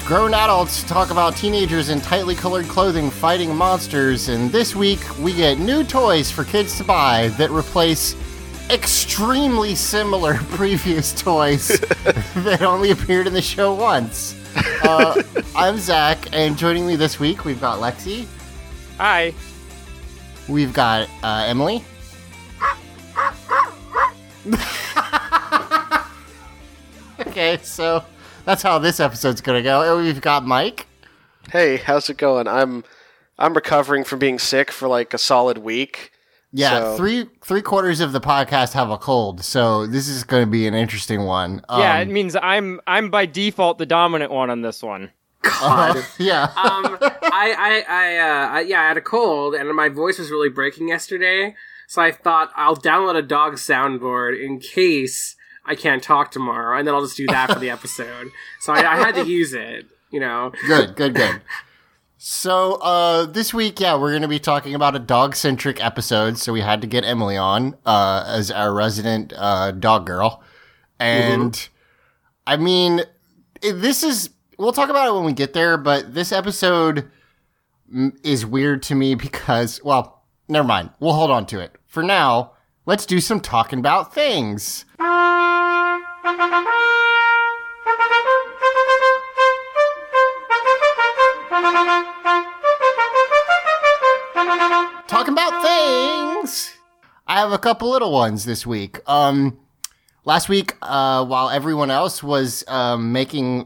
grown adults talk about teenagers in tightly colored clothing fighting monsters, and this week we get new toys for kids to buy that replace extremely similar previous toys that only appeared in the show once. I'm Zach, and joining me this week we've got Lexi. Hi. We've got Emily. Okay, so that's how this episode's going to go. We've got Mike. Hey, how's it going? I'm recovering from being sick for like a solid week. Yeah, so. three quarters of the podcast have a cold, so this is going to be an interesting one. Yeah, it means I'm by default the dominant one on this one. God. Yeah. I had a cold, and my voice was really breaking yesterday, so I thought I'll download a dog soundboard in case I can't talk tomorrow, and then I'll just do that for the episode. So I had to use it, you know. Good. So this week, we're going to be talking about a dog-centric episode, so we had to get Emily on as our resident dog girl. And, I mean, this is... We'll talk about it when we get there, but this episode is weird to me because... Well, never mind. We'll hold on to it. For now, let's do some talking about things. Talking about things! I have a couple little ones this week. Last week, while everyone else was raising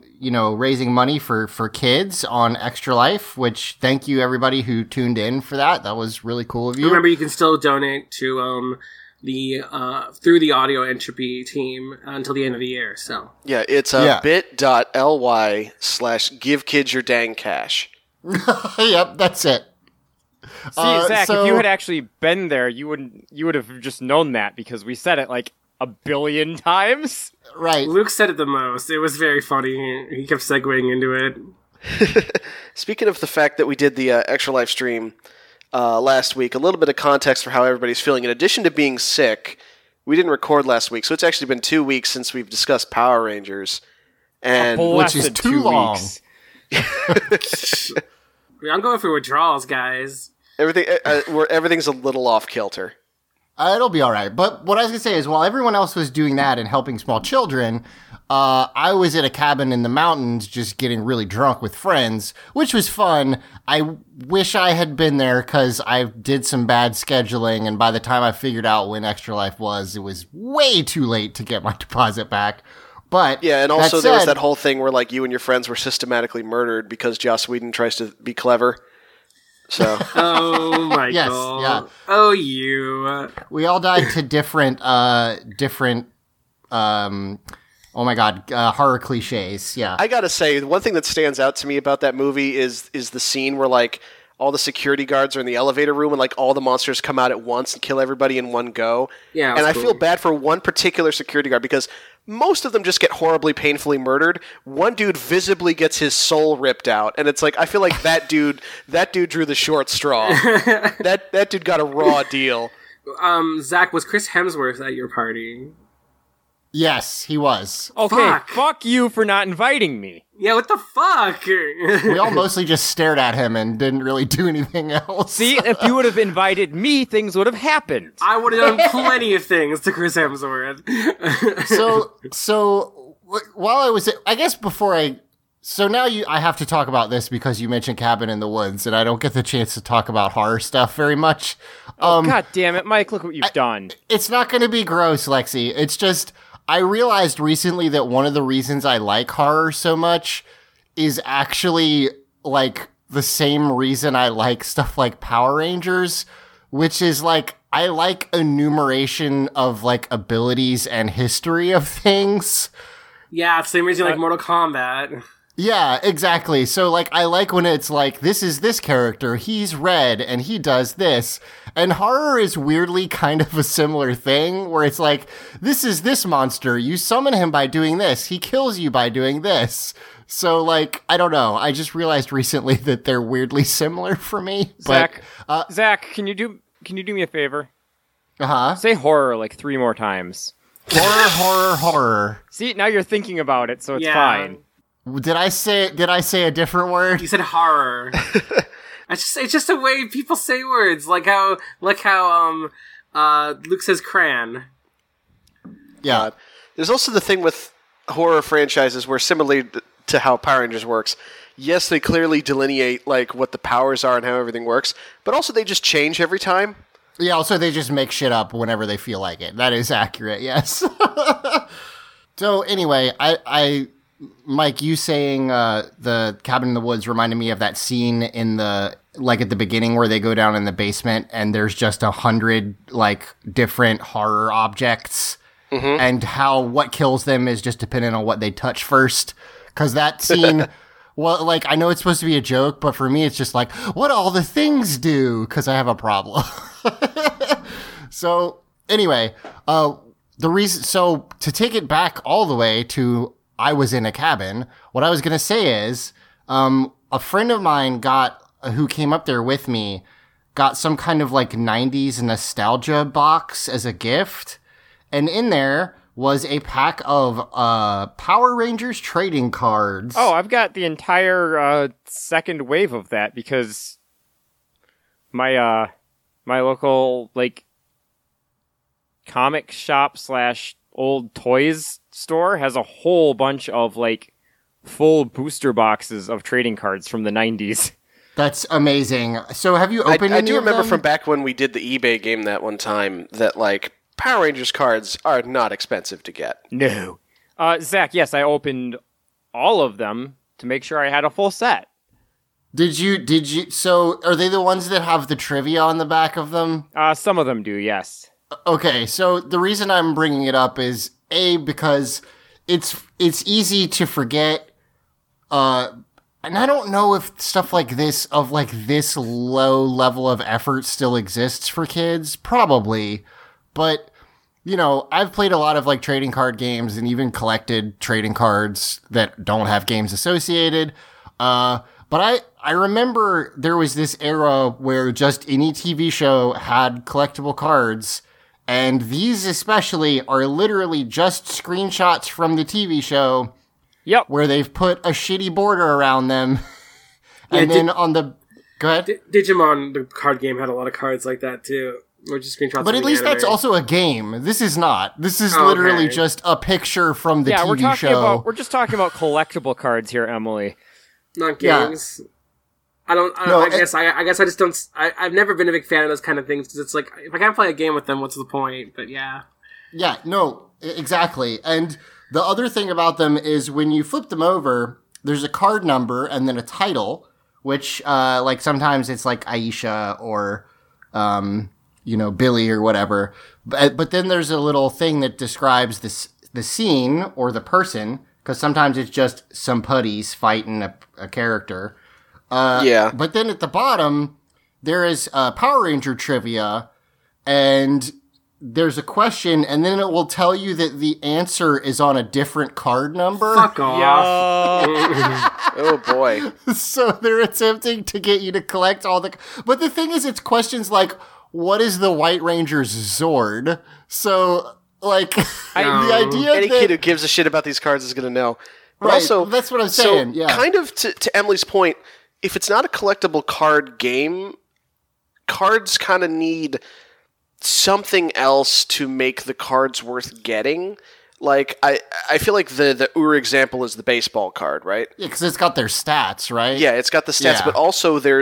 money for kids on Extra Life, which thank you everybody who tuned in for that. That was really cool of you. Remember, you can still donate to through the Audio Entropy team until the end of the year. So yeah, it's bit.ly/givekidsyourdangcash. Yep, that's it. See, Zach, if you had actually been there, you would have just known that because we said it like a billion times. Right. Luke said it the most. It was very funny. He kept segueing into it. Speaking of the fact that we did the Extra Life stream last week, a little bit of context for how everybody's feeling. In addition to being sick, we didn't record last week, so it's actually been 2 weeks since we've discussed Power Rangers, and which is too long. I'm going for withdrawals, guys. Everything's a little off kilter. It'll be all right. But what I was going to say is, while everyone else was doing that and helping small children, I was at a cabin in the mountains just getting really drunk with friends, which was fun. I wish I had been there because I did some bad scheduling, and by the time I figured out when Extra Life was, it was way too late to get my deposit back. But yeah, and also there was that whole thing where like you and your friends were systematically murdered because Joss Whedon tries to be clever. So. Oh, Michael. Yes, yeah. Oh, you. We all died to different horror cliches, yeah. I gotta say, the one thing that stands out to me about that movie is the scene where, like, all the security guards are in the elevator room and, like, all the monsters come out at once and kill everybody in one go. Yeah. And cool. I feel bad for one particular security guard because most of them just get horribly, painfully murdered. One dude visibly gets his soul ripped out, and it's like, I feel like that dude drew the short straw. That dude got a raw deal. Zach, was Chris Hemsworth at your party? Yes, he was. Okay, fuck you for not inviting me. Yeah, what the fuck? We all mostly just stared at him and didn't really do anything else. See, if you would have invited me, things would have happened. I would have done plenty of things to Chris Hemsworth. So while I was, I guess before I, so now you, I have to talk about this because you mentioned Cabin in the Woods, and I don't get the chance to talk about horror stuff very much. Oh, God damn it, Mike, look what you've done. It's not going to be gross, Lexi. It's just, I realized recently that one of the reasons I like horror so much is actually like the same reason I like stuff like Power Rangers, which is like, I like enumeration of like abilities and history of things. Yeah, same reason you like Mortal Kombat. Yeah, exactly. So like, I like when it's like, this is this character, he's red and he does this. And horror is weirdly kind of a similar thing where it's like, this is this monster, you summon him by doing this, he kills you by doing this. So like, I don't know, I just realized recently that they're weirdly similar for me. Zach, but, Zach, can you do me a favor? Uh-huh. Say horror like 3 more times. Horror, horror, horror. See, now you're thinking about it, so it's fine. Did I say a different word? You said horror. It's just a way people say words, like how Luke says crayon. Yeah. There's also the thing with horror franchises where, similarly to how Power Rangers works, yes, they clearly delineate like what the powers are and how everything works, but also they just change every time. Yeah, also they just make shit up whenever they feel like it. That is accurate, yes. So anyway, I Mike, you saying the Cabin in the Woods reminded me of that scene in the, like at the beginning where they go down in the basement and there's just 100 like different horror objects, mm-hmm. and how what kills them is just dependent on what they touch first. Because that scene, well, like I know it's supposed to be a joke, but for me it's just like, what all the things do? Because I have a problem. So anyway, the reason, so to take it back all the way to I was in a cabin. What I was going to say is, a friend of mine who came up there with me, got some kind of like 90s nostalgia box as a gift. And in there was a pack of, Power Rangers trading cards. Oh, I've got the entire, second wave of that because my local, like, comic shop / old toys store has a whole bunch of like full booster boxes of trading cards from the 90s. That's amazing. So have you opened any of them? I do remember from back when we did the eBay game that one time that like Power Rangers cards are not expensive to get. No. Zach, yes, I opened all of them to make sure I had a full set. Did you so are they the ones that have the trivia on the back of them? Some of them do, yes. Okay, so the reason I'm bringing it up is A, because it's easy to forget, and I don't know if stuff like this, of like this low level of effort still exists for kids, probably, but, you know, I've played a lot of like trading card games and even collected trading cards that don't have games associated, but I remember there was this era where just any TV show had collectible cards. And these especially are literally just screenshots from the TV show. Yep. Where they've put a shitty border around them. And yeah, then on the... Go ahead. Digimon, the card game, had a lot of cards like that too. Or just screenshots. But at least anime. That's also a game. This is not. This is literally just a picture from the TV show. We're just talking about collectible cards here, Emily. Not games. Yeah. I've never been a big fan of those kind of things because it's like, if I can't play a game with them, what's the point? But yeah. Yeah, no, exactly. And the other thing about them is when you flip them over, there's a card number and then a title, which, like sometimes it's like Aisha or, you know, Billy or whatever. But then there's a little thing that describes this, the scene or the person, because sometimes it's just some putties fighting a character. Yeah. But then at the bottom, there is Power Ranger trivia, and there's a question, and then it will tell you that the answer is on a different card number. Fuck off. Yeah. Oh, boy. So they're attempting to get you to collect all the... But the thing is, it's questions like, what is the White Ranger's Zord? So, like, the idea any kid who gives a shit about these cards is going to know. But right, also, that's what I'm saying, so yeah. Kind of to Emily's point, if it's not a collectible card game, cards kind of need something else to make the cards worth getting. Like, I feel like the Ur example is the baseball card, right? Yeah, because it's got their stats, right? Yeah, it's got the stats, yeah. But also there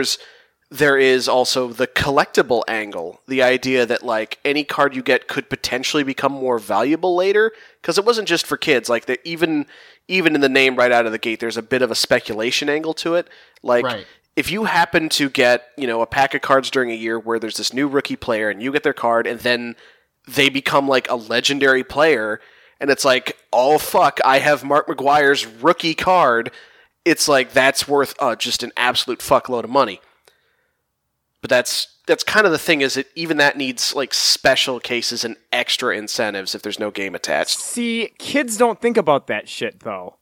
is also the collectible angle. The idea that, like, any card you get could potentially become more valuable later. Because it wasn't just for kids. Like, even in the name right out of the gate, there's a bit of a speculation angle to it. Like, right. If you happen to get, a pack of cards during a year where there's this new rookie player and you get their card and then they become, like, a legendary player and it's like, oh, fuck, I have Mark McGwire's rookie card. It's like, that's worth just an absolute fuckload of money. But that's kind of the thing, is that even that needs, like, special cases and extra incentives if there's no game attached. See, kids don't think about that shit, though.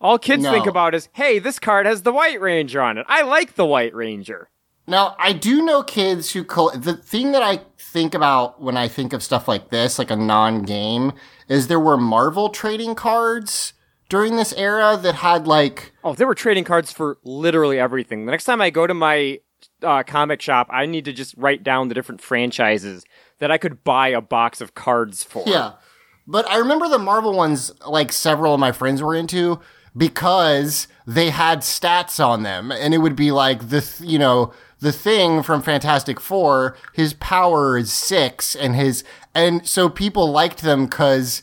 All kids think about is, hey, this card has the White Ranger on it. I like the White Ranger. Now, I do know kids who... the thing that I think about when I think of stuff like this, like a non-game, is there were Marvel trading cards during this era that had, like... Oh, there were trading cards for literally everything. The next time I go to my... comic shop, I need to just write down the different franchises that I could buy a box of cards for. Yeah, but I remember the Marvel ones, like, several of my friends were into because they had stats on them, and it would be like the Thing from Fantastic Four, his power is 6, and so people liked them because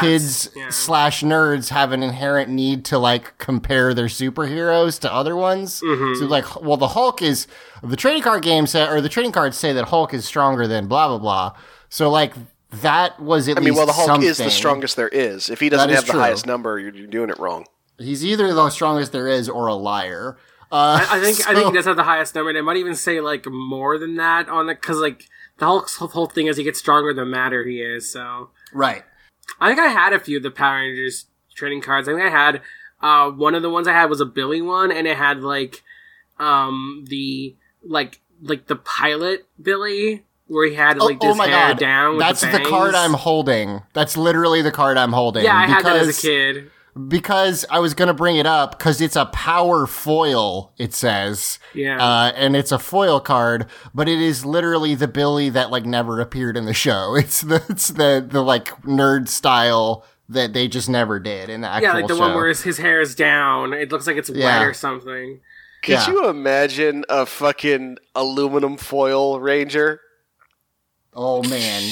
kids / nerds have an inherent need to, like, compare their superheroes to other ones. Mm-hmm. So, like, well, the Hulk is... The trading card game set, or the trading cards say that Hulk is stronger than blah, blah, blah. So, like, that was at least something. I mean, well, the Hulk is the strongest there is. If he doesn't have the highest number, you're doing it wrong. He's either the strongest there is or a liar. I think he does have the highest number, and I might even say, like, more than that on it, because, like, the Hulk's whole thing is he gets stronger the madder he is, so... Right. I think I had a few of the Power Rangers trading cards. I think I had, one of the ones I had was a Billy one, and it had, like, the pilot Billy, where he had, like, his hair down with the bangs. That's the card I'm holding. That's literally the card I'm holding. Yeah, I had that as a kid. Because I was going to bring it up, because it's a power foil, it says. Yeah. And it's a foil card, but it is literally the Billy that, like, never appeared in the show. It's the like, nerd style that they just never did in the actual show. Yeah, like the one where his hair is down. It looks like it's wet or something. Could you imagine a fucking aluminum foil Ranger? Oh, man.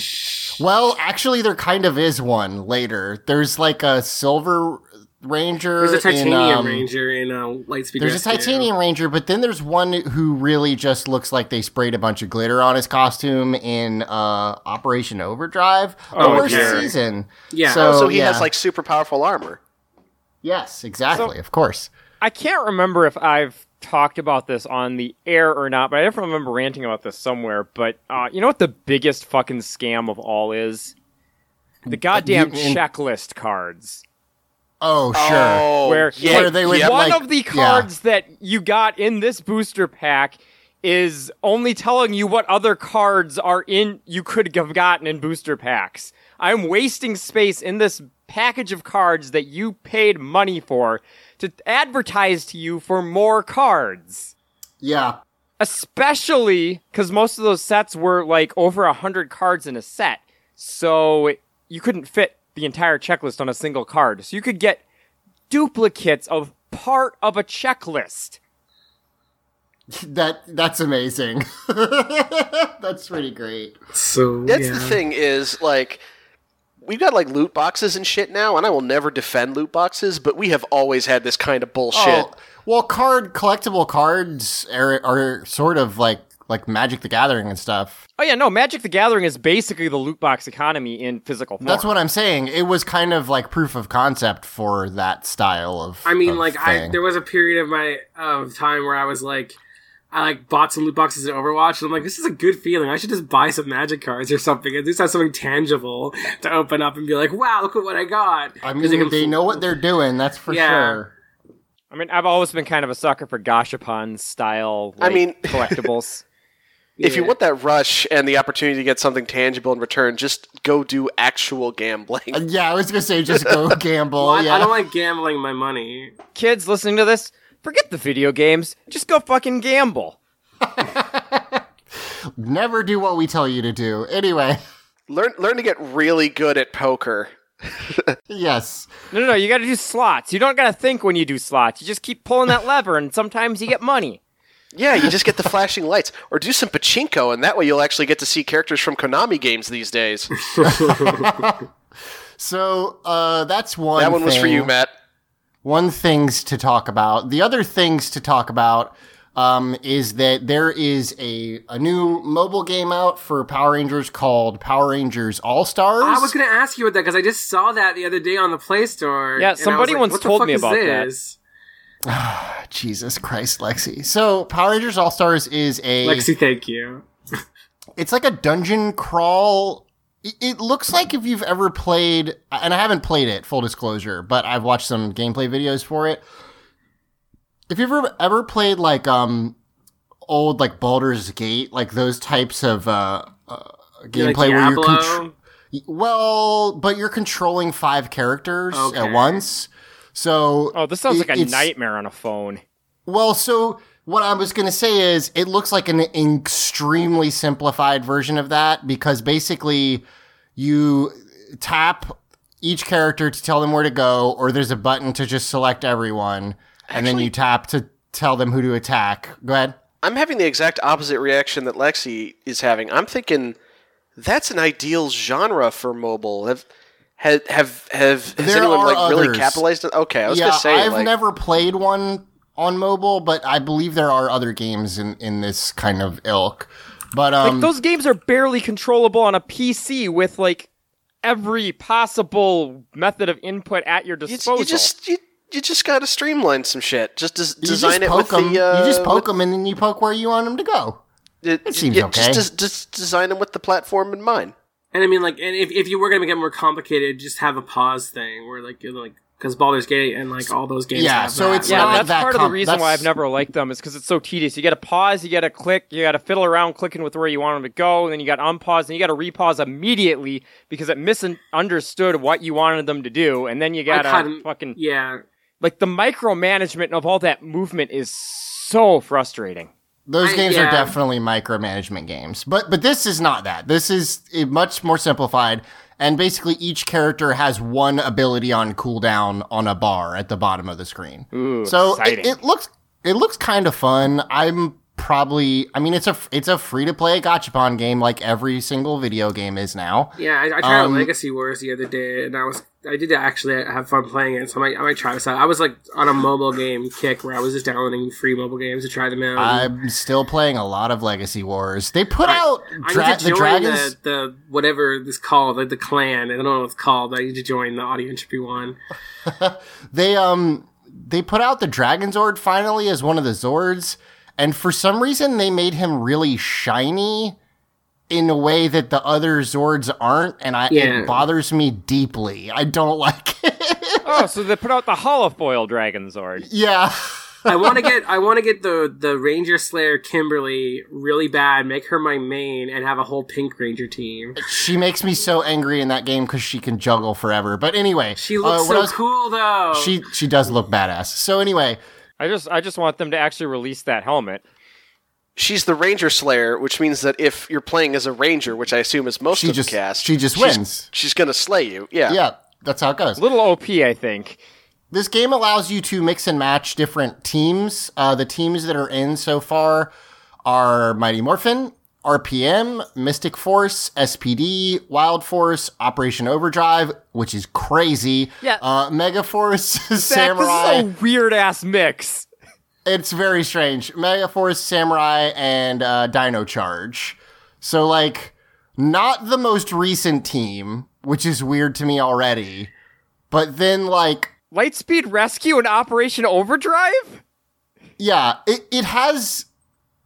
Well, actually, there kind of is one later. There's, like, a silver ranger. There's a titanium ranger in Lightspeed. There's a titanium ranger, but then there's one who really just looks like they sprayed a bunch of glitter on his costume in Operation Overdrive. The worst season. Yeah. So he has, like, super powerful armor. Yes, exactly. So, of course. I can't remember if I've talked about this on the air or not, but I definitely remember ranting about this somewhere. But you know what the biggest fucking scam of all is? The goddamn checklist cards. Oh, sure. Where they would, one of the cards that you got in this booster pack is only telling you what other cards are in you could have gotten in booster packs. I'm wasting space in this package of cards that you paid money for to advertise to you for more cards. Yeah. Especially because most of those sets were, like, over 100 cards in a set. So you couldn't fit the entire checklist on a single card. So you could get duplicates of part of a checklist. That's amazing. That's pretty great. So that's the thing is, like... We've got, like, loot boxes and shit now, and I will never defend loot boxes, but we have always had this kind of bullshit. Oh, well, collectible cards are sort of like Magic the Gathering and stuff. Oh, yeah, no, Magic the Gathering is basically the loot box economy in physical form. That's what I'm saying. It was kind of, like, proof of concept for that style of thing. I mean, like, there was a period of time where I was like, I like bought some loot boxes in Overwatch, and I'm like, this is a good feeling. I should just buy some Magic cards or something. At least have something tangible to open up and be like, wow, look at what I got. I mean, they know what they're doing, that's for sure. I mean, I've always been kind of a sucker for Gashapon-style collectibles. If you want that rush and the opportunity to get something tangible in return, just go do actual gambling. Yeah, I was going to say, just go gamble. Well, I don't like gambling my money. Kids listening to this, forget the video games. Just go fucking gamble. Never do what we tell you to do. Anyway. Learn to get really good at poker. Yes. No, you got to do slots. You don't got to think when you do slots. You just keep pulling that lever, and sometimes you get money. Yeah, you just get the flashing lights. Or do some pachinko, and that way you'll actually get to see characters from Konami games these days. So, that's one thing. That one was for you, Matt. One things to talk about. The other things to talk about is that there is a new mobile game out for Power Rangers called Power Rangers All-Stars. I was going to ask you about that, because I just saw that the other day on the Play Store. Yeah, somebody once told me about that. Oh, Jesus Christ, Lexi. So, Power Rangers All-Stars is a... Lexi, thank you. It's like a dungeon crawl. It looks like if you've ever played... And I haven't played it, full disclosure, but I've watched some gameplay videos for it. If you've ever played, like, old, like, Baldur's Gate, like, those types of gameplay where you're... but you're controlling 5 characters at once. So this sounds like a nightmare on a phone. Well, so what I was going to say is it looks like an extremely simplified version of that, because basically you tap each character to tell them where to go, or there's a button to just select everyone, and then you tap to tell them who to attack. Go ahead. I'm having the exact opposite reaction that Lexi is having. I'm thinking that's an ideal genre for mobile. Has anyone really capitalized on? Okay, I was gonna say I've never played one on mobile, but I believe there are other games in this kind of ilk. But those games are barely controllable on a PC with like every possible method of input at your disposal. You just gotta streamline some shit. You just poke them and then you poke where you want them to go. It seems okay. Just design them with the platform in mind. And I mean, like, and if you were going to make it more complicated, just have a pause thing where, like, you're like, because Baldur's Gate and like all those games. Yeah, have so that. It's not that's that part of the reason why I've never liked them is because it's so tedious. You got to pause, you got to click, you got to fiddle around clicking with where you want them to go, and then you got to unpause, and you got to repause immediately because it misunderstood what you wanted them to do, and then you got to fucking like the micromanagement of all that movement is so frustrating. Those games are definitely micromanagement games. But this is not that. This is much more simplified. And basically each character has one ability on cooldown on a bar at the bottom of the screen. Ooh, so it looks kind of fun. It's a free-to-play gachapon game like every single video game is now. Yeah, I tried Legacy Wars the other day, and I did actually have fun playing it, so I might try this out. I was like on a mobile game kick where I was just downloading free mobile games to try them out. I'm still playing a lot of Legacy Wars. They put the Dragons... the whatever it's called, like the clan. I don't know what it's called, but I need to join the Audio Entropy one. They put out the Dragon Zord finally as one of the Zords, and for some reason they made him really shiny in a way that the other Zords aren't, and it bothers me deeply. I don't like it. Oh, so they put out the holofoil Dragon Zord. Yeah. I want to get the Ranger Slayer Kimberly really bad, make her my main, and have a whole pink Ranger team. She makes me so angry in that game because she can juggle forever. But anyway. She looks cool, though. She does look badass. So anyway. I just want them to actually release that helmet. She's the Ranger Slayer, which means that if you're playing as a Ranger, which I assume is most of the cast... She just wins. She's going to slay you, yeah. Yeah, that's how it goes. Little OP, I think. This game allows you to mix and match different teams. The teams that are in so far are Mighty Morphin, RPM, Mystic Force, SPD, Wild Force, Operation Overdrive, which is crazy, Megaforce, Samurai... This is a weird-ass mix. It's very strange. Megaforce, Samurai, and Dino Charge. So, like, not the most recent team, which is weird to me already. But then, like... Lightspeed Rescue and Operation Overdrive? Yeah. It has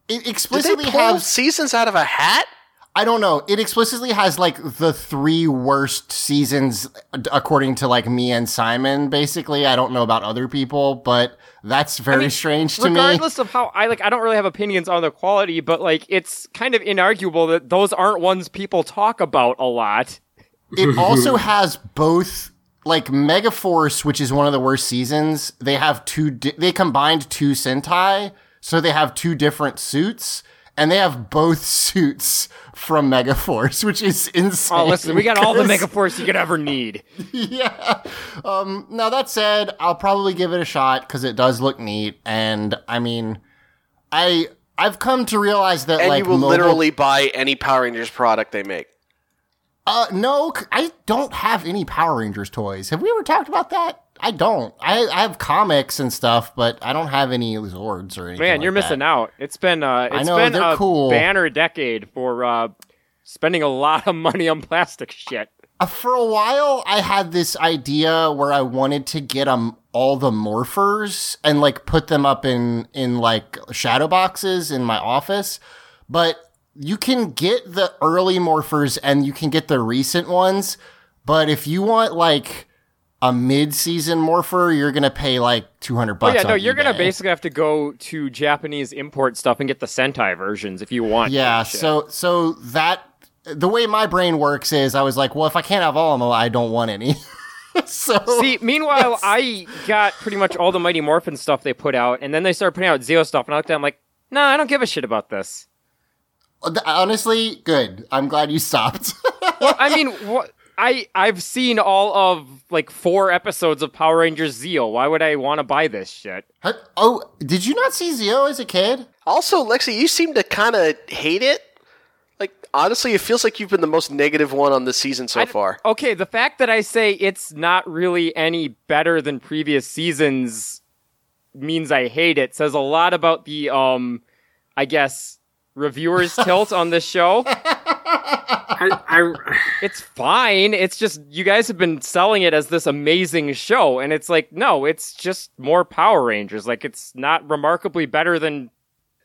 It explicitly has... Did they pull seasons out of a hat? I don't know. It explicitly has, like, the three worst seasons, according to, like, me and Simon, basically. I don't know about other people, but that's very strange to me. Regardless of how... I don't really have opinions on the quality, but, like, it's kind of inarguable that those aren't ones people talk about a lot. It also has both... Like, Megaforce, which is one of the worst seasons, they have they combined two Sentai, so they have two different suits, and they have both suits from Megaforce, which is insane. Oh, listen, we got all the Megaforce you could ever need. Yeah. Now, that said, I'll probably give it a shot, because it does look neat, and, I mean, I've come to realize that, and like... And you will literally buy any Power Rangers product they make. No, I don't have any Power Rangers toys. Have we ever talked about that? I don't. I have comics and stuff, but I don't have any Zords or anything. Man, you're missing out. It's been a banner decade for spending a lot of money on plastic shit. For a while, I had this idea where I wanted to get all the morphers and like put them up in like shadow boxes in my office, but. You can get the early morphers and you can get the recent ones, but if you want like a mid-season morpher, you're gonna pay like $200. Yeah, no, you're gonna basically have to go to Japanese import stuff and get the Sentai versions if you want. Yeah, so that the way my brain works is I was like, well, if I can't have all of them, I don't want any. Meanwhile, yes. I got pretty much all the Mighty Morphin stuff they put out, and then they started putting out Zeo stuff, and I looked at them like, nah, I don't give a shit about this. Honestly, good. I'm glad you stopped. Well, I mean, I've seen all of, like, 4 episodes of Power Rangers Zeo. Why would I want to buy this shit? Oh, did you not see Zeo as a kid? Also, Lexi, you seem to kind of hate it. Like, honestly, it feels like you've been the most negative one on this season so far. Okay, the fact that I say it's not really any better than previous seasons means I hate it. Says a lot about the, I guess... reviewers tilt on this show. It's fine. It's just you guys have been selling it as this amazing show, and it's like, no, it's just more Power Rangers. Like, it's not remarkably better than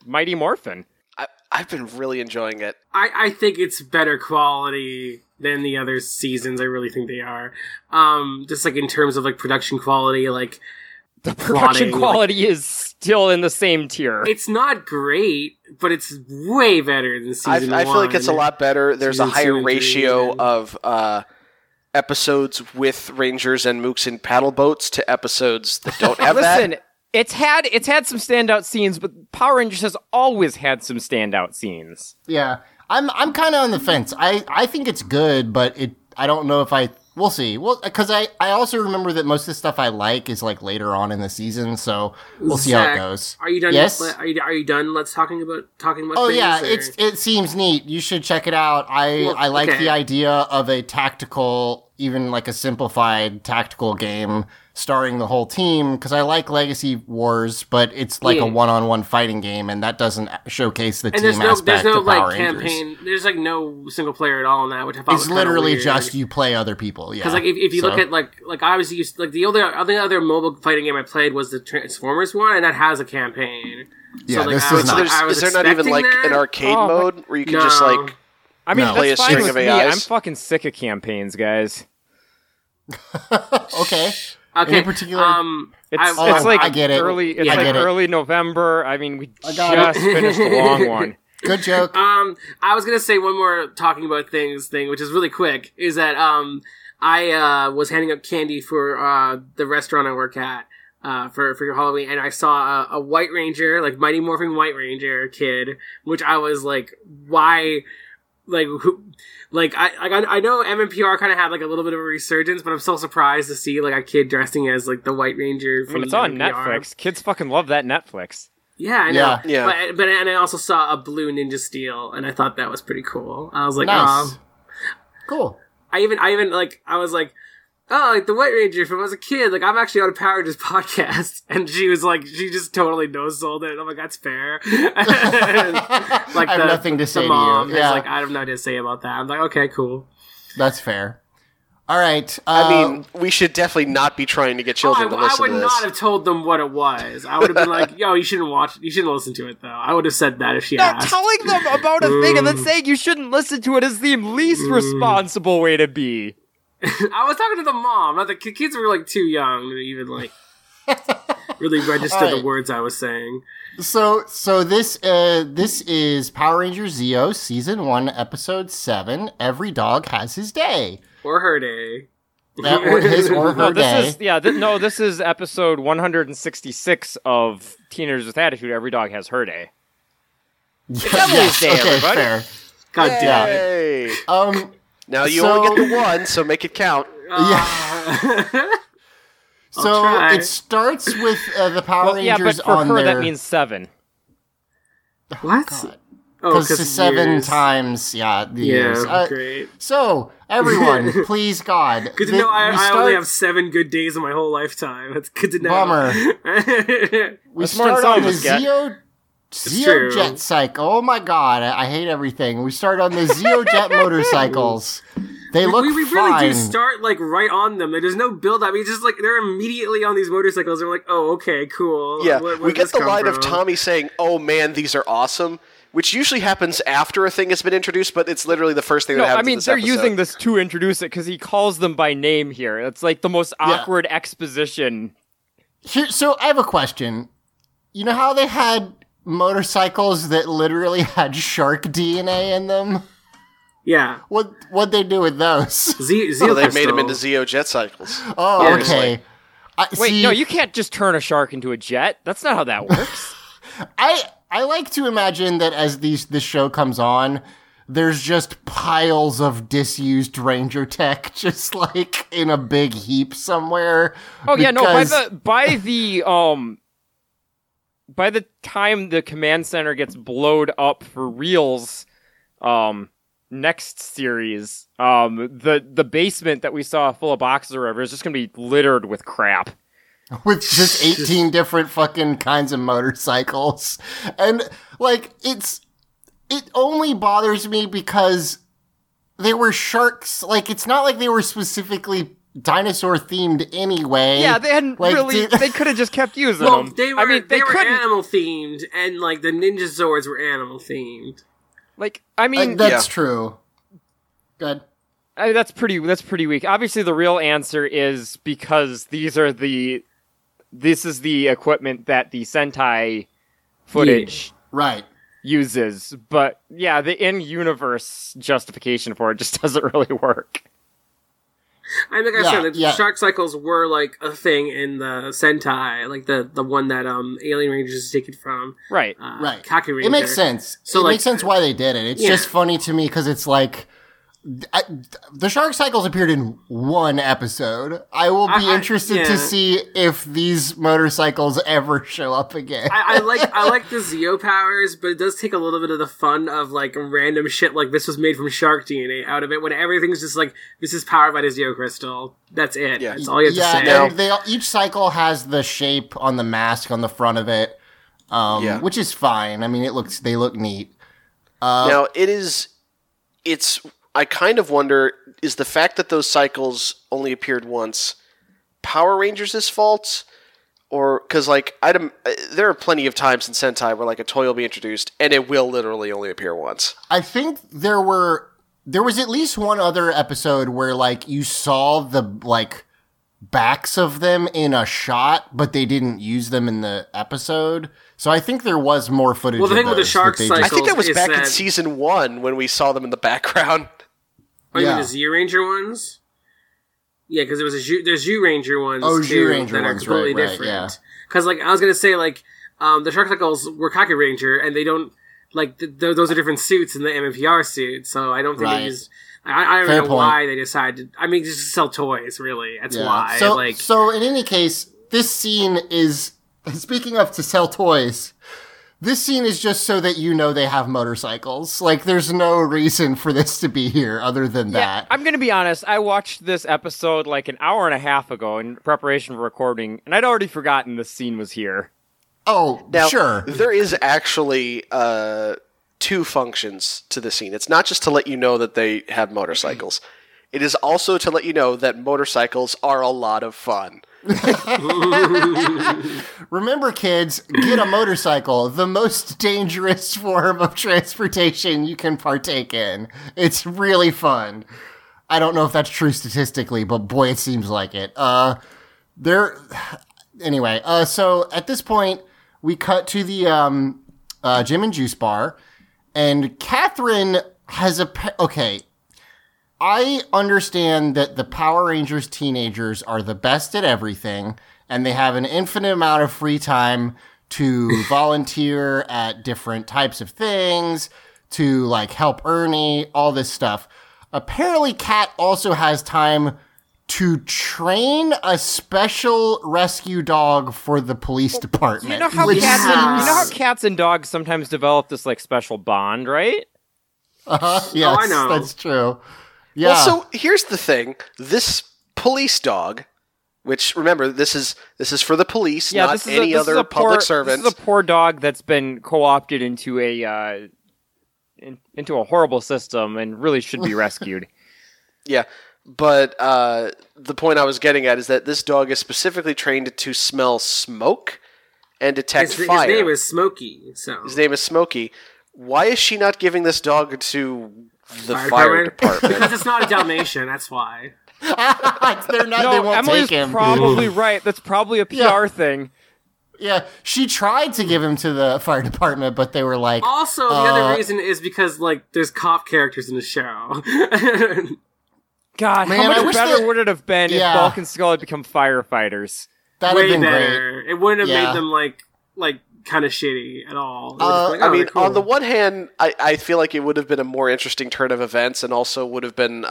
Mighty Morphin. I've been really enjoying it. I think it's better quality than the other seasons. I really think they are. Just like in terms of like production quality, like the production quality is still in the same tier. It's not great, but it's way better than season one. I feel like it's a lot better. There's a higher ratio of episodes with Rangers and Mooks and paddle boats to episodes that don't have that. Listen, it's had some standout scenes, but Power Rangers has always had some standout scenes. Yeah, I'm kind of on the fence. I think it's good, but I don't know if I... We'll see. Well, because I also remember that most of the stuff I like is like later on in the season, so we'll see how it goes. Are you done? Yes. Are you done? Let's talking about. Oh yeah, it seems neat. You should check it out. I like the idea of a tactical, even like a simplified tactical game starring the whole team because I like Legacy Wars, but it's like a one-on-one fighting game, and that doesn't showcase the team aspect. There's no like campaign. There's like no single player at all in that. Which I thought was literally weird. Just you play other people. Yeah, because like if you look at like I was used like the other mobile fighting game I played was the Transformers one, and that has a campaign. Yeah, so, like, is there not even like an arcade mode where you can just like? I mean, play that's a string of AIs. I'm fucking sick of campaigns, guys. Okay. In particular, it's like I get it. Early November. I mean, we just finished the long one. Good joke. I was gonna say one more talking about things thing, which is really quick. Is that I was handing up candy for the restaurant I work at for your Halloween, and I saw a White Ranger, like Mighty Morphin White Ranger kid, which I was like, why? I know MMPR kind of had like a little bit of a resurgence, but I'm still surprised to see like a kid dressing as like the White Ranger. From it's on MMPR. Netflix. Kids fucking love that Netflix. Yeah, I know. Yeah. But and I also saw a blue Ninja Steel, and I thought that was pretty cool. I was like, nice. Cool. I was like, oh, like the White Ranger from when I was a kid. Like I'm actually on a Power Rangers podcast, and she was like, she just totally no-sold it. I'm like, that's fair. Like I have nothing to say to you. Yeah. Like I have nothing to say about that. I'm like, okay, cool. That's fair. All right. I mean, we should definitely not be trying to get children to listen to this. I would not have told them what it was. I would have been like, yo, you shouldn't watch it. You shouldn't listen to it, though. I would have said that if she asked. Telling them about a thing and then saying you shouldn't listen to it is the least responsible way to be. I was talking to the mom. Not the kids were, like, too young to even, like, really register the words I was saying. So this is Power Rangers Zeo, Season 1, Episode 7, Every Dog Has His Day. Or her day. That or his or her day. This is episode 166 of Teenagers with Attitude. Every dog has her day. It's Emily's day, everybody. Fair. God damn it. Now you only get the one, so make it count. Yeah. So it starts with the Power Rangers but for on her, that means 7. What? God. Because it's 7 years. Times, the years. Great. So, everyone, please, God. Good to know I only have 7 good days in my whole lifetime. That's good to know. Bummer. We start on the Zeo jet cycle. Oh my God, I hate everything. We start on the Zeo jet motorcycles. They look fine. We really do start, like, right on them. There's no build-up. It's just, like, they're immediately on these motorcycles. They're like, oh, okay, cool. Yeah, we get the line of Tommy saying, oh man, these are awesome. Which usually happens after a thing has been introduced, but it's literally the first thing that happens. I mean, they're using this to introduce it because he calls them by name here. It's like the most awkward exposition. So I have a question. You know how they had motorcycles that literally had shark DNA in them? Yeah. What'd they do with those? They made them into Zeo jet cycles. Oh, okay. Wait, no, you can't just turn a shark into a jet. That's not how that works. I like to imagine that as this show comes on, there's just piles of disused Ranger tech, just like in a big heap somewhere. Oh yeah, no. By the time the command center gets blowed up for reals, next series, the basement that we saw full of boxes or whatever is just gonna be littered with crap. With just 18 different fucking kinds of motorcycles. And, like, it only bothers me because they were sharks. Like, it's not like they were specifically dinosaur-themed anyway. Yeah, they hadn't they could have just kept using them. They were, they were animal-themed, and, like, the Ninja Zords were animal-themed. Like, I mean... that's true. Good. That's pretty weak. Obviously, the real answer is because these are the... This is the equipment that the Sentai footage uses. But, the in-universe justification for it just doesn't really work. I mean, like I said, the shark cycles were, like, a thing in the Sentai. Like, the one that Alien Rangers is taken from. Right. Kaku Ranger. It makes sense. So, it makes sense why they did it. It's just funny to me because it's like... the shark cycles appeared in one episode. I will be interested to see if these motorcycles ever show up again. I like the Zeo powers, but it does take a little bit of the fun of, like, random shit like this was made from shark DNA out of it, when everything's just like, this is powered by the Zeo crystal. That's it. Yeah. That's all you have to say. Yeah, each cycle has the shape on the mask on the front of it, which is fine. I mean, they look neat. Now, I kind of wonder, is the fact that those cycles only appeared once Power Rangers' fault? Or, because, like, there are plenty of times in Sentai where, like, a toy will be introduced, and it will literally only appear once. I think there was at least one other episode where, like, you saw the, like, backs of them in a shot, but they didn't use them in the episode. So I think there was more footage of those. Well, the thing with the shark cycles, I think that was back in season 1 when we saw them in the background. Oh, you mean the Z Ranger ones? Yeah, because there's Z Ranger ones. Oh, Z Ranger ones, that are completely different. Yeah. Because, like, I was gonna say, like, the Shark Cycles were Kaku Ranger, and they don't, like, those are different suits in the MMPR suit. So I don't think they used. I don't know why they decided. I mean, just to sell toys, really. That's why. So in any case, this scene is speaking of to sell toys. This scene is just so that you know they have motorcycles. Like, there's no reason for this to be here other than that. I'm going to be honest. I watched this episode like an hour and a half ago in preparation for recording, and I'd already forgotten this scene was here. Oh, now, sure. There is actually 2 functions to this scene. It's not just to let you know that they have motorcycles. It is also to let you know that motorcycles are a lot of fun. Remember, kids, get a motorcycle, the most dangerous form of transportation you can partake in. It's really fun. I don't know if that's true statistically, but boy, it seems like it. So at this point, we cut to the Jim and Juice bar, and Catherine has okay, I understand that the Power Rangers teenagers are the best at everything, and they have an infinite amount of free time to volunteer at different types of things, to, like, help Ernie, all this stuff. Apparently, Kat also has time to train a special rescue dog for the police department. You know how cats and dogs sometimes develop this, like, special bond, right? Yes, oh, I know. That's true. Yeah. Well, so here's the thing. This police dog, which, remember, this is for the police, not any other public servant. This is a poor dog that's been co-opted into a horrible system and really should be rescued. Yeah, but the point I was getting at is that this dog is specifically trained to smell smoke and detect fire. His name is Smokey. Why is she not giving this dog to the fire department? Because it's not a Dalmatian, that's why. They won't Emily's take him. Probably right. That's probably a PR thing. Yeah, she tried to give him to the fire department, but they were like... Also, the other reason is because, like, there's cop characters in the show. God, man, how much better would it have been if Bulk and Skull had become firefighters? That would have been great. It wouldn't have made them, like kind of shitty at all. Cool. On the one hand, I feel like it would have been a more interesting turn of events and also would have been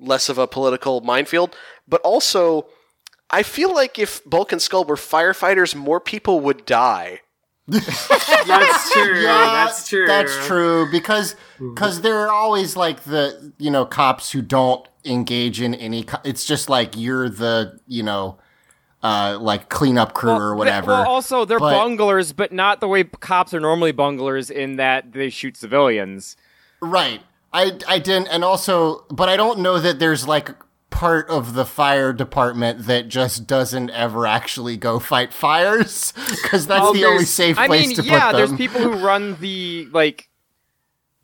less of a political minefield. But also, I feel like if Bulk and Skull were firefighters, more people would die. That's true. Yeah, that's true. Because there are always like the, you know, cops who don't engage in any... It's just like you're the, you know... like cleanup crew or whatever. Also, they're bunglers, but not the way cops are normally bunglers in that they shoot civilians. Right. I didn't, and also, but I don't know that there's like part of the fire department that just doesn't ever actually go fight fires, because that's the only safe place to put them. Yeah, there's people who run the, like,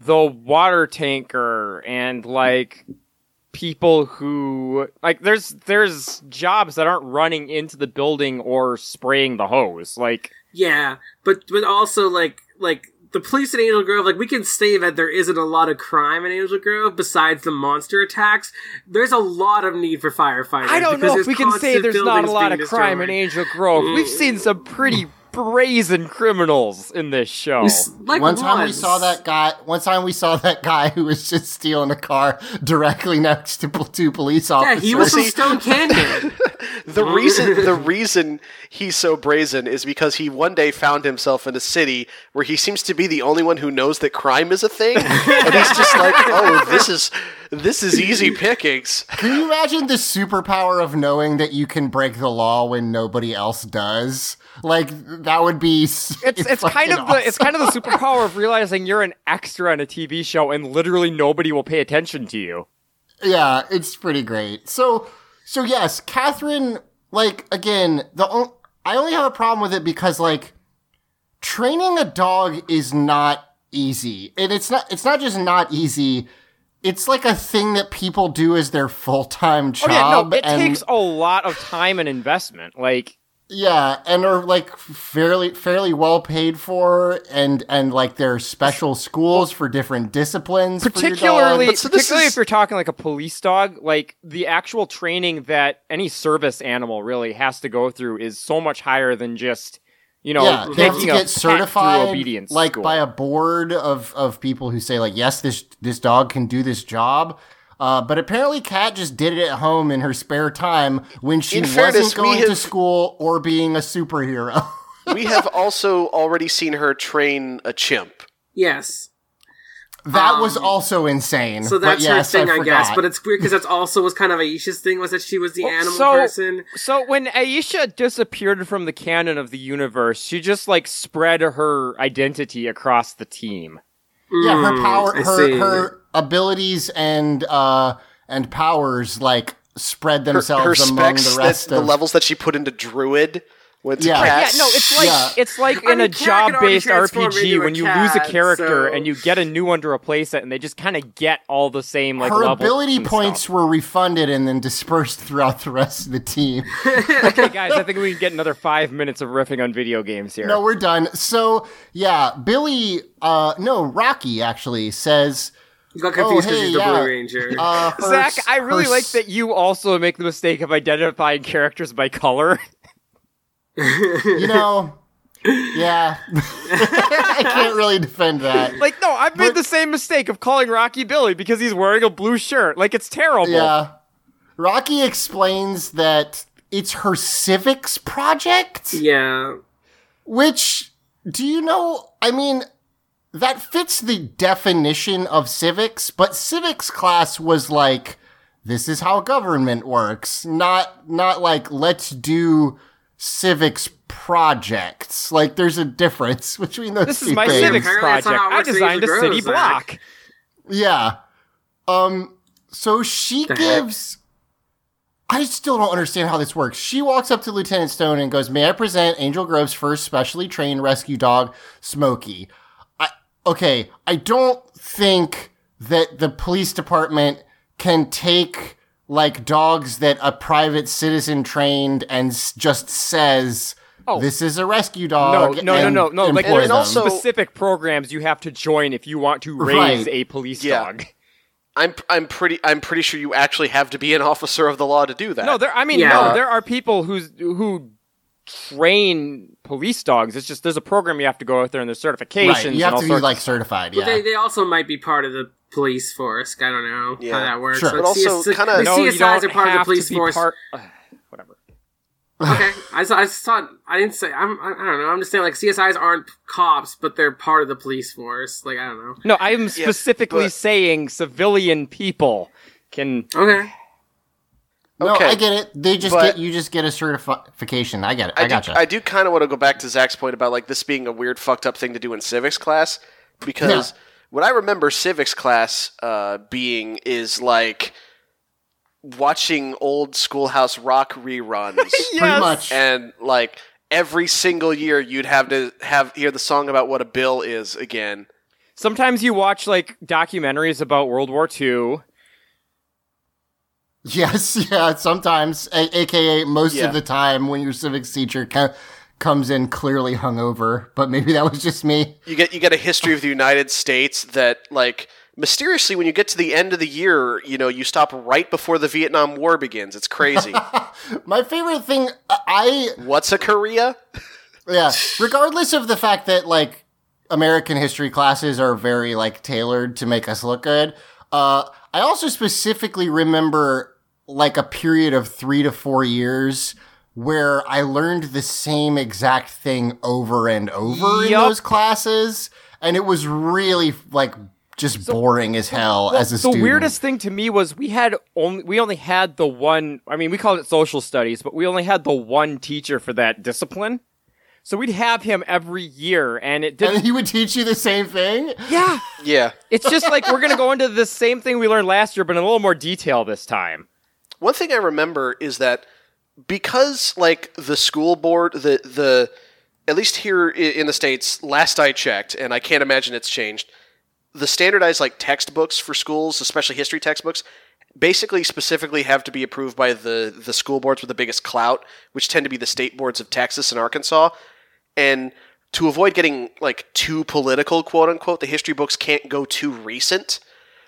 the water tanker and, like... people who, like, there's jobs that aren't running into the building or spraying the hose, like... Yeah, but also, like the police in Angel Grove, like, we can say that there isn't a lot of crime in Angel Grove besides the monster attacks. There's a lot of need for firefighters. I don't know if we can say there's not a lot of crime in Angel Grove. We've seen some pretty... brazen criminals in this show. Like one time we saw that guy who was just stealing a car directly next to two police officers. Yeah, he was from Stone Canyon. The reason he's so brazen is because he one day found himself in a city where he seems to be the only one who knows that crime is a thing, and he's just like, oh, this is easy pickings. Can you imagine the superpower of knowing that you can break the law when nobody else does? Like, that would be... It's kind of awesome. It's kind of the superpower of realizing you're an extra on a TV show and literally nobody will pay attention to you. Yeah, it's pretty great. So yes, Catherine, like, again, I only have a problem with it because, like, training a dog is not easy. And it's not just not easy... It's like a thing that people do as their full-time job. Oh, yeah, no, it takes a lot of time and investment, like... Yeah, and are, like, fairly well paid for, and like, there are special schools for different disciplines Particularly if you're talking, like, a police dog, like, the actual training that any service animal really has to go through is so much higher than just... You know, yeah, they have to get certified, like, by a board of people who say, like, yes, this dog can do this job. But apparently Kat just did it at home in her spare time when she wasn't going to school or being a superhero. We have also already seen her train a chimp. Yes. That was also insane. So that's her thing, I guess. But it's weird because that's also was kind of Aisha's thing, was that she was the animal person. So when Aisha disappeared from the canon of the universe, she just, like, spread her identity across the team. Yeah, her power, her abilities and and powers like spread themselves her among the rest of the levels that she put into Druid. It's like in a job-based RPG when you lose a character and you get a new one to replace it, and they just kind of get all the same like her levels. Her ability points were refunded and then dispersed throughout the rest of the team. Okay, guys, I think we can get another 5 minutes of riffing on video games here. No, we're done. So, yeah, Rocky actually says... You got confused because he's the Blue Ranger. Zach, I really like that you also make the mistake of identifying characters by color. I can't really defend that. Like, no, I've made the same mistake of calling Rocky Billy because he's wearing a blue shirt. Like, it's terrible. Yeah. Rocky explains that it's her civics project. Yeah. Which, do you know, I mean, that fits the definition of civics, but civics class was like, this is how government works. Not like, let's do... civics projects. Like, there's a difference between those two things. This is my civics project. I designed a city block. Yeah. So she gives... I still don't understand how this works. She walks up to Lieutenant Stone and goes, "May I present Angel Grove's first specially trained rescue dog, Smokey?" I don't think that the police department can take... like dogs that a private citizen trained and just says, this is a rescue dog. No. Like, there's also specific programs you have to join if you want to raise a police dog. I'm pretty sure you actually have to be an officer of the law to do that. There are people who train police dogs. It's just there's a program you have to go out there and there's certifications. Right. You have to be certified. Yeah, but they also might be part of the police force. I don't know how that works. Sure. But also kind of... CSIs are part of the police force. Whatever. Okay. I don't know. I'm just saying, like, CSIs aren't cops, but they're part of the police force. Like, I don't know. No, I'm specifically saying civilian people can... Okay. No, I get it. You just get a certification. I get it. I gotcha. I do kind of want to go back to Zach's point about, like, this being a weird, fucked up thing to do in civics class, because... Yeah. What I remember civics class being is like watching old Schoolhouse Rock reruns. Yes. Pretty much. And like every single year you'd have to hear the song about what a bill is again. Sometimes you watch like documentaries about World War II. Yes, yeah, sometimes, aka most of the time when your civics teacher comes in clearly hungover, but maybe that was just me. You get a history of the United States that, like, mysteriously, when you get to the end of the year, you know, you stop right before the Vietnam War begins. It's crazy. My favorite thing, what's a Korea? Yeah, regardless of the fact that, like, American history classes are very, like, tailored to make us look good, I also specifically remember, like, a period of 3 to 4 years where I learned the same exact thing over and over in those classes, and it was really like just boring as hell as a student. The weirdest thing to me was we only had the one. I mean, we called it social studies, but we only had the one teacher for that discipline. So we'd have him every year, and it didn't... And he would teach you the same thing? Yeah. Yeah. It's just like we're going to go into the same thing we learned last year, but in a little more detail this time. One thing I remember is that because, like, the school board, the at least here in the States, last I checked, and I can't imagine it's changed, the standardized, like, textbooks for schools, especially history textbooks, basically specifically have to be approved by the school boards with the biggest clout, which tend to be the state boards of Texas and Arkansas. And to avoid getting, like, too political, quote-unquote, the history books can't go too recent.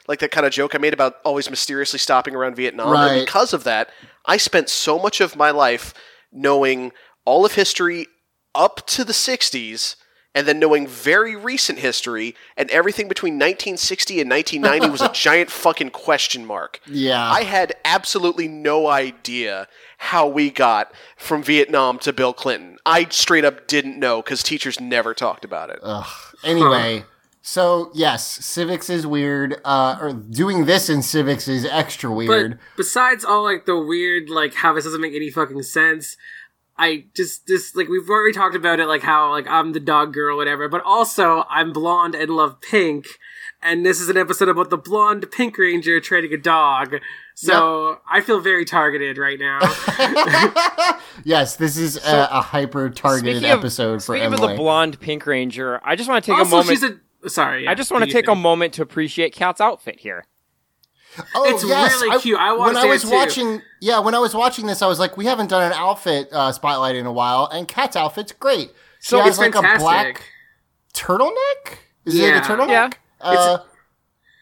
Like that kind of joke I made about always mysteriously stopping around Vietnam. Right. And because of that, I spent so much of my life knowing all of history up to the 60s and then knowing very recent history, and everything between 1960 and 1990 was a giant fucking question mark. Yeah. I had absolutely no idea how we got from Vietnam to Bill Clinton. I straight up didn't know because teachers never talked about it. Ugh. Anyway... So, yes, civics is weird, or doing this in civics is extra weird. But besides all, like, the weird, like, how this doesn't make any fucking sense, I just, like, we've already talked about it, like, how, like, I'm the dog girl, whatever, but also, I'm blonde and love pink, And this is an episode about the blonde Pink Ranger training a dog. So yep. I feel very targeted right now. Yes, this is a hyper-targeted episode for Emily. Speaking of the blonde Pink Ranger, I just want to take a moment. I just want to take a moment to appreciate Kat's outfit here. Oh, it's really cute. I want to say it too. When I was watching this, I was like, we haven't done an outfit spotlight in a while, and Kat's outfit's great. So she has like a black turtleneck. Is it like a turtleneck? Yeah.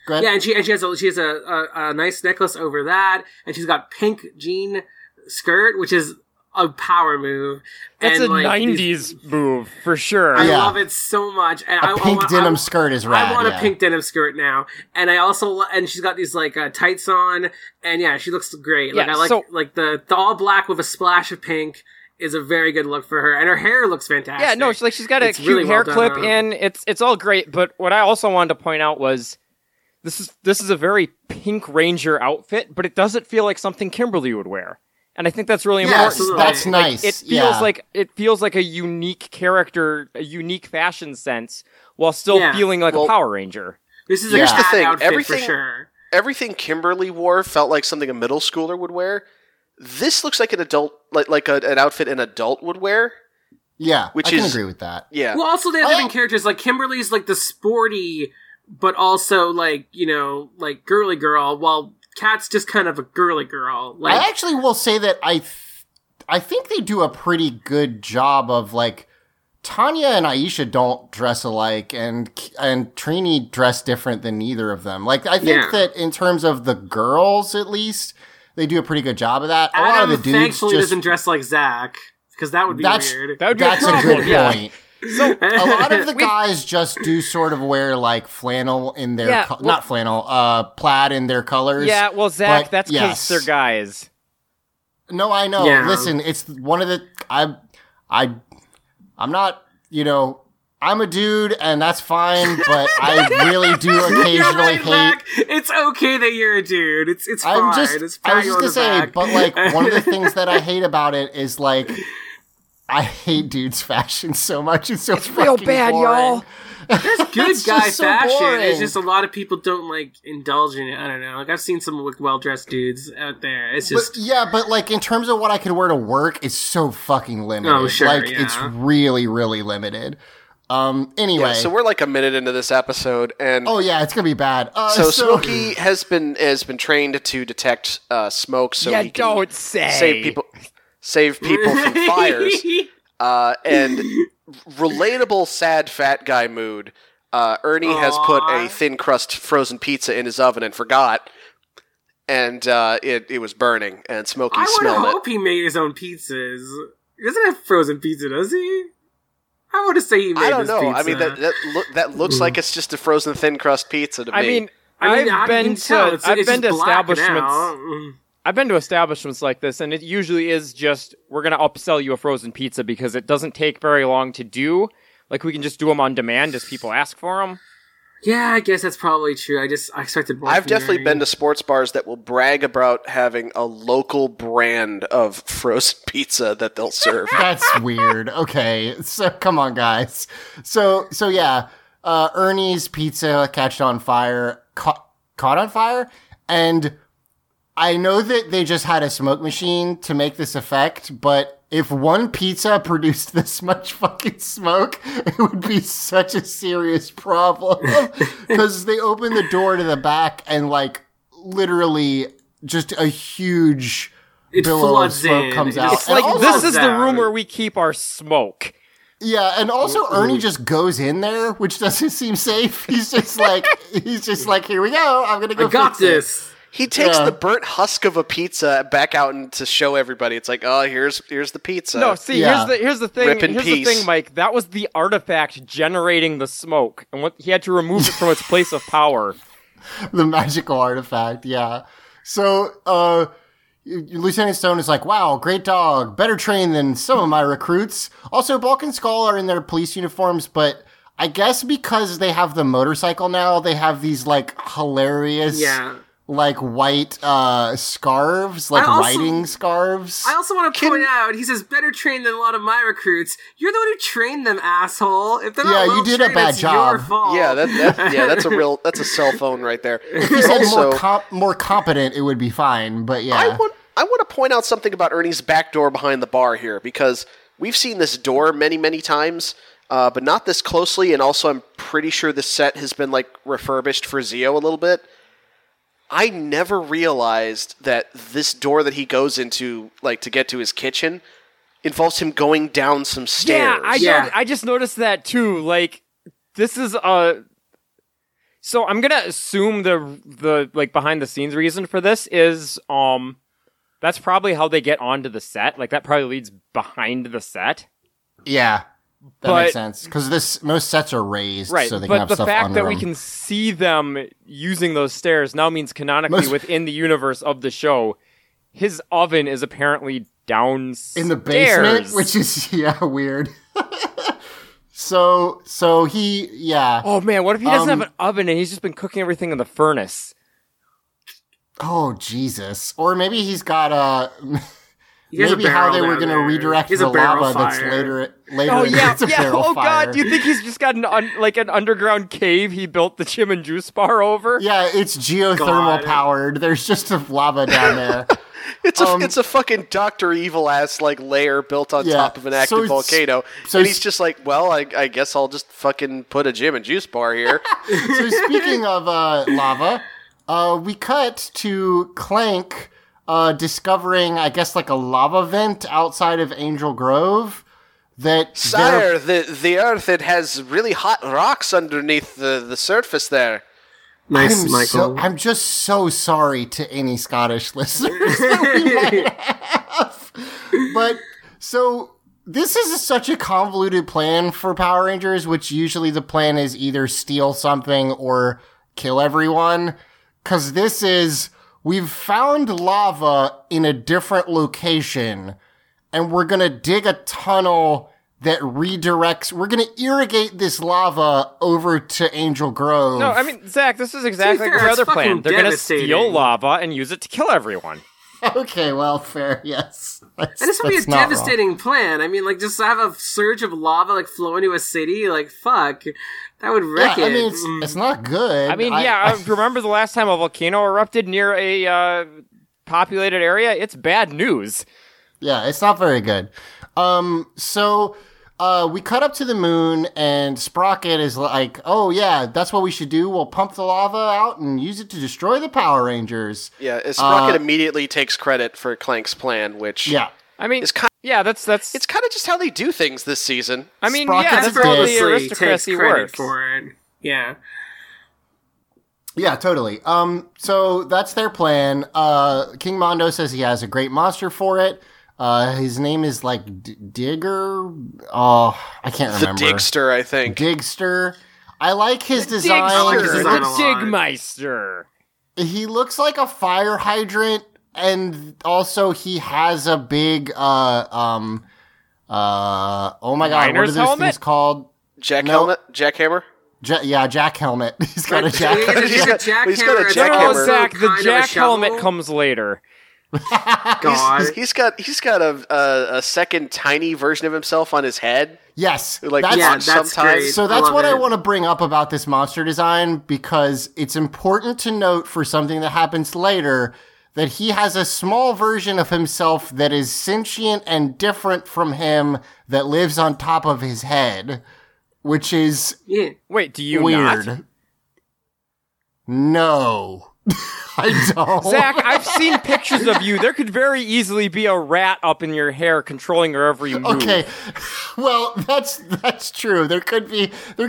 Go ahead. Yeah, and she has a nice necklace over that, and she's got pink jean skirt, which is a power move. That's and, '90s move for sure. I love it so much. And a pink denim skirt is rad. I want a pink denim skirt now, and I also she's got these tights on, and she looks great. Yeah, the all black with a splash of pink is a very good look for her, and her hair looks fantastic. Yeah, no, she's got a cute hair clip, and it's all great. But what I also wanted to point out was this is a very Pink Ranger outfit, but it doesn't feel like something Kimberly would wear. And I think that's really important. Absolutely. That's nice. It feels like a unique character, a unique fashion sense, while still feeling like a Power Ranger. This is here's the thing. Everything Kimberly wore felt like something a middle schooler would wear. This looks like an adult, an outfit an adult would wear. Yeah, I agree with that. Yeah. Well, also they have different characters. Like Kimberly's like the sporty, but also girly girl, while Kat's just kind of a girly girl. I actually will say that I think they do a pretty good job of Tanya and Aisha don't dress alike, and Trini dress different than either of them. I think that in terms of the girls, at least, they do a pretty good job of that. A lot of the dudes thankfully doesn't dress like Zach, because that would be weird. That's a good point. So a lot of the guys just do sort of wear flannel in their not flannel, plaid in their colors. Yeah, well, Zach, but, that's because they're guys. No, I know. Yeah. Listen, it's one of the I'm not I'm a dude and that's fine, but I really do occasionally hate. Back. It's okay that you're a dude. It's fine. I was just gonna say, but one of the things that I hate about it is I hate dudes' fashion so much. It's real bad, boring. Y'all. There's good guy fashion. Boring. It's just a lot of people don't indulge in it. I don't know. I've seen some well-dressed dudes out there. It's just in terms of what I could wear to work, it's so fucking limited. Oh, sure, it's really, really limited. Anyway, so we're a minute into this episode, and it's gonna be bad. So Smokey has been trained to detect smoke, so he can save people from fires, and relatable sad fat guy mood. Ernie has put a thin crust frozen pizza in his oven and forgot, and it was burning, and Smokey smelled it. I hope he made his own pizzas. He doesn't have frozen pizza, does he? I would say he made his pizza. I don't know. I mean, that looks like it's just a frozen thin crust pizza to me. I've been to establishments like this, and it usually is just, we're going to upsell you a frozen pizza because it doesn't take very long to do. We can just do them on demand as people ask for them. Yeah, I guess that's probably true. I expected more. I've definitely been to sports bars that will brag about having a local brand of frozen pizza that they'll serve. That's weird. Okay. So, come on, guys. So yeah, Ernie's pizza caught on fire, and I know that they just had a smoke machine to make this effect, but if one pizza produced this much fucking smoke, it would be such a serious problem. Because they opened the door to the back and, literally just a huge billow of smoke comes out. It's this is the room where we keep our smoke. Yeah, and also Ernie just goes in there, which doesn't seem safe. He's just here we go, I'm going to go fix it. I got this. He takes the burnt husk of a pizza back out and to show everybody. It's here's the pizza. No, see, here's the thing. Rip in peace. The thing, Mike. That was the artifact generating the smoke, and he had to remove it from its place of power. The magical artifact, yeah. So, Lieutenant Stone is wow, great dog, better trained than some of my recruits. Also, Bulk and Skull are in their police uniforms, but I guess because they have the motorcycle now, they have these hilarious like white scarves, like riding scarves. I also want to point out, he says, better trained than a lot of my recruits. You're the one who trained them, asshole. If they're not well trained, it's your fault. Yeah, that's a cell phone right there. If he said more competent, it would be fine, but yeah. I want to point out something about Ernie's back door behind the bar here, because we've seen this door many, many times, but not this closely, and also I'm pretty sure this set has been like refurbished for Zeo a little bit. I never realized that this door that he goes into, like, to get to his kitchen, involves him going down some stairs. I just noticed that, too. Like, this is a... So I'm going to assume the behind-the-scenes reason for this is, that's probably how they get onto the set. Like, that probably leads behind the set. Yeah. That makes sense, because most sets are raised, right, so they can have stuff on them. But the fact that we can see them using those stairs now means canonically within the universe of the show, his oven is apparently downstairs. In the basement, which is, weird. So he, Oh, man, what if he doesn't have an oven and he's just been cooking everything in the furnace? Oh, Jesus. Or maybe he's got a... Maybe how they were going to redirect the lava that's later. Oh yeah, oh fire. God! Do you think he's just got an underground cave he built the Chim and Juice bar over? Yeah, it's geothermal powered. There's just a lava down there. It's a fucking Dr. Evil ass like lair built on top of an active volcano. So and he's just like, well, I guess I'll just fucking put a Chim and Juice bar here. So speaking of lava, we cut to Clank. Discovering, I guess, like a lava vent outside of Angel Grove. That Sire, the earth, it has really hot rocks underneath the surface there. Nice, Michael. I'm just so sorry to any Scottish listeners that we might have. But, so, this is such a convoluted plan for Power Rangers, which usually the plan is either steal something or kill everyone. Because this is... We've found lava in a different location, and we're going to dig a tunnel that redirects. We're going to irrigate this lava over to Angel Grove. No, I mean, Zach, this is exactly like your other plan. They're going to steal lava and use it to kill everyone. Okay, well, fair, yes. And this would be a devastating plan. I mean, like, just have a surge of lava, like, flow into a city, like, fuck, that would wreck it. I mean, it's not good. I mean, I remember the last time a volcano erupted near a populated area? It's bad news. Yeah, it's not very good. We cut up to the moon, and Sprocket is like, oh, yeah, that's what we should do. We'll pump the lava out and use it to destroy the Power Rangers. Yeah, Sprocket immediately takes credit for Clank's plan, which is kind of... Yeah, that's... It's kind of just how they do things this season. I mean, Sprocket's that's where all the aristocracy works. For it. Yeah. Yeah, totally. So that's their plan. King Mondo says he has a great monster for it. His name is like Digger. Oh, I can't remember. The Digster, I think. Digster. I like his design. I like his design. The Digmeister. He looks like a fire hydrant, and also he has a big oh my god, what are those things called? Helmet? Jackhammer? Jack helmet. He's got a jack helmet. He's got a jack hammer. Zach, the jack helmet comes later. God. He's got a second tiny version of himself on his head. Yes, like that's great. So that's what I want to bring up about this monster design, because it's important to note for something that happens later that he has a small version of himself that is sentient and different from him that lives on top of his head, which is Wait, do you weird? Not? No. I don't. Zach, I've seen pictures of you. There could very easily be a rat up in your hair controlling your every move. Okay. Well, that's true. There could be a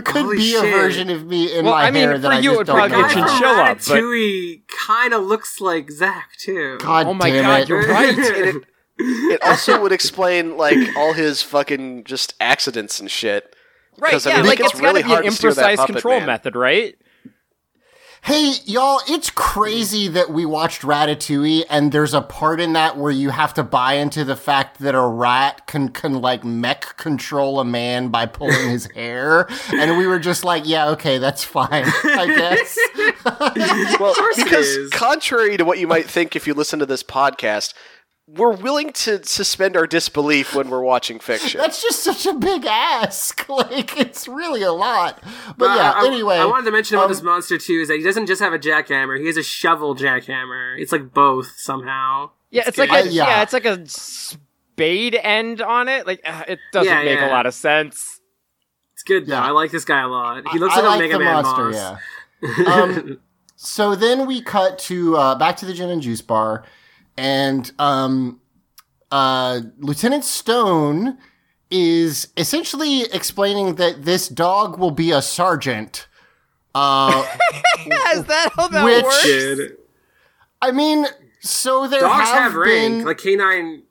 version of me in my hair that I just don't know. Well, I mean, for you it would probably be a chinchilla. Ratatouille kind of looks like Zach, too. God damn it. Oh my god, you're right. It also would explain, like, all his fucking just accidents and shit. Right, yeah, I mean, like, it's really gotta be an imprecise control method, right? Hey, y'all, it's crazy that we watched Ratatouille, and there's a part in that where you have to buy into the fact that a rat can like, mech control a man by pulling his hair. And we were just like, yeah, okay, that's fine, I guess. Well, because contrary to what you might think if you listen to this podcast, we're willing to suspend our disbelief when we're watching fiction. That's just such a big ask. Like, it's really a lot. But anyway. I wanted to mention about this monster, too, is that he doesn't just have a jackhammer. He has a shovel jackhammer. It's like both, somehow. Yeah, it's like a, yeah, it's like a spade end on it. Like, it doesn't make a lot of sense. It's good, though. I like this guy a lot. He looks like a Mega Man monster, boss. Yeah. So then we cut to back to the gin and juice bar. And Lieutenant Stone is essentially explaining that this dog will be a sergeant. Is that how that works? Dude. I mean, so there dogs have rank, been, like canine.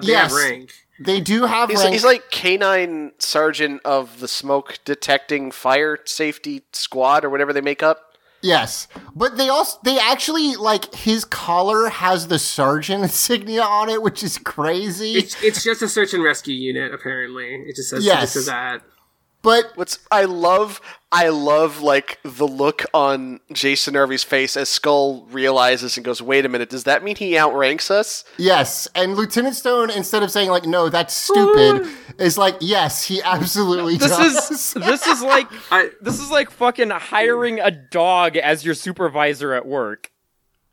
They have rank. They do have. Rank. He's like canine sergeant of the smoke detecting fire safety squad or whatever they make up. Yes, but they actually, like, his collar has the sergeant insignia on it, which is crazy. It's just a search and rescue unit, apparently. It just says this or that. But I love like the look on Jason Irving's face as Skull realizes and goes, wait a minute, does that mean he outranks us? Yes. And Lieutenant Stone, instead of saying like, no, that's stupid, is like, yes, he absolutely does. This is like fucking hiring a dog as your supervisor at work.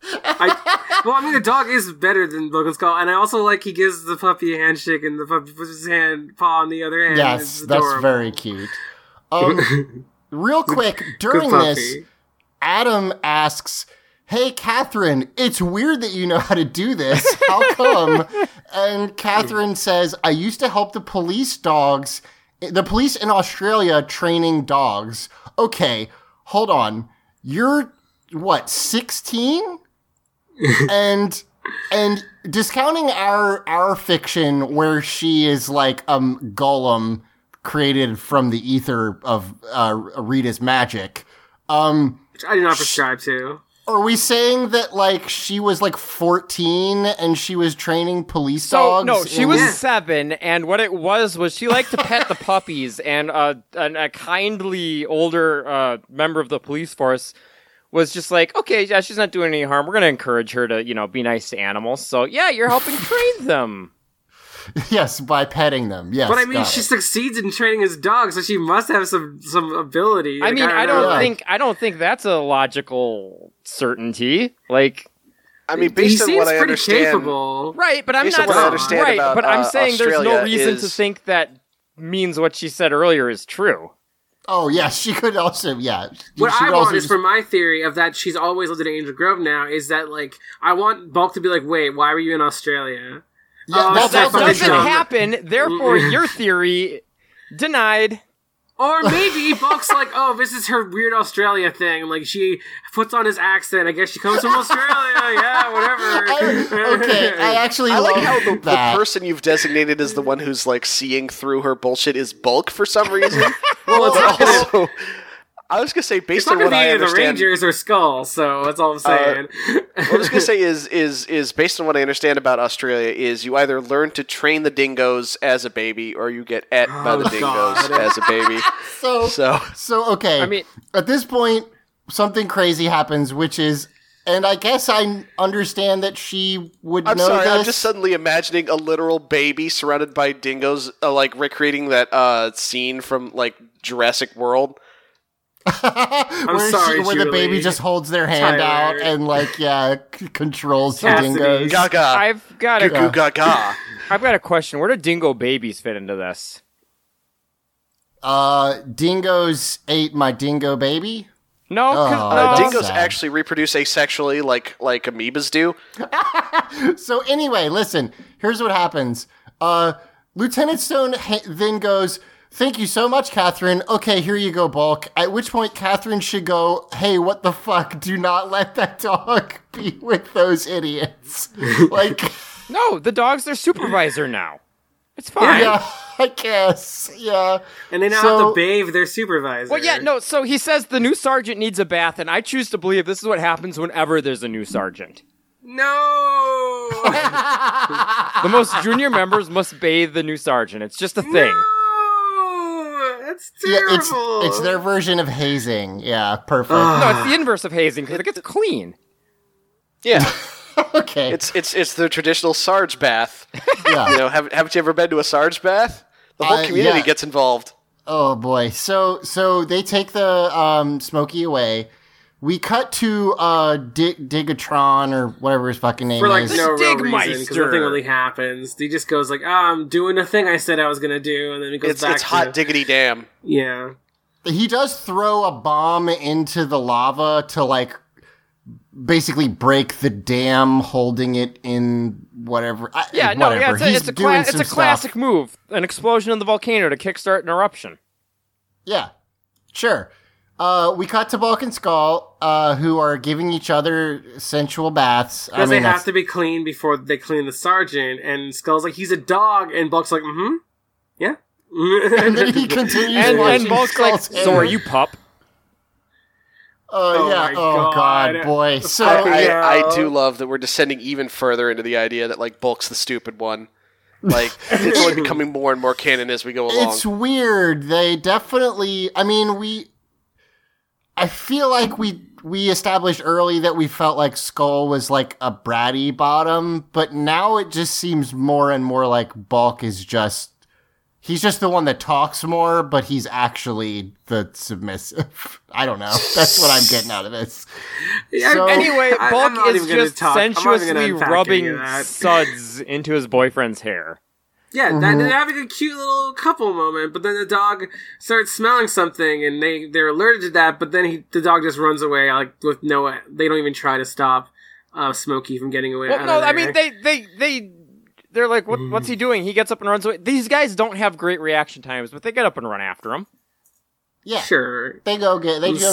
The dog is better than Logan Skull, and I also like he gives the puppy a handshake, and the puppy puts his paw on the other hand. Yes, that's very cute. Real quick, during this, Adam asks, hey, Catherine, it's weird that you know how to do this. How come? And Catherine says, I used to help the police in Australia training dogs. Okay, hold on. You're... what, 16? and discounting our fiction where she is like Gollum created from the ether of Rita's magic, which I do not prescribe to. Are we saying that like she was like 14 and she was training police dogs? No, she was 7, and what it was she liked to pet the puppies, and a kindly older member of the police force was just like, okay, yeah, she's not doing any harm. We're going to encourage her to, be nice to animals. So, yeah, you're helping train them. Yes, by petting them. Yes. But I mean, she succeeds in training his dog, so she must have some ability. I mean, I don't think that's a logical certainty. Like, I mean, based on what I understand, capable. Right? But I'm not. Right? About, but I'm saying Australia, there's no reason to think that means what she said earlier is true. Oh, yeah, she could also, What I want is, for my theory of that she's always lived in Angel Grove now, is that, like, I want Bulk to be like, wait, why were you in Australia? Yeah, that doesn't happen, therefore your theory, denied. Or maybe Bulk's like, oh, this is her weird Australia thing. Like, she puts on his accent. I guess she comes from Australia. Yeah, whatever. I like how the person you've designated as the one who's, like, seeing through her bullshit is Bulk for some reason. I was going to say, based on what I understand... the Rangers or Skull, so that's all I'm saying. What I was going to say is based on what I understand about Australia, is you either learn to train the dingoes as a baby, or you get by the dingoes as a baby. So, okay. I mean, at this point, something crazy happens, which is... And I guess I understand that she would know this. I'm sorry, I'm just suddenly imagining a literal baby surrounded by dingoes, like, recreating that scene from, like, Jurassic World. Where the baby just holds their hand out and, like, controls the dingoes. Gaga. I've got a question. Where do dingo babies fit into this? Dingoes ate my dingo baby? No, dingoes actually reproduce asexually, like amoebas do. So anyway, listen. Here's what happens. Lieutenant Stone then goes, "Thank you so much, Catherine. Okay, here you go, Bulk." At which point, Catherine should go, "Hey, what the fuck? Do not let that dog be with those idiots." Like, no, the dog's their supervisor now. It's fine. Yeah, I guess. Yeah. And they now have to bathe their supervisor. Well, yeah, no, so he says the new sergeant needs a bath, and I choose to believe this is what happens whenever there's a new sergeant. No! The most junior members must bathe the new sergeant. It's just a thing. No! That's terrible. Yeah, it's their version of hazing. Yeah, perfect. No, it's the inverse of hazing, because it gets clean. Yeah. Okay. It's the traditional Sarge bath. Yeah. You know, haven't you ever been to a Sarge bath? The whole community gets involved. Oh boy. So they take the Smokey away. We cut to Digatron or whatever his fucking name is. For no real reason, because nothing really happens. He just goes like, I'm doing the thing I said I was going to do, and then he goes back to... It's hot diggity damn. Yeah. He does throw a bomb into the lava to basically break the dam holding it in whatever. It's a classic move. An explosion in the volcano to kickstart an eruption. Yeah, sure. We cut to Bulk and Skull, who are giving each other sensual baths. Because they have to be clean before they clean the sergeant, and Skull's like, he's a dog, and Bulk's like, mm-hmm, yeah. And then he continues and Bulk's Skull's like, so are you pup? Oh yeah! Oh god, boy! So I do love that we're descending even further into the idea that Bulk's the stupid one. It's only becoming more and more canon as we go along. It's weird. They definitely. I mean, I feel like we established early that we felt like Skull was a bratty bottom, but now it just seems more and more like Bulk is just. He's just the one that talks more, but he's actually the submissive. I don't know. That's what I'm getting out of this. Anyway, Bulk is just sensuously rubbing suds into his boyfriend's hair. Yeah, they're having a cute little couple moment, but then the dog starts smelling something, and they're alerted to that, but then the dog just runs away, with no... They don't even try to stop Smokey from getting away. Well, no, I mean, they're like, what's he doing? He gets up and runs away. These guys don't have great reaction times, but they get up and run after him. Yeah. Sure. They go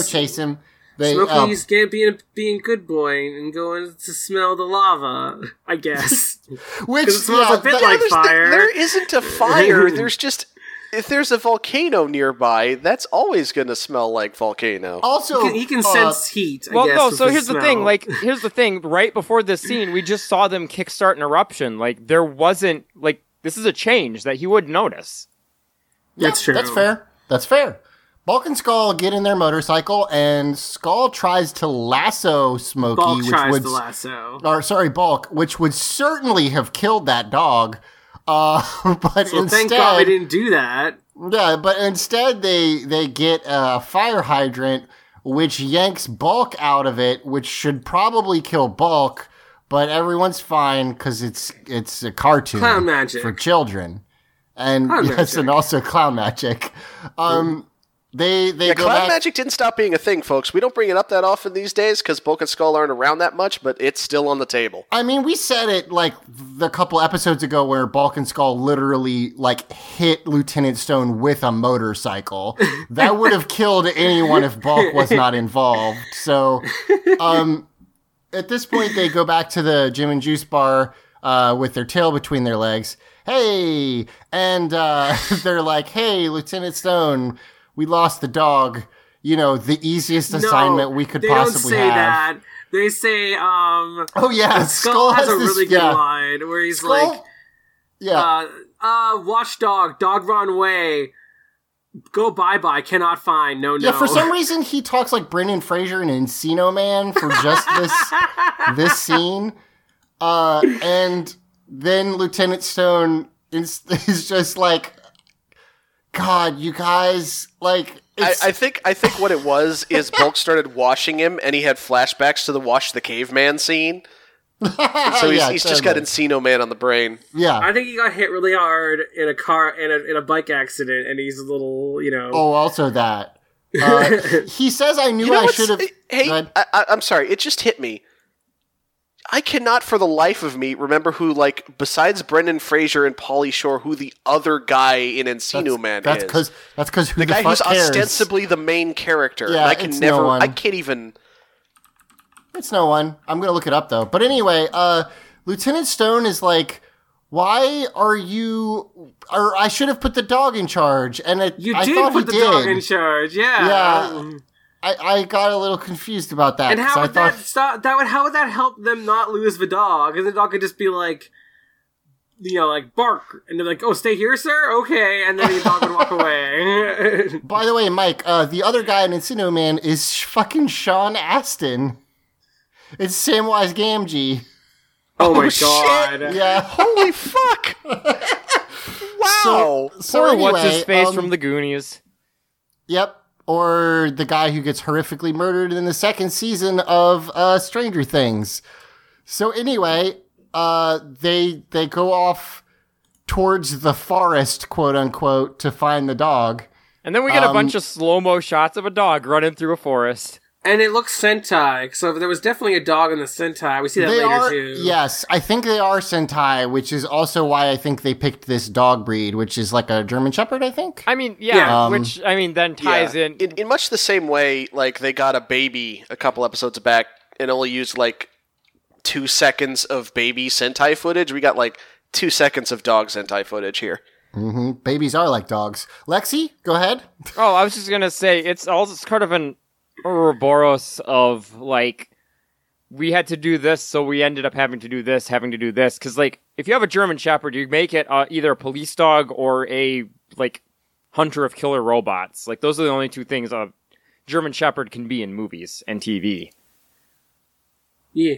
chase him. Smokey's being good boy and going to smell the lava, I guess. Which smells a bit like fire. There isn't a fire. There's just... If there's a volcano nearby, that's always going to smell like volcano. Also, he can sense heat. So here's the thing. Here's the thing. Right before this scene, we just saw them kickstart an eruption. There wasn't. This is a change that he would notice. Yeah, that's true. That's fair. Bulk and Skull get in their motorcycle, and Skull tries to lasso Smokey. Bulk, which would certainly have killed that dog. Thank God they didn't do that. Yeah, but instead they get a fire hydrant, which yanks Bulk out of it, which should probably kill Bulk, but everyone's fine because it's a cartoon for children, and and also clown magic. Magic didn't stop being a thing, folks. We don't bring it up that often these days because Bulk and Skull aren't around that much, but it's still on the table. I mean, we said it the couple episodes ago where Bulk and Skull literally hit Lieutenant Stone with a motorcycle. That would have killed anyone if Bulk was not involved. So at this point, they go back to the Jim and Juice bar with their tail between their legs. Hey! And they're like, hey, Lieutenant Stone... We lost the dog. You know, the easiest assignment we could possibly have. They don't say that. They say, oh, yeah. Skull has a really good line where he's watch dog run way. Go bye-bye, cannot find, no. Yeah, for some reason he talks like Brendan Fraser in Encino Man for just this scene. And then Lieutenant Stone is just like, God, you guys, I think what it was is Bulk started washing him, and he had flashbacks to the Wash the Caveman scene. And so he's just got Encino Man on the brain. Yeah, I think he got hit really hard in a car in a bike accident, and he's a little, Oh, also that. He says, "I knew I should have." Hey, I'm sorry. It just hit me. I cannot, for the life of me, remember who, besides Brendan Fraser and Pauly Shore, who the other guy in Encino Man is. That's because who the guy fuck who's cares? Ostensibly the main character. Yeah, I can't even. It's no one. I'm gonna look it up though. But anyway, Lieutenant Stone is like, Why are you... Or I should have put the dog in charge. And I did put the dog in charge, yeah. Yeah. I got a little confused about that. And how would that help them not lose the dog? And the dog could just be like, you know, like, bark. And they're like, oh, stay here, sir? Okay. And then the dog would walk away. By the way, Mike, the other guy in Encino Man is fucking Sean Astin. It's Samwise Gamgee. Oh my god. Shit. Yeah. Holy fuck. Wow. So anyway, what's his face from the Goonies? Yep. Or the guy who gets horrifically murdered in the second season of Stranger Things. So anyway, they go off towards the forest, quote unquote, to find the dog. And then we get a bunch of slow-mo shots of a dog running through a forest. And it looks Sentai, so there was definitely a dog in the Sentai. We see that later, too. Yes, I think they are Sentai, which is also why I think they picked this dog breed, which is like a German Shepherd, I think? I mean, yeah, which, I mean, then ties in. In much the same way, like, they got a baby a couple episodes back and only used, like, 2 seconds of baby Sentai footage. We got, like, 2 seconds of dog Sentai footage here. Mm-hmm. Babies are like dogs. Lexi, go ahead. Oh, I was just going to say, it's also kind of an... Ouroboros of, like, we had to do this, so we ended up having to do this, because, like, if you have a German Shepherd, you make it either a police dog or a, like, hunter of killer robots. Like, those are the only two things a German Shepherd can be in movies and TV. Yeah.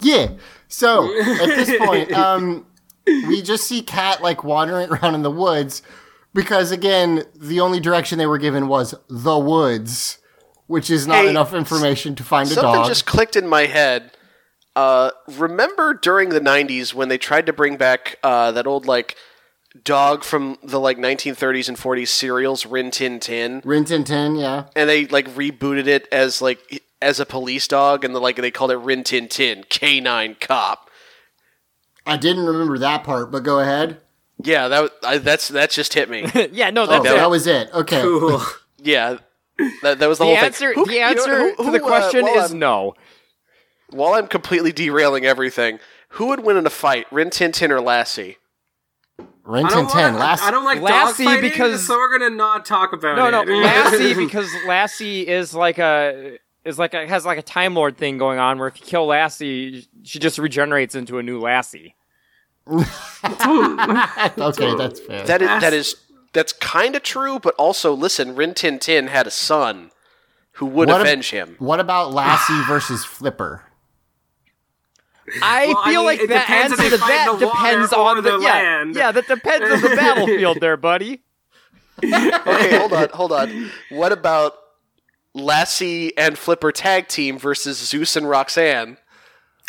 Yeah. So, at this point, we just see Cat, like, wandering around in the woods, because, again, the only direction they were given was the woods, which is not enough information to find a dog. Something just clicked in my head. Remember during the 90s when they tried to bring back that old, like, dog from the, like, 1930s and 40s serials, Rin Tin Tin? Rin Tin Tin, yeah. And they, like, rebooted it as, like, as a police dog, and, like, they called it Rin Tin Tin, K9 Cop. I didn't remember that part, but go ahead. Yeah, that just hit me. Yeah, no, that was it. Okay. Cool. Yeah, that was the whole thing. The answer to the question is no. While I'm completely derailing everything, who would win in a fight, Rin Tin Tin or Lassie? Rin Tin Tin, Lassie. I don't like Lassie dog fighting, so we're gonna not talk about it. No, Lassie, because Lassie has like a Time Lord thing going on where if you kill Lassie, she just regenerates into a new Lassie. Okay, that's fair. That's kind of true, but also, listen, Rin Tin Tin had a son who would avenge him. What about Lassie versus Flipper? I feel like the answer to that depends on the land. Yeah, that depends on the battlefield, there, buddy. Okay, hold on. What about Lassie and Flipper tag team versus Zeus and Roxanne?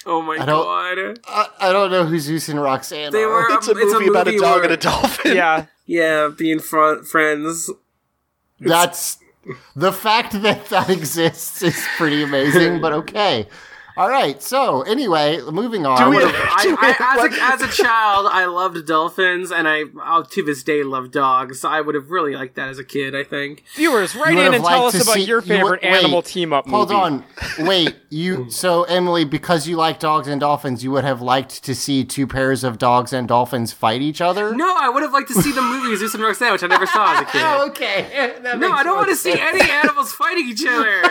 Oh my god! I don't know who Zeus and Roxanne are. It's a movie about a dog and a dolphin. Yeah, yeah, being friends. That's the fact that exists is pretty amazing. But okay, all right. So anyway, moving on. As a child, I loved dolphins, and I to this day love dogs. So I would have really liked that as a kid. I think viewers, write in and tell us about your favorite animal team-up movie. Hold on, wait. So Emily, because you like dogs and dolphins, you would have liked to see two pairs of dogs and dolphins fight each other? No, I would have liked to see the movie Zeus and Roxanne, which I never saw as a kid. Oh, okay. No, I don't want to see any animals fighting each other.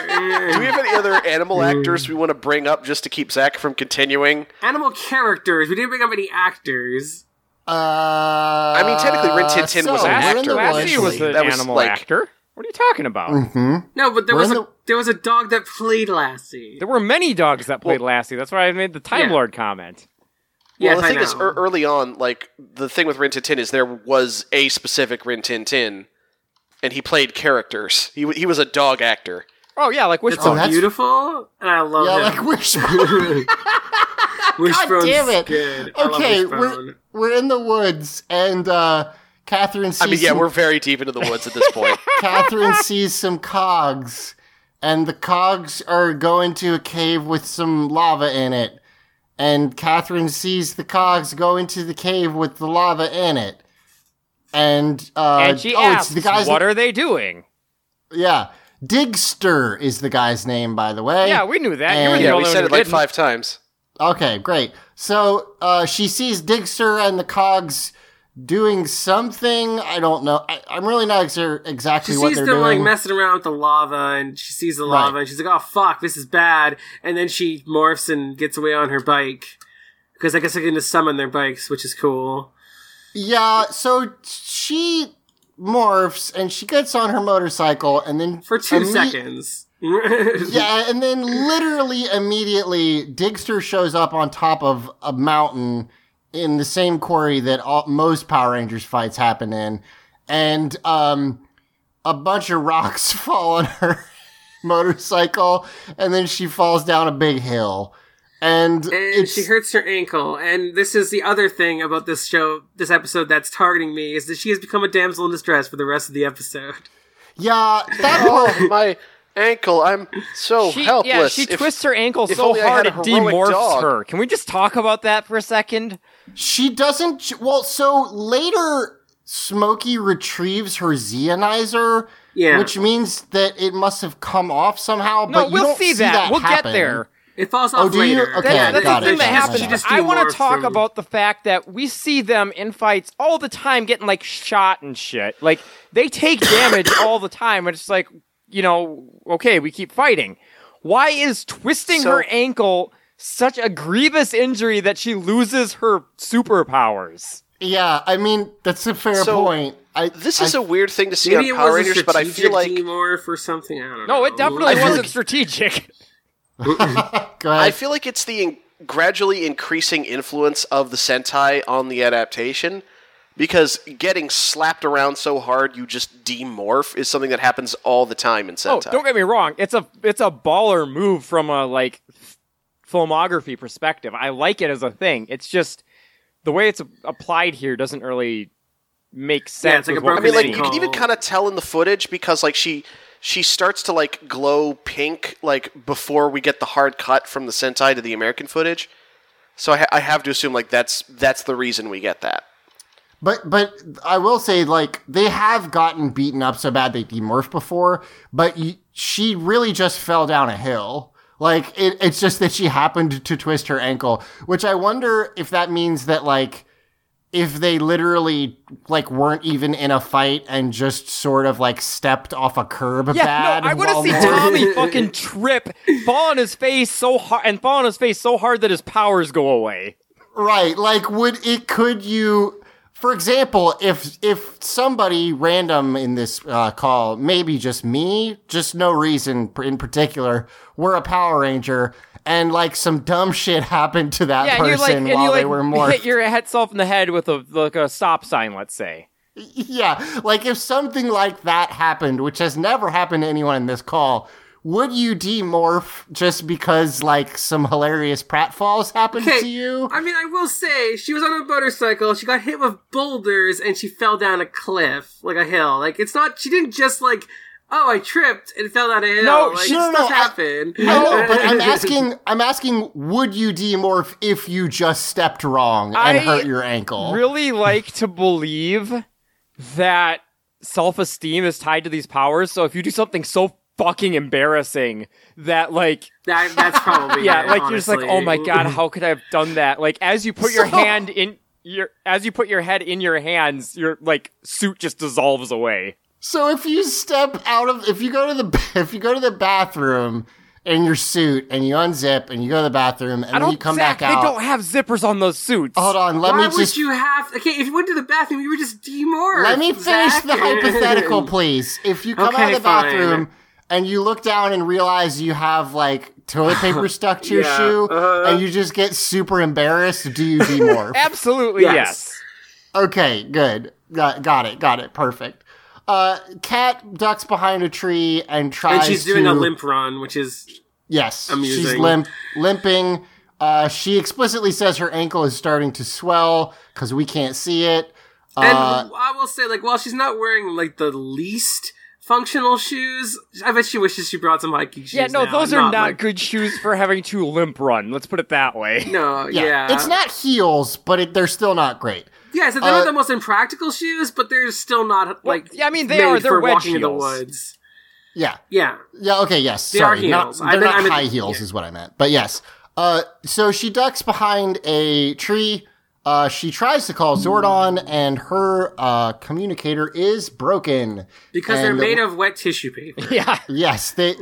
Do we have any other animal actors we want to bring up just to keep Zach from continuing? Animal characters. We didn't bring up any actors. I mean, technically, Rin Tin Tin was an actor. Lassie was an animal actor. What are you talking about? Mm-hmm. No, but there was a dog that played Lassie. There were many dogs that played Lassie. That's why I made the Time Lord comment. Well, the thing is, early on, like, the thing with Rin Tin Tin is there was a specific Rin Tin Tin, and he played characters. He was a dog actor. Oh, yeah, like Wishbone. It's beautiful, and I love him. Yeah, like Wishbone. Wishbone's damn it. Good. Okay, we're in the woods, and Catherine sees... I mean, yeah, we're very deep into the woods at this point. Catherine sees some cogs, and the cogs are going to a cave with some lava in it. And Catherine sees the cogs go into the cave with the lava in it. And she asks, what are they doing? Yeah. Digster is the guy's name, by the way. Yeah, we knew that. You were the only one who didn't. We said it like 5 times. Okay, great. So she sees Digster and the Cogs doing something. I don't know. I'm really not exactly what they're doing. She sees them like messing around with the lava, and she sees the lava, and she's like, "Oh fuck, this is bad." And then she morphs and gets away on her bike because I guess they can just summon their bikes, which is cool. Yeah. So she morphs and she gets on her motorcycle, and then for 2 seconds. Yeah, and then literally immediately, Digster shows up on top of a mountain in the same quarry that most Power Rangers fights happen in, and a bunch of rocks fall on her motorcycle, and then she falls down a big hill. And she hurts her ankle, and this is the other thing about this show, this episode that's targeting me, is that she has become a damsel in distress for the rest of the episode. Yeah, that whole... my... ankle, I'm so helpless. Yeah, she twists her ankle so hard it demorphs her. Can we just talk about that for a second? She doesn't... Well, so later, Smokey retrieves her Zeonizer, which means that it must have come off somehow, but you don't see that happen. We'll get there. It falls off later. Okay, that's the thing that happens. I want to talk about the fact that we see them in fights all the time getting, like, shot and shit. Like, they take damage all the time, and it's like... you know, okay, we keep fighting. Why is twisting her ankle such a grievous injury that she loses her superpowers? Yeah, I mean, that's a fair point. This is a weird thing to see on Power Rangers, but I feel like... maybe it was strategic or something, I don't know. No, it definitely wasn't strategic. I feel like it's the gradually increasing influence of the Sentai on the adaptation. Because getting slapped around so hard you just demorph is something that happens all the time in Sentai. Oh, don't get me wrong. It's a baller move from a, like, filmography perspective. I like it as a thing. It's just the way it's applied here doesn't really make sense. Yeah, it's like you can even kind of tell in the footage because, like, she starts to, like, glow pink, like, before we get the hard cut from the Sentai to the American footage. So I have to assume, like, that's the reason we get that. But I will say, like, they have gotten beaten up so bad they demorphed before, but she really just fell down a hill. Like, it's just that she happened to twist her ankle, which I wonder if that means that, like, if they literally, like, weren't even in a fight and just sort of, like, stepped off a curb bad. Yeah, no, I want to see Tommy fucking trip, fall on his face so hard that his powers go away. Right, like, for example, if somebody random in this call, maybe just me, just no reason in particular, were a Power Ranger, and, like, some dumb shit happened to that person while they were morphed. Hit your head self in the head with a stop sign, let's say. Yeah, like, if something like that happened, which has never happened to anyone in this call, would you demorph just because, like, some hilarious pratfalls happened to you? I mean, I will say, she was on a motorcycle, she got hit with boulders, and she fell down a cliff, like a hill. Like, it's not, she didn't just, like, oh, I tripped and fell down a hill. No, like, happened. I know, but I'm asking, would you demorph if you just stepped wrong and hurt your ankle? I really like to believe that self-esteem is tied to these powers, so if you do something so fucking embarrassing that, like, that's probably like, honestly. You're just like, oh my god, how could I have done that? Like, as you put your head in your hands, your, like, suit just dissolves away. So if you go to the bathroom in your suit and you unzip and you go to the bathroom and then you come back out. They don't have zippers on those suits. Hold on, if you went to the bathroom, you were just demorphed. Let me finish the hypothetical, please. If you come out of the bathroom. And you look down and realize you have, like, toilet paper stuck to your shoe, and you just get super embarrassed. Do you demorph? Absolutely, yes. Okay, good. Got it. Perfect. Kat ducks behind a tree and tries to... And she's doing a limp run, which is amusing. She's limping. She explicitly says her ankle is starting to swell because we can't see it. And I will say, like, while she's not wearing, like, the least... functional shoes. I bet she wishes she brought some hiking shoes. Yeah, no, those are not good shoes for having to limp run. Let's put it that way. No, yeah. It's not heels, but they're still not great. Yeah, so they're not the most impractical shoes, but they're still not, like, I mean, they're wedge walking heels. In the woods. Yeah. Yeah. Yeah, okay, yes. They are heels. They're not high heels is what I meant. But yes. So she ducks behind a tree. She tries to call Zordon, and her communicator is broken. Because they're made of wet tissue paper. Yeah. Yes, they're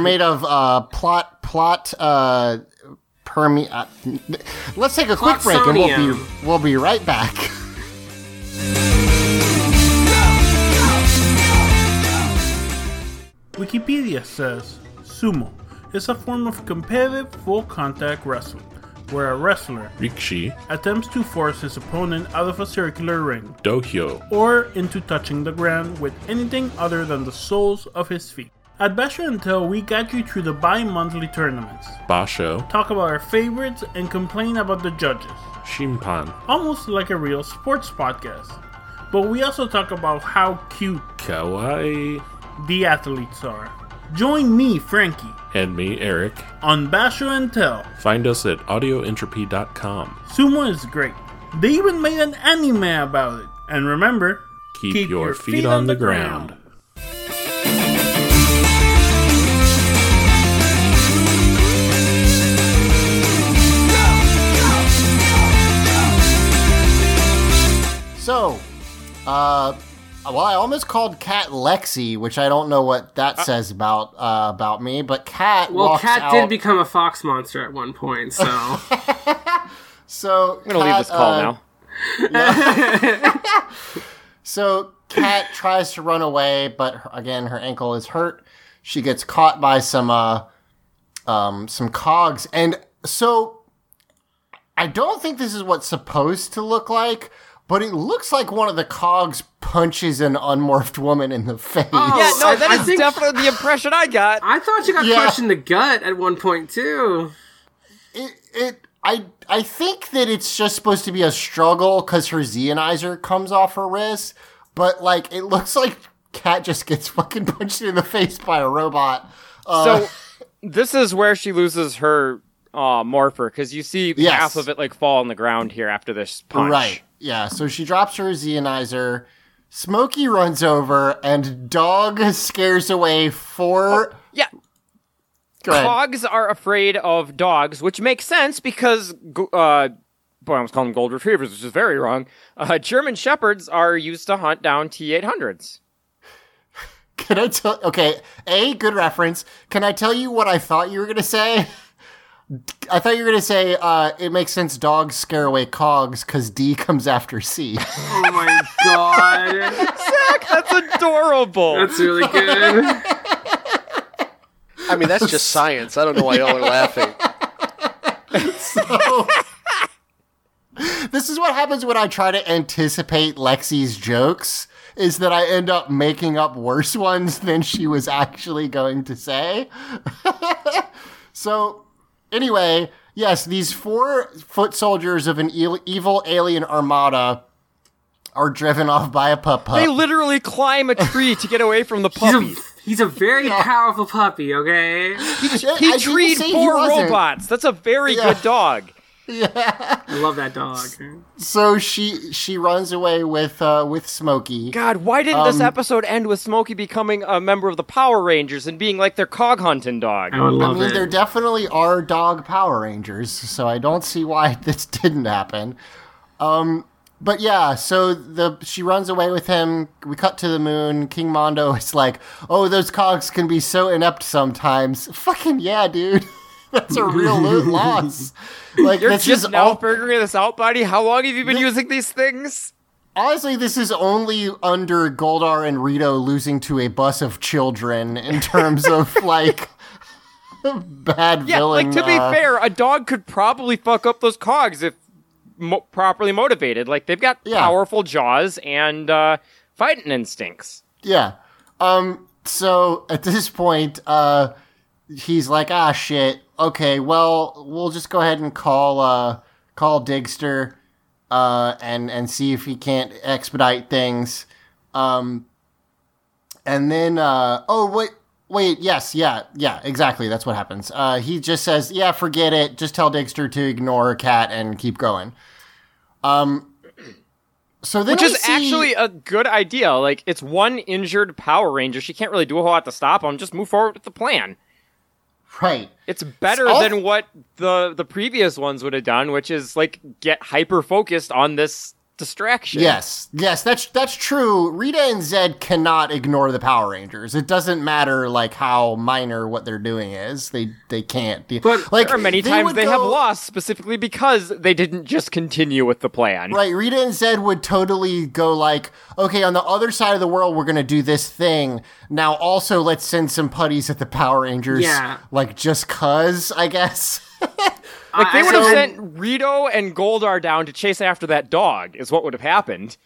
made of let's take a quick break, and we'll be right back. Wikipedia says, Sumo is a form of competitive full-contact wrestling, where a wrestler, Rikishi, attempts to force his opponent out of a circular ring, Dohyo, or into touching the ground with anything other than the soles of his feet. At Basho and Tell, we got you through the bi-monthly tournaments. Basho. Talk about our favorites and complain about the judges. Shimpan. Almost like a real sports podcast. But we also talk about how cute, kawaii, the athletes are. Join me, Frankie. And me, Eric. On Basho and Tell. Find us at audioentropy.com. Sumo is great. They even made an anime about it. And remember, keep your feet on the ground. So, well, I almost called Kat Lexi, which I don't know what that says about me, but Kat walks out. Well, Kat did become a fox monster at one point, so... I'm going to leave this call now. Yeah. So Kat tries to run away, but again, her ankle is hurt. She gets caught by some cogs, and so I don't think this is what's supposed to look like, but it looks like one of the cogs punches an unmorphed woman in the face. Oh, yeah, no, that is definitely the impression I got. I thought you got crushed in the gut at one point, too. I think that it's just supposed to be a struggle because her Xenizer comes off her wrist, but, like, it looks like Kat just gets fucking punched in the face by a robot. So, this is where she loses her morpher, because you see half of it, like, fall on the ground here after this punch. Right. Yeah, so she drops her Xenizer, Smokey runs over, and Dog scares away four... Oh, yeah. Cogs are afraid of dogs, which makes sense because... I almost called them gold retrievers, which is very wrong. German shepherds are used to hunt down T-800s. Can I tell... Okay, A, good reference. Can I tell you what I thought you were going to say? I thought you were going to say it makes sense dogs scare away cogs because D comes after C. Oh my god. Zach, that's adorable. That's really good. I mean, that's just science. I don't know why y'all are laughing. So, this is what happens when I try to anticipate Lexi's jokes, is that I end up making up worse ones than she was actually going to say. So... Anyway, yes, these 4-foot soldiers of an evil alien armada are driven off by a pup. They literally climb a tree to get away from the puppies. He's a very powerful puppy, okay? He treed 4 robots. That's a very good dog. Yeah. I love that dog. So she runs away with Smokey. God, why didn't this episode end with Smokey becoming a member of the Power Rangers and being like their cog hunting dog? I would love it. I mean, there definitely are dog Power Rangers, so I don't see why this didn't happen. But yeah, so she runs away with him. We cut to the moon. King Mondo is like, "Oh, those cogs can be so inept sometimes." Fucking yeah, dude. That's a real loss. Like, you're just now figuring this out, buddy? How long have you been using these things? Honestly, this is only under Goldar and Rito losing to a bus of children in terms of, like, bad villain. Yeah, like, to be fair, a dog could probably fuck up those cogs if properly motivated. Like, they've got powerful jaws and fighting instincts. Yeah. So, at this point, he's like, ah, shit. Okay, well, we'll just go ahead and call Digster and see if he can't expedite things. And then, exactly. That's what happens. He just says, yeah, forget it. Just tell Digster to ignore Kat and keep going. So then actually a good idea. Like, it's one injured Power Ranger. She can't really do a whole lot to stop him. Just move forward with the plan. Right. It's better than what the previous ones would have done, which is like get hyper focused on this distraction. Yes, that's true. Rita and Zed cannot ignore the Power Rangers. It doesn't matter like how minor what they're doing is. They can't. But like, there are many times they have lost specifically because they didn't just continue with the plan. Right. Rita and Zed would totally go like, okay, on the other side of the world, we're gonna do this thing. Now also let's send some putties at the Power Rangers. Yeah. Like just cause, I guess. Like, they would have sent Rito and Goldar down to chase after that dog, is what would have happened.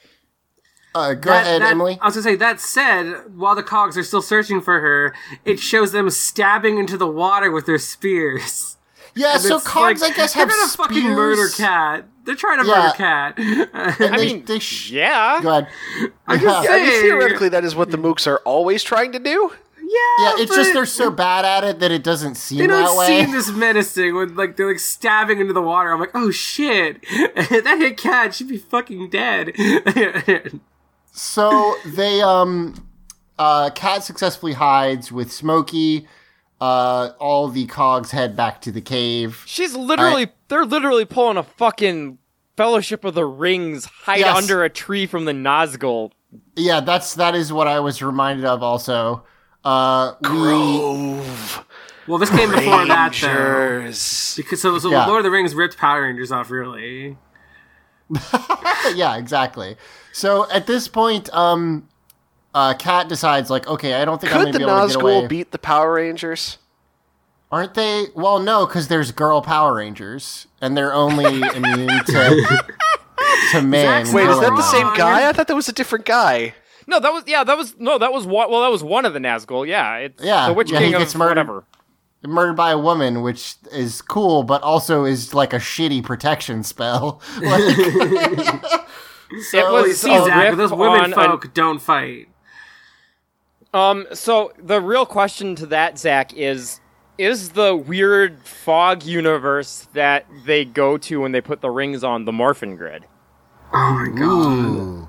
Go ahead, Emily. I was going to say, that said, while the cogs are still searching for her, it shows them stabbing into the water with their spears. Yeah, and so cogs, like, I guess, have spears. They're going to fucking murder Cat. They're trying to murder Cat. Go ahead. I'm just saying. I mean, theoretically, that is what the mooks are always trying to do. Yeah, it's just they're so bad at it that it doesn't seem that way. They don't seem this menacing when like they're like stabbing into the water. I'm like, oh shit, that hit Cat. She'd be fucking dead. So they Cat successfully hides with Smokey. All the cogs head back to the cave. They're literally pulling a fucking Fellowship of the Rings under a tree from the Nazgul. Yeah, that is what I was reminded of also. This came before that, though. Because Lord of the Rings ripped Power Rangers off, really. Yeah, exactly. So at this point, Kat decides, like, okay, I don't think I'm going to be able to get away. Could the Nazgul beat the Power Rangers? Aren't they? Well, no, because there's girl Power Rangers, and they're only immune to men. Exactly. Wait, is that the same guy? I thought that was a different guy. That was one of the Nazgul. Yeah. The Witch King gets murdered by a woman, which is cool, but also is like a shitty protection spell. Like, those women folk don't fight. So the real question to that, Zach, is the weird fog universe that they go to when they put the rings on the Morphin Grid? Oh my god. Ooh.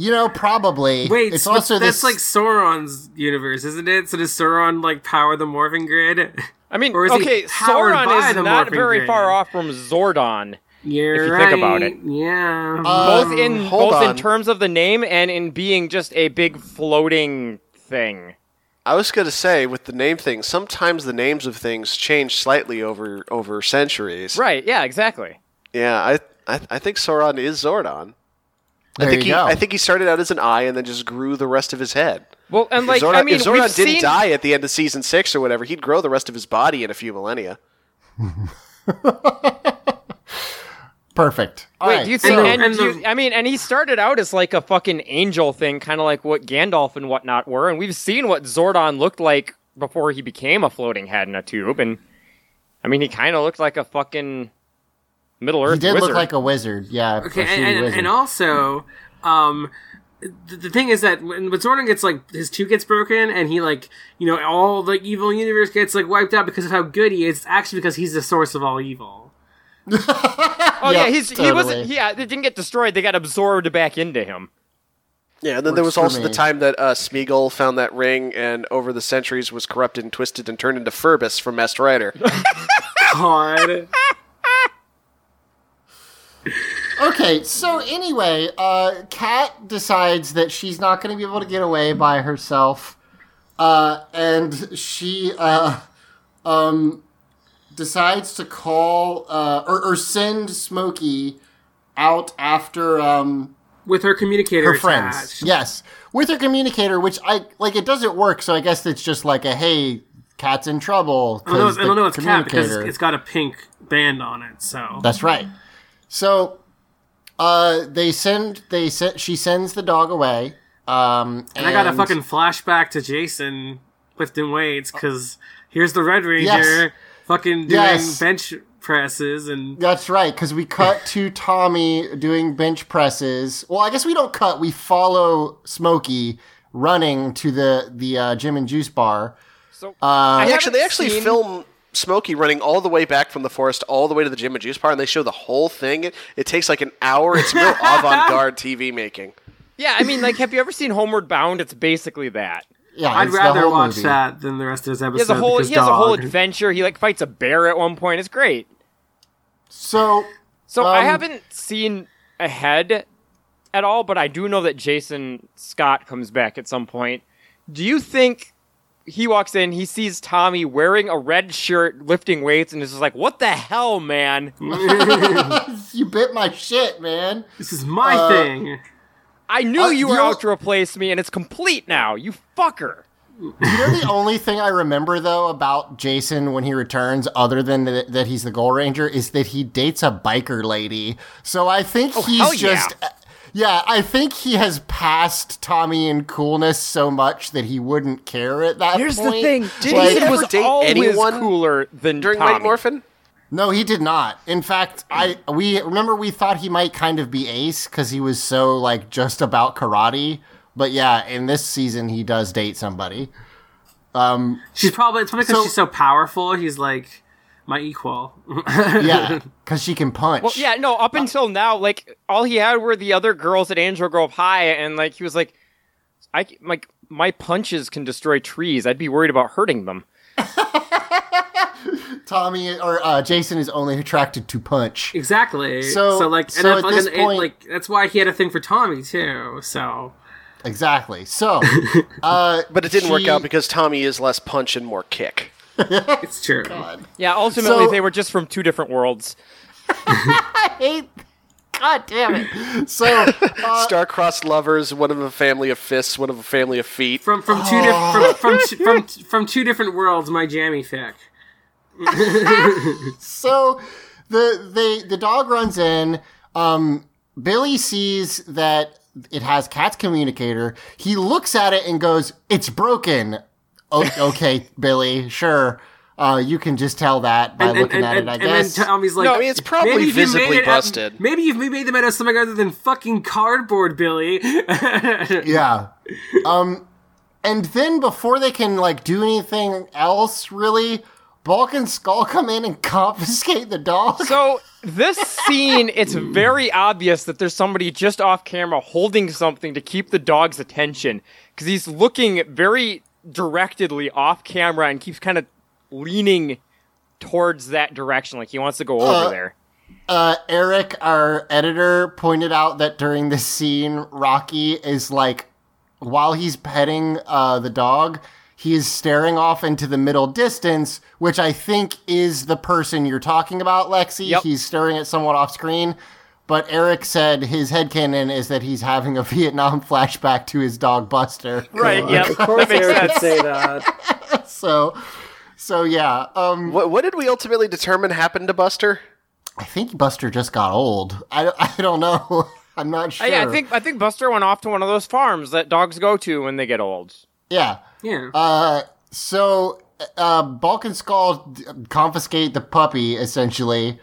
You know, probably. Wait, it's also that's like Sauron's universe, isn't it? So does Sauron, like, power the Morphin Grid? I mean, okay, Sauron is not very far off from Zordon, if you think about it. Yeah. Both in terms of the name and in being just a big floating thing. I was going to say, with the name thing, sometimes the names of things change slightly over centuries. Right, yeah, exactly. Yeah, I think Sauron is Zordon. I think he started out as an eye and then just grew the rest of his head. Well, and like, Zordon, if Zordon didn't die at the end of season 6 or whatever, he'd grow the rest of his body in a few millennia. Perfect. Do you think? And he started out as like a fucking angel thing, kind of like what Gandalf and whatnot were, and we've seen what Zordon looked like before he became a floating head in a tube, and I mean, he kind of looked like a fucking Middle Earth wizard. He did look like a wizard, yeah. Okay, and also, the thing is that when Zordon gets, like, his tube gets broken, and he, like, you know, all the evil universe gets, like, wiped out because of how good he is, it's actually because he's the source of all evil. He wasn't, they didn't get destroyed, they got absorbed back into him. Yeah, and then there was also the time that Smeagol found that ring, and over the centuries was corrupted and twisted and turned into Furbus from Master Rider. God. Okay, so anyway, Kat decides that she's not going to be able to get away by herself, and she decides to call or send Smokey out after with her communicator, her friends. Attached. Yes, with her communicator, which I like. It doesn't work, so I guess it's just like a hey. Cat's in trouble. I don't know it's Kat because it's got a pink band on it. So that's right. So, she sends the dog away. And I got a fucking flashback to Jason lifting weights because here's the Red Ranger fucking doing bench presses and. That's right, because we cut to Tommy doing bench presses. Well, I guess we don't cut. We follow Smokey running to the Gym and Juice bar. So they actually film Smokey running all the way back from the forest all the way to the Gym and Juice bar, and they show the whole thing. It takes like an hour. It's real avant-garde TV making. Yeah, I mean, like, have you ever seen Homeward Bound? It's basically that. Yeah, I'd rather watch movie. That than the rest of his episode. He has a whole adventure. He like fights a bear at one point. It's great. So I haven't seen ahead at all, but I do know that Jason Scott comes back at some point. Do you think he walks in, he sees Tommy wearing a red shirt, lifting weights, and is just like, "What the hell, man? You bit my shit, man. This is my thing. I knew you were out to replace me, and it's complete now, you fucker." You know the only thing I remember, though, about Jason when he returns, other than that he's the Gold Ranger, is that he dates a biker lady. So I think he's just... Yeah, I think he has passed Tommy in coolness so much that he wouldn't care at that point. Here's the thing. Jason was always cooler than during Mighty Morphin? No, he did not. In fact, we thought he might kind of be ace because he was so like just about karate. But yeah, in this season, he does date somebody. It's probably because she's so powerful. He's like my equal. Yeah, because she can punch. Well, yeah, no. Up until now, like all he had were the other girls at Angel Grove High, and like he was like, my punches can destroy trees. I'd be worried about hurting them. Tommy or Jason is only attracted to punch. Exactly. So at this point, that's why he had a thing for Tommy too. So exactly. So, but it didn't work out because Tommy is less punch and more kick. It's true. God. Yeah. Ultimately, they were just from two different worlds. I hate. God damn it. So, star-crossed lovers, one of a family of fists, one of a family of feet. From two different worlds, my jammy fic. So the dog runs in. Billy sees that it has Cat's communicator. He looks at it and goes, "It's broken." Okay, Billy, sure. You can just tell that by looking at it, I guess. And then Tommy's like, it's probably visibly busted. Maybe you've made them out of something other than fucking cardboard, Billy. Yeah. And then before they can like do anything else, really, Bulk and Skull come in and confiscate the dog. So this scene, it's very obvious that there's somebody just off camera holding something to keep the dog's attention. Because he's looking very directedly off camera and keeps kind of leaning towards that direction, like he wants to go over there. Eric, our editor, pointed out that during this scene, Rocky is like, while he's petting the dog, he is staring off into the middle distance, which I think is the person you're talking about, Lexi. Yep. He's staring at someone off screen. But Eric said his headcanon is that he's having a Vietnam flashback to his dog Buster. Right, yeah, of course Eric would say that. So yeah, what did we ultimately determine happened to Buster? I think Buster just got old. I don't know. I'm not sure. Yeah, I think Buster went off to one of those farms that dogs go to when they get old. Yeah. Yeah. So Bulk and Skull confiscate the puppy essentially,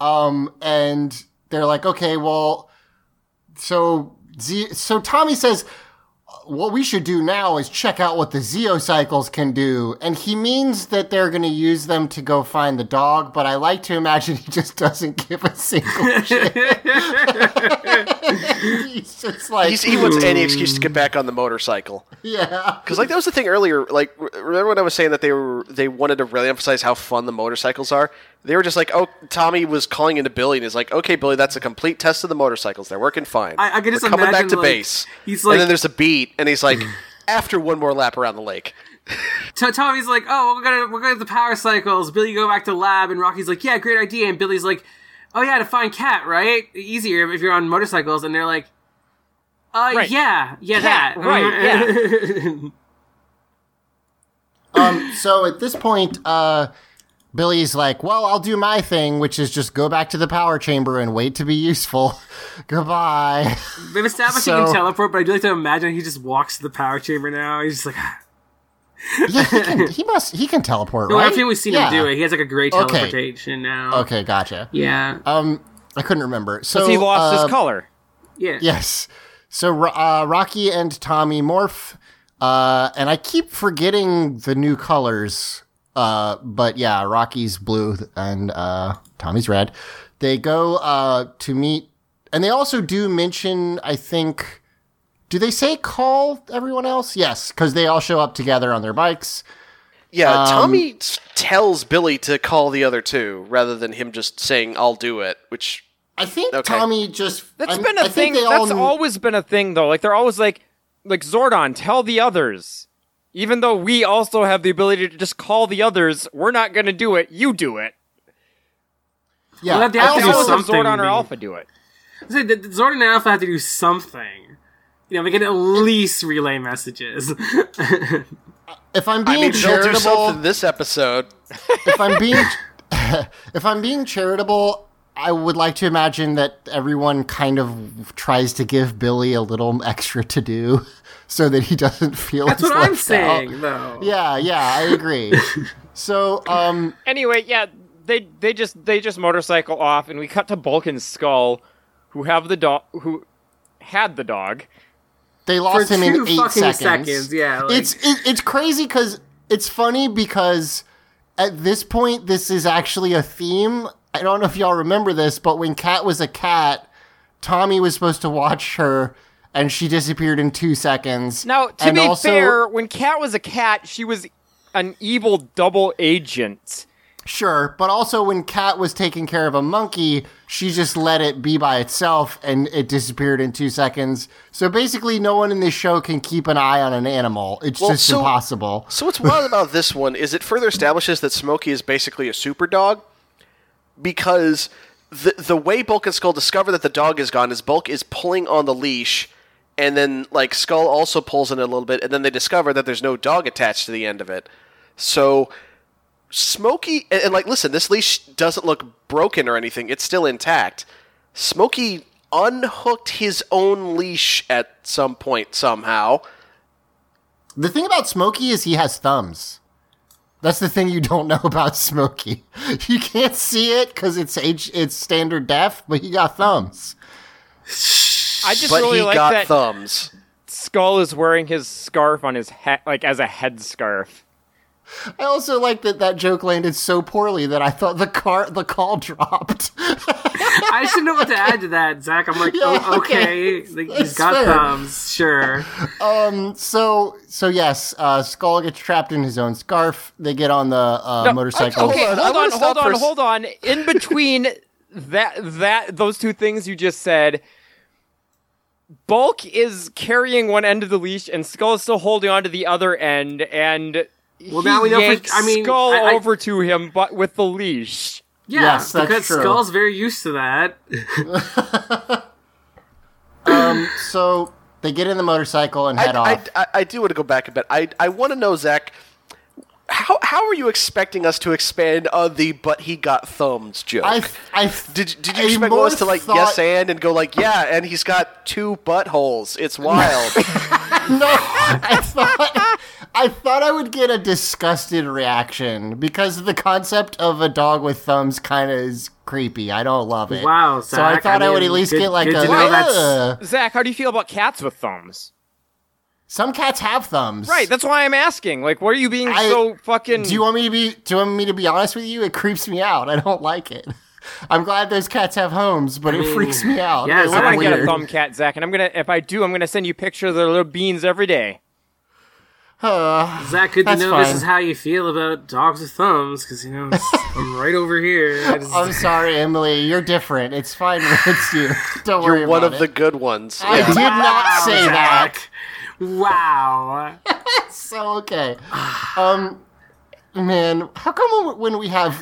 and they're like, okay, well, so Tommy says, what we should do now is check out what the Zeo cycles can do. And he means that they're going to use them to go find the dog, but I like to imagine he just doesn't give a single shit. He's just like... He wants any excuse to get back on the motorcycle. Yeah. Because, like, that was the thing earlier. Like, remember when I was saying that they wanted to really emphasize how fun the motorcycles are? They were just like, oh, Tommy was calling into Billy, and he's like, okay, Billy, that's a complete test of the motorcycles. They're working fine. I can just imagine, coming back to base. He's like, and then there's a beat, and he's like, after one more lap around the lake. Tommy's like, oh, we're gonna the power cycles. Billy, go back to lab, and Rocky's like, yeah, great idea. And Billy's like, oh, yeah, to find Cat, right? Easier if you're on motorcycles. And they're like, right. Yeah, Cat, that. Right, yeah. So at this point... Billy's like, well, I'll do my thing, which is just go back to the power chamber and wait to be useful. Goodbye. They've established he can teleport, but I do like to imagine he just walks to the power chamber now. He's just like... Yeah, he can teleport, right? No, after we've seen him do it, he has like a great teleportation now. Okay, gotcha. Yeah. I couldn't remember. So he lost his color. Yeah. Yes. So Rocky and Tommy morph, and I keep forgetting the new colors... but yeah, Rocky's blue and, Tommy's red. They go, to meet, and they also do mention, I think, Do they say call everyone else? Yes, because they all show up together on their bikes. Yeah, Tommy tells Billy to call the other two rather than him just saying, I'll do it, which... I think okay. Tommy just... That's been a thing. That's always been a thing, though. Like, they're always like, Zordon, tell the others. Even though we also have the ability to just call the others, we're not going to do it. You do it. Yeah, we'll have to do something. Zordon or Alpha do it. Zordon and Alpha have to do something. You know, we can at least relay messages. If I'm being charitable in this episode, if I'm being charitable, I would like to imagine that everyone kind of tries to give Billy a little extra to do so that he doesn't feel that's what I'm saying, though. Yeah, I agree. So, anyway, yeah, they just motorcycle off, and we cut to Bulk and Skull, who had the dog. They lost him in 8 seconds. Yeah, it's crazy because it's funny because at this point this is actually a theme. I don't know if y'all remember this, but when Cat was a cat, Tommy was supposed to watch her, and she disappeared in 2 seconds. Now, to be fair, when Cat was a cat, she was an evil double agent. Sure, but also when Cat was taking care of a monkey, she just let it be by itself, and it disappeared in 2 seconds. So basically, no one in this show can keep an eye on an animal. It's impossible. So what's wild about this one is it further establishes that Smokey is basically a super dog. Because the way Bulk and Skull discover that the dog is gone is Bulk is pulling on the leash, and then like Skull also pulls in a little bit, and then they discover that there's no dog attached to the end of it. So Smokey and like listen, this leash doesn't look broken or anything; it's still intact. Smokey unhooked his own leash at some point somehow. The thing about Smokey is he has thumbs. That's the thing you don't know about Smokey. You can't see it because it's standard deaf, but he got thumbs. He got thumbs. Skull is wearing his scarf on his head, like as a headscarf. I also like that joke landed so poorly that I thought the call dropped. I just didn't know what to add to that, Zach. I'm like, yeah, oh, okay. Like, he's got thumbs, sure. So yes, Skull gets trapped in his own scarf. They get on the motorcycle. Okay, hold on. In between those two things you just said, Bulk is carrying one end of the leash, and Skull is still holding on to the other end, and... Well, now we know. Skull over to him, but with the leash. Yeah, yes, that's because true. Skull's very used to that. So they get in the motorcycle and head off. I do want to go back a bit. I want to know, Zach, how are you expecting us to expand on the "but he got thumbs" joke? Did you expect us to yes and go yeah, and he's got two buttholes? It's wild. No, I thought I would get a disgusted reaction because the concept of a dog with thumbs kind of is creepy. I don't love it. Wow, Zach, so I thought I would at least get a... Zach, how do you feel about cats with thumbs? Some cats have thumbs. Right, that's why I'm asking. Like, why are you being so fucking... Do you want me to be honest with you? It creeps me out. I don't like it. I'm glad those cats have homes, but it freaks me out. Yes, I want to get a thumb cat, Zach, and if I do, I'm gonna send you pictures of their little beans every day. Zach, good to know fine. This is how you feel about dogs with thumbs, because I'm right over here. I'm sorry, Emily, you're different. It's fine if it's you. Don't worry about it. You're one of the good ones. Yeah. I did not say Zach. That. Wow. So okay. Man, how come when we have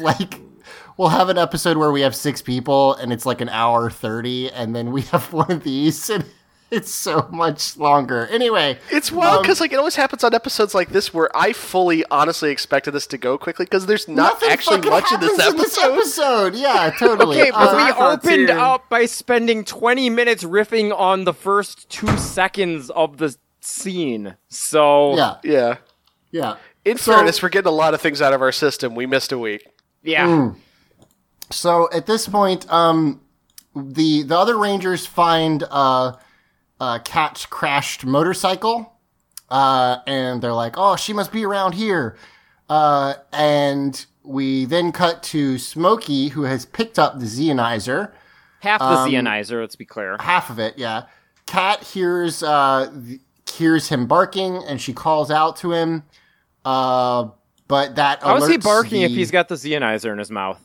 we'll have an episode where we have 6 people and it's 1 hour 30, and then we have one of these and it's so much longer. Anyway. It's wild because it always happens on episodes like this where I fully honestly expected this to go quickly because there's not actually much in this episode. Yeah, totally. Okay, but we opened up by spending 20 minutes riffing on the first 2 seconds of the scene. So Yeah. In fairness, we're getting a lot of things out of our system. We missed a week. Yeah. Mm. So at this point, the other Rangers find Cat's crashed motorcycle, and they're like, "Oh, she must be around here." And we then cut to Smokey, who has picked up the Zeonizer, half the Zeonizer. Let's be clear, half of it. Yeah, cat hears him barking, and she calls out to him. But that alerts. How is he barking if he's got the Xenizer in his mouth?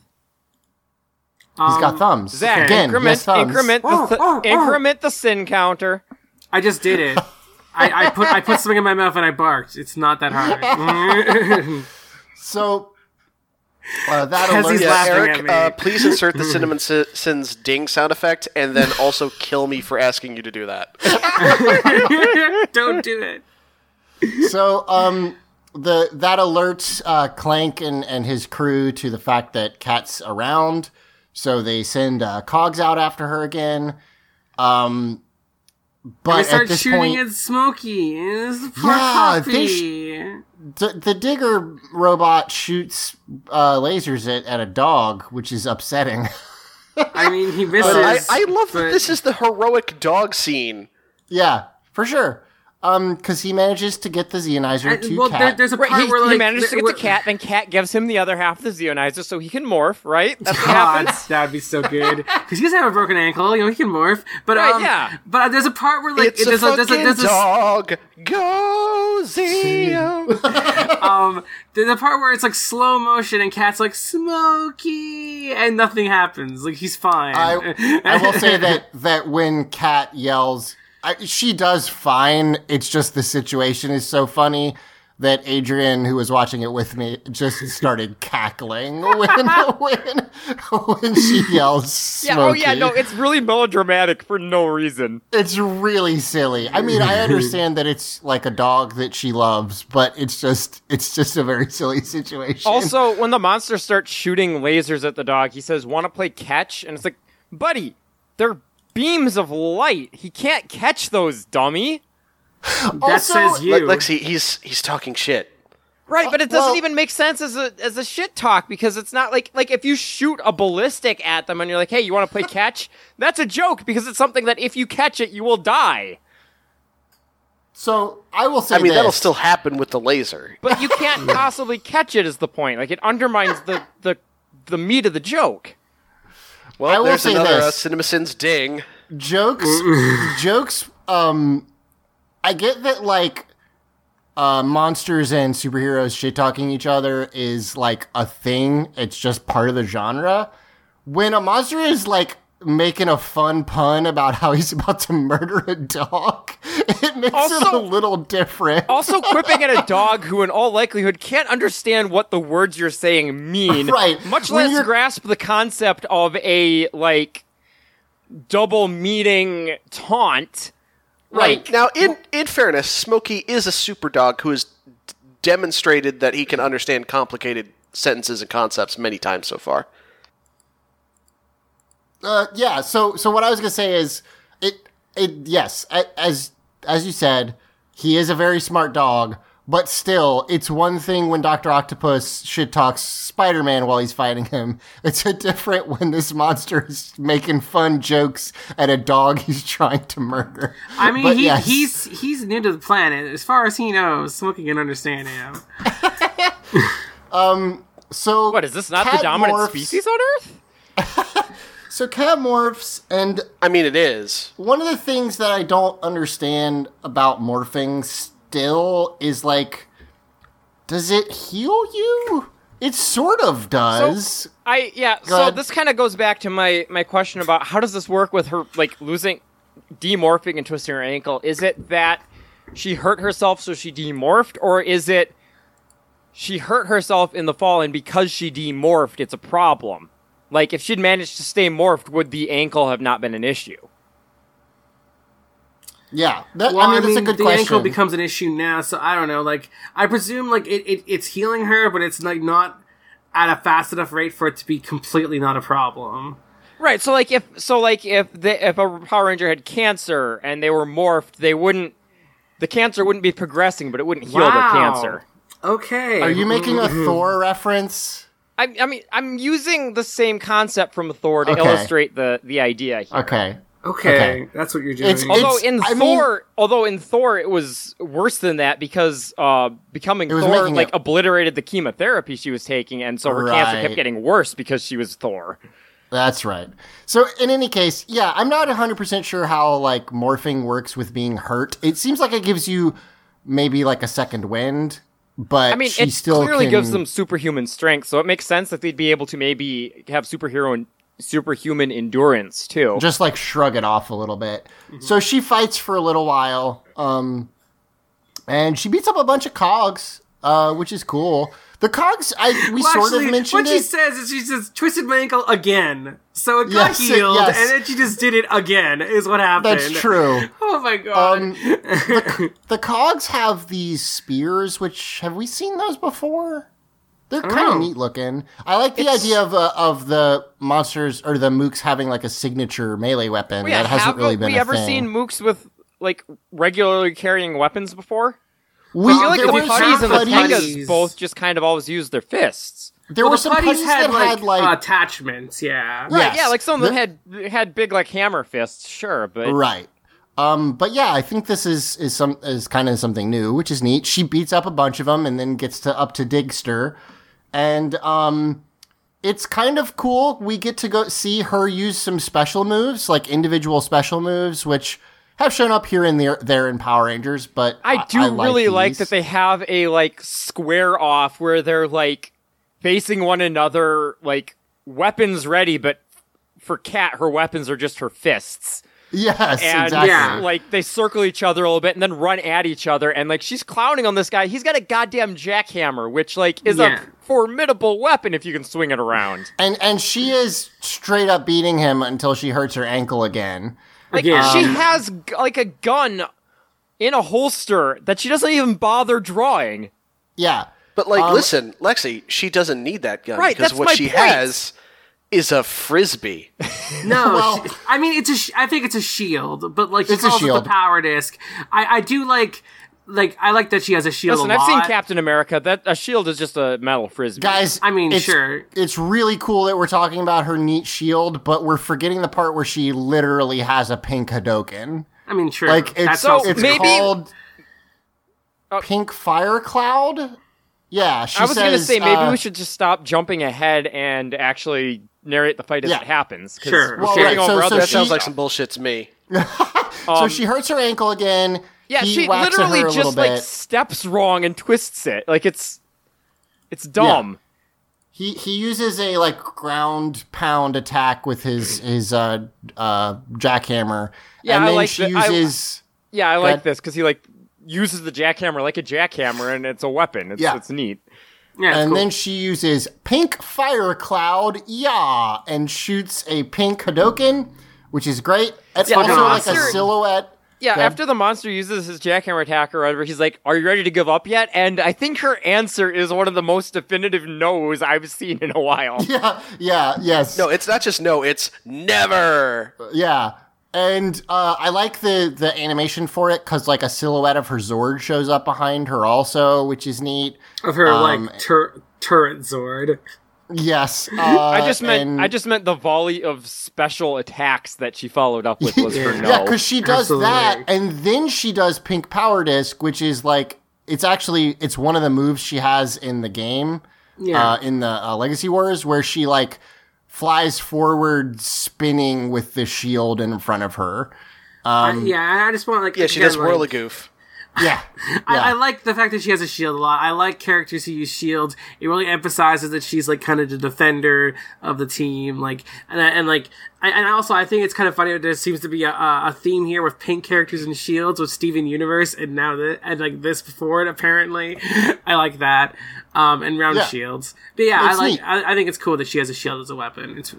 He's got thumbs. Zach, again, increment the sin counter. I just did it. I put something in my mouth and I barked. It's not that hard. So that alerts Eric. Please insert the Cinnamon Sin's ding sound effect, and then also kill me for asking you to do that. Don't do it. So that alerts Clank and his crew to the fact that Kat's around. So they send Cogs out after her again. But they start shooting at Smokey. The digger robot shoots lasers at a dog, which is upsetting. I mean, he misses. I love that this is the heroic dog scene. Yeah, for sure. Because he manages to get the Xenizer to Cat. There's a part where he manages to get the Cat, then Cat gives him the other half of the Xenizer so he can morph, right? That's what happens. That'd be so good. Because he doesn't have a broken ankle, he can morph. But but there's a part where there's a dog. Go Zeo. There's a part where it's slow motion and Cat's Smokey, and nothing happens. He's fine. I will say that when Cat yells. She does fine. It's just the situation is so funny that Adrian, who was watching it with me, just started cackling when she yells Smokey. It's really melodramatic for no reason. It's really silly. I mean, I understand that it's a dog that she loves, but it's just a very silly situation. Also, when the monsters start shooting lasers at the dog, he says, "Want to play catch?" And it's like, buddy, they're beams of light. He can't catch those, dummy. That also, says you. Lexi, he's talking shit. Right, but it doesn't even make sense as a shit talk, because it's not like if you shoot a ballistic at them and you're like, hey, you want to play catch? That's a joke, because it's something that if you catch it, you will die. So, I will say this. I mean, that'll still happen with the laser. But you can't possibly catch it is the point. It undermines the meat of the joke. Well, I will say another CinemaSins ding. Jokes. I get that monsters and superheroes shit talking each other is a thing. It's just part of the genre. When a monster is making a fun pun about how he's about to murder a dog, it makes it a little different. Also, quipping at a dog who, in all likelihood, can't understand what the words you're saying mean. Right. Much less grasp the concept of a, double meaning taunt. Right. Now, in fairness, Smokey is a super dog who has demonstrated that he can understand complicated sentences and concepts many times so far. So what I was going to say is, as you said, he is a very smart dog, but still, it's one thing when Dr. Octopus shit talks Spider-Man while he's fighting him. It's a different when this monster is making fun jokes at a dog he's trying to murder. I mean, he's new to the planet. As far as he knows, Smokey can understand him. So what, is this not the dominant species on Earth? So Cat morphs, and I mean, it is. One of the things that I don't understand about morphing still is does it heal you? It sort of does. So this kind of goes back to my question about how does this work with her demorphing and twisting her ankle? Is it that she hurt herself so she demorphed, or is it she hurt herself in the fall and because she demorphed it's a problem? If she'd managed to stay morphed, would the ankle have not been an issue? Yeah. That's a good question. The ankle becomes an issue now, so I don't know. I presume, it's healing her, but it's, not at a fast enough rate for it to be completely not a problem. Right, so, if a Power Ranger had cancer and they were morphed, the cancer wouldn't be progressing, but it wouldn't heal the cancer. Okay. Are you making a Thor reference? I mean, I'm using the same concept from Thor to illustrate the idea here. Okay. That's what you're doing. Although in Thor it was worse than that because becoming Thor obliterated the chemotherapy she was taking, and so her cancer kept getting worse because she was Thor. That's right. So in any case, yeah, I'm not 100% sure how like morphing works with being hurt. It seems like it gives you maybe like a second wind, but I mean, she still clearly gives them superhuman strength, so it makes sense that they'd be able to maybe have superhuman endurance too. Just like shrug it off a little bit. Mm-hmm. So she fights for a little while, and she beats up a bunch of cogs, which is cool. The cogs, we sort of mentioned it. What she says is she says, twisted my ankle again. So it got healed, and then she just did it again, is what happened. That's true. Oh my god. The cogs have these spears, which, have we seen those before? They're kind of neat looking. I like the idea of the monsters, or the mooks having like a signature melee weapon. Well, yeah, that hasn't really been a thing. Have we ever seen mooks with like regularly carrying weapons before? I feel like the putties and the tangas both just kind of always use their fists. There were some putties that had like attachments, yeah. Right, yes. Yeah, like some of them had big like hammer fists, sure, but right. But yeah, I think this is kind of something new, which is neat. She beats up a bunch of them and then gets up to Digster, and it's kind of cool. We get to go see her use some special moves, like individual special moves, which have shown up here and there in Power Rangers, but I really like that they have a like square off where they're like facing one another, like weapons ready, but for Kat, her weapons are just her fists. Yes, and, exactly. Yeah, like they circle each other a little bit and then run at each other, and like she's clowning on this guy. He's got a goddamn jackhammer, which like is a formidable weapon if you can swing it around. And she is straight up beating him until she hurts her ankle again. Like, she has, like, a gun in a holster that she doesn't even bother drawing. Yeah. But, like, listen, Lexi, she doesn't need that gun. Right, because what she has is a frisbee. No, I think it's a shield. But, like, she calls it the power disc. I do like... Like, I like that she has a shield a lot. I've seen Captain America. That a shield is just a metal frisbee. Guys, I mean, sure. It's really cool that we're talking about her neat shield, but we're forgetting the part where she literally has a pink Hadouken. I mean, sure. Like, it's called Pink Fire Cloud? Yeah, she says... I was going to say, maybe we should just stop jumping ahead and actually narrate the fight as it happens. Sure. Well, right. That sounds like some bullshit to me. So she hurts her ankle again... Yeah, she literally just, like, steps wrong and twists it. Like, it's dumb. Yeah. He uses a, like, ground pound attack with his jackhammer. Yeah, and then I like this, because he, like, uses the jackhammer like a jackhammer, and it's a weapon. It's neat. Yeah, and then she uses Pink Fire Cloud, and shoots a pink Hadouken, which is great. It's also, like, a silhouette. Yeah, after the monster uses his jackhammer attack or whatever, he's like, are you ready to give up yet? And I think her answer is one of the most definitive no's I've seen in a while. Yeah, yes. No, it's not just no, it's never. Yeah, and I like the animation for it because, like, a silhouette of her Zord shows up behind her also, which is neat. Of her, turret Zord. Yes. I just meant the volley of special attacks that she followed up with was her no. Yeah, because she does that, and then she does Pink Power Disc, which is like, it's one of the moves she has in the game, in the Legacy Wars, where she like flies forward spinning with the shield in front of her. I just want like... Yeah, she does whirligoof. Yeah. I like the fact that she has a shield a lot. I like characters who use shields. It really emphasizes that she's like kind of the defender of the team. Like, and also I think it's kind of funny that there seems to be a theme here with pink characters and shields with Steven Universe and now this before it apparently. I like that. And round shields. But yeah, it's neat. I think it's cool that she has a shield as a weapon. It's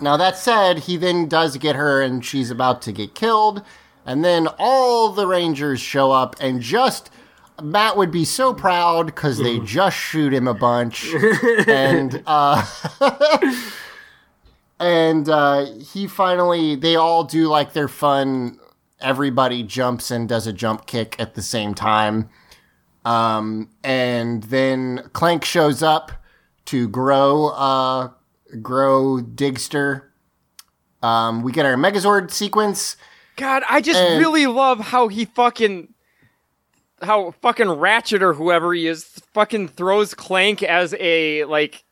now that said, he then does get her and she's about to get killed. And then all the Rangers show up and Matt would be so proud because they just shoot him a bunch. and they all do like their fun. Everybody jumps and does a jump kick at the same time. And then Clank shows up to grow Digster. We get our Megazord sequence. God, I just really love how he fucking Ratchet or whoever he is fucking throws Clank as a, like,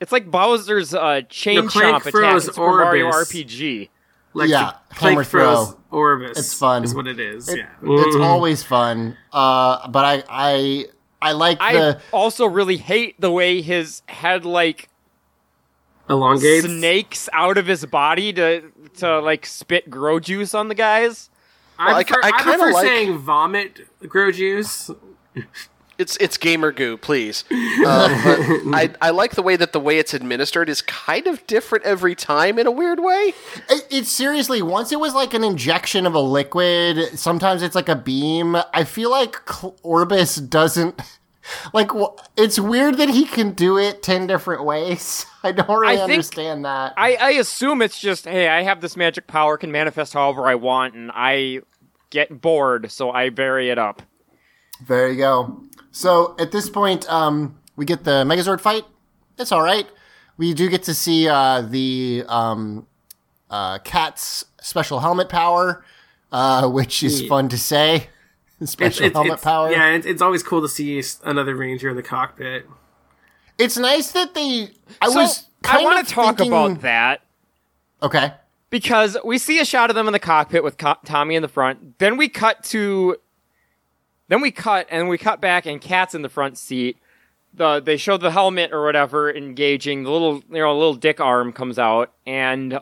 It's like Bowser's chain chomp attack in Super Mario RPG. Like yeah, hammer throw. Orvis. It's fun. Is what it is. Yeah. It's always fun. But I like the... I also really hate the way his head, like... elongates? Snakes out of his body to like, spit grow juice on the guys. I prefer like... saying vomit grow juice. It's gamer goo, please. I like the way that the way it's administered is kind of different every time in a weird way. It's seriously, once it was like an injection of a liquid, sometimes it's like a beam. I feel like Orbis doesn't... Like, it's weird that he can do it 10 different ways. I don't really understand that. I assume it's just, hey, I have this magic power, can manifest however I want, and I get bored, so I bury it up. There you go. So at this point, we get the Megazord fight. It's all right. We do get to see the cat's special helmet power, which is fun to say. Special helmet power. Yeah, it's always cool to see another ranger in the cockpit. It's nice that they... I want to talk about that. Okay. Because we see a shot of them in the cockpit with Tommy in the front. Then we cut to... Then we cut back and Kat's in the front seat. They show the helmet or whatever engaging. The little dick arm comes out and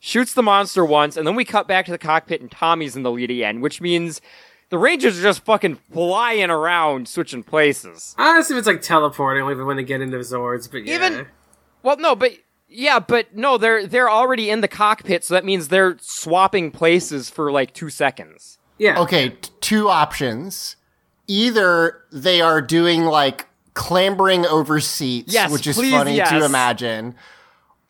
shoots the monster once. And then we cut back to the cockpit and Tommy's in the lead again, which means... the Rangers are just fucking flying around, switching places. Honestly, it's like teleporting, even when they get into Zords, but yeah. They're already in the cockpit, so that means they're swapping places for like 2 seconds. Yeah. Okay, two options. Either they are doing like clambering over seats, which is funny to imagine,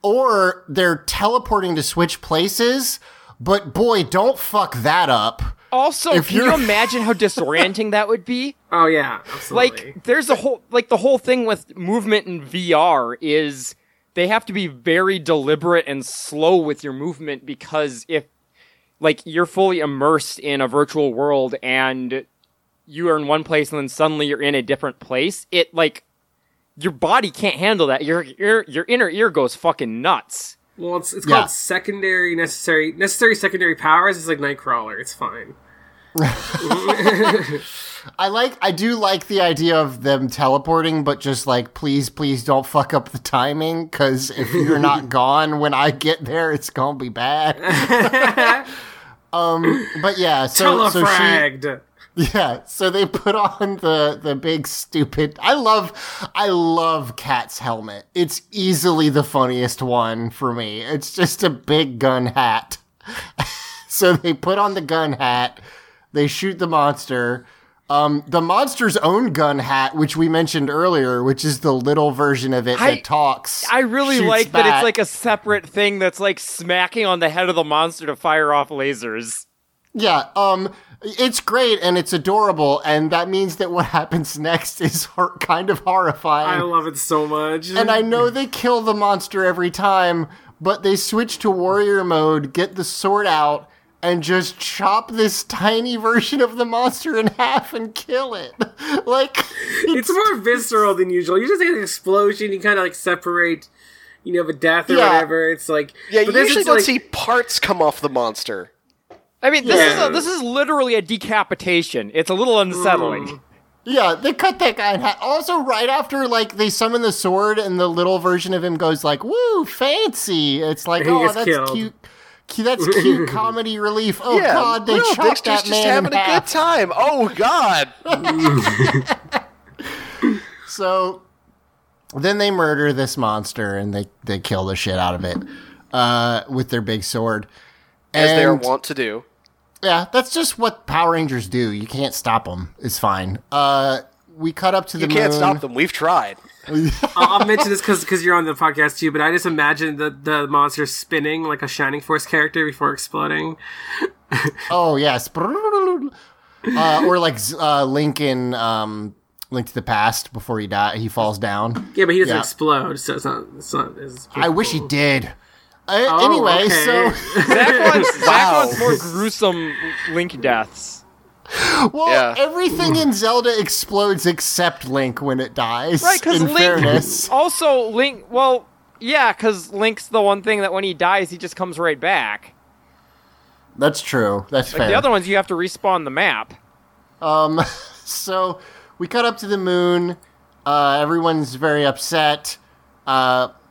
or they're teleporting to switch places, but boy, don't fuck that up. Also, can you imagine how disorienting that would be? Oh, yeah, absolutely. Like, there's the whole thing with movement in VR is they have to be very deliberate and slow with your movement because if, like, you're fully immersed in a virtual world and you are in one place and then suddenly you're in a different place, it, like, your body can't handle that. Your inner ear goes fucking nuts. Well, it's called necessary secondary powers. It's like Nightcrawler. It's fine. I do like the idea of them teleporting, but just like, please don't fuck up the timing, because if you're not gone when I get there, it's gonna be bad. But yeah, so she... Yeah, so they put on the big stupid... I love Cat's helmet. It's easily the funniest one for me. It's just a big gun hat. So they put on the gun hat. They shoot the monster. The monster's own gun hat, which we mentioned earlier, which is the little version of it that talks. I really like that it's like a separate thing that's like smacking on the head of the monster to fire off lasers. Yeah, it's great and it's adorable, and that means that what happens next is kind of horrifying. I love it so much. And I know they kill the monster every time, but they switch to warrior mode, get the sword out, and just chop this tiny version of the monster in half and kill it. Like, it's more visceral than usual. You just get an explosion, you kind of like separate, you know, the death or whatever. It's like, yeah, you usually don't see parts come off the monster. I mean, this is literally a decapitation. It's a little unsettling. Yeah, they cut that guy in half. Also, right after, like, they summon the sword and the little version of him goes like, woo, fancy. It's like, oh, that's cute. That's cute comedy relief. Oh, yeah, God, they chopped that just man having in half. A good time. Oh, God. So then they murder this monster and they kill the shit out of it with their big sword. As they are wont to do. Yeah, that's just what Power Rangers do. You can't stop them. It's fine. We cut up to the moon. You can't stop them. We've tried. I'll mention this because you're on the podcast too, but I just imagine the monster spinning like a Shining Force character before exploding. Oh, yes. Or like Link in Link to the Past before he falls down. Yeah, but he doesn't explode, so it's not as I wish he did. Anyway, so... Zach wants more gruesome Link deaths. Well, everything in Zelda explodes except Link when it dies, right, in Link, fairness. Also, Link, well, yeah, because Link's the one thing that when he dies, he just comes right back. That's true. That's fair. The other ones, you have to respawn the map. So, we cut up to the moon. Everyone's very upset.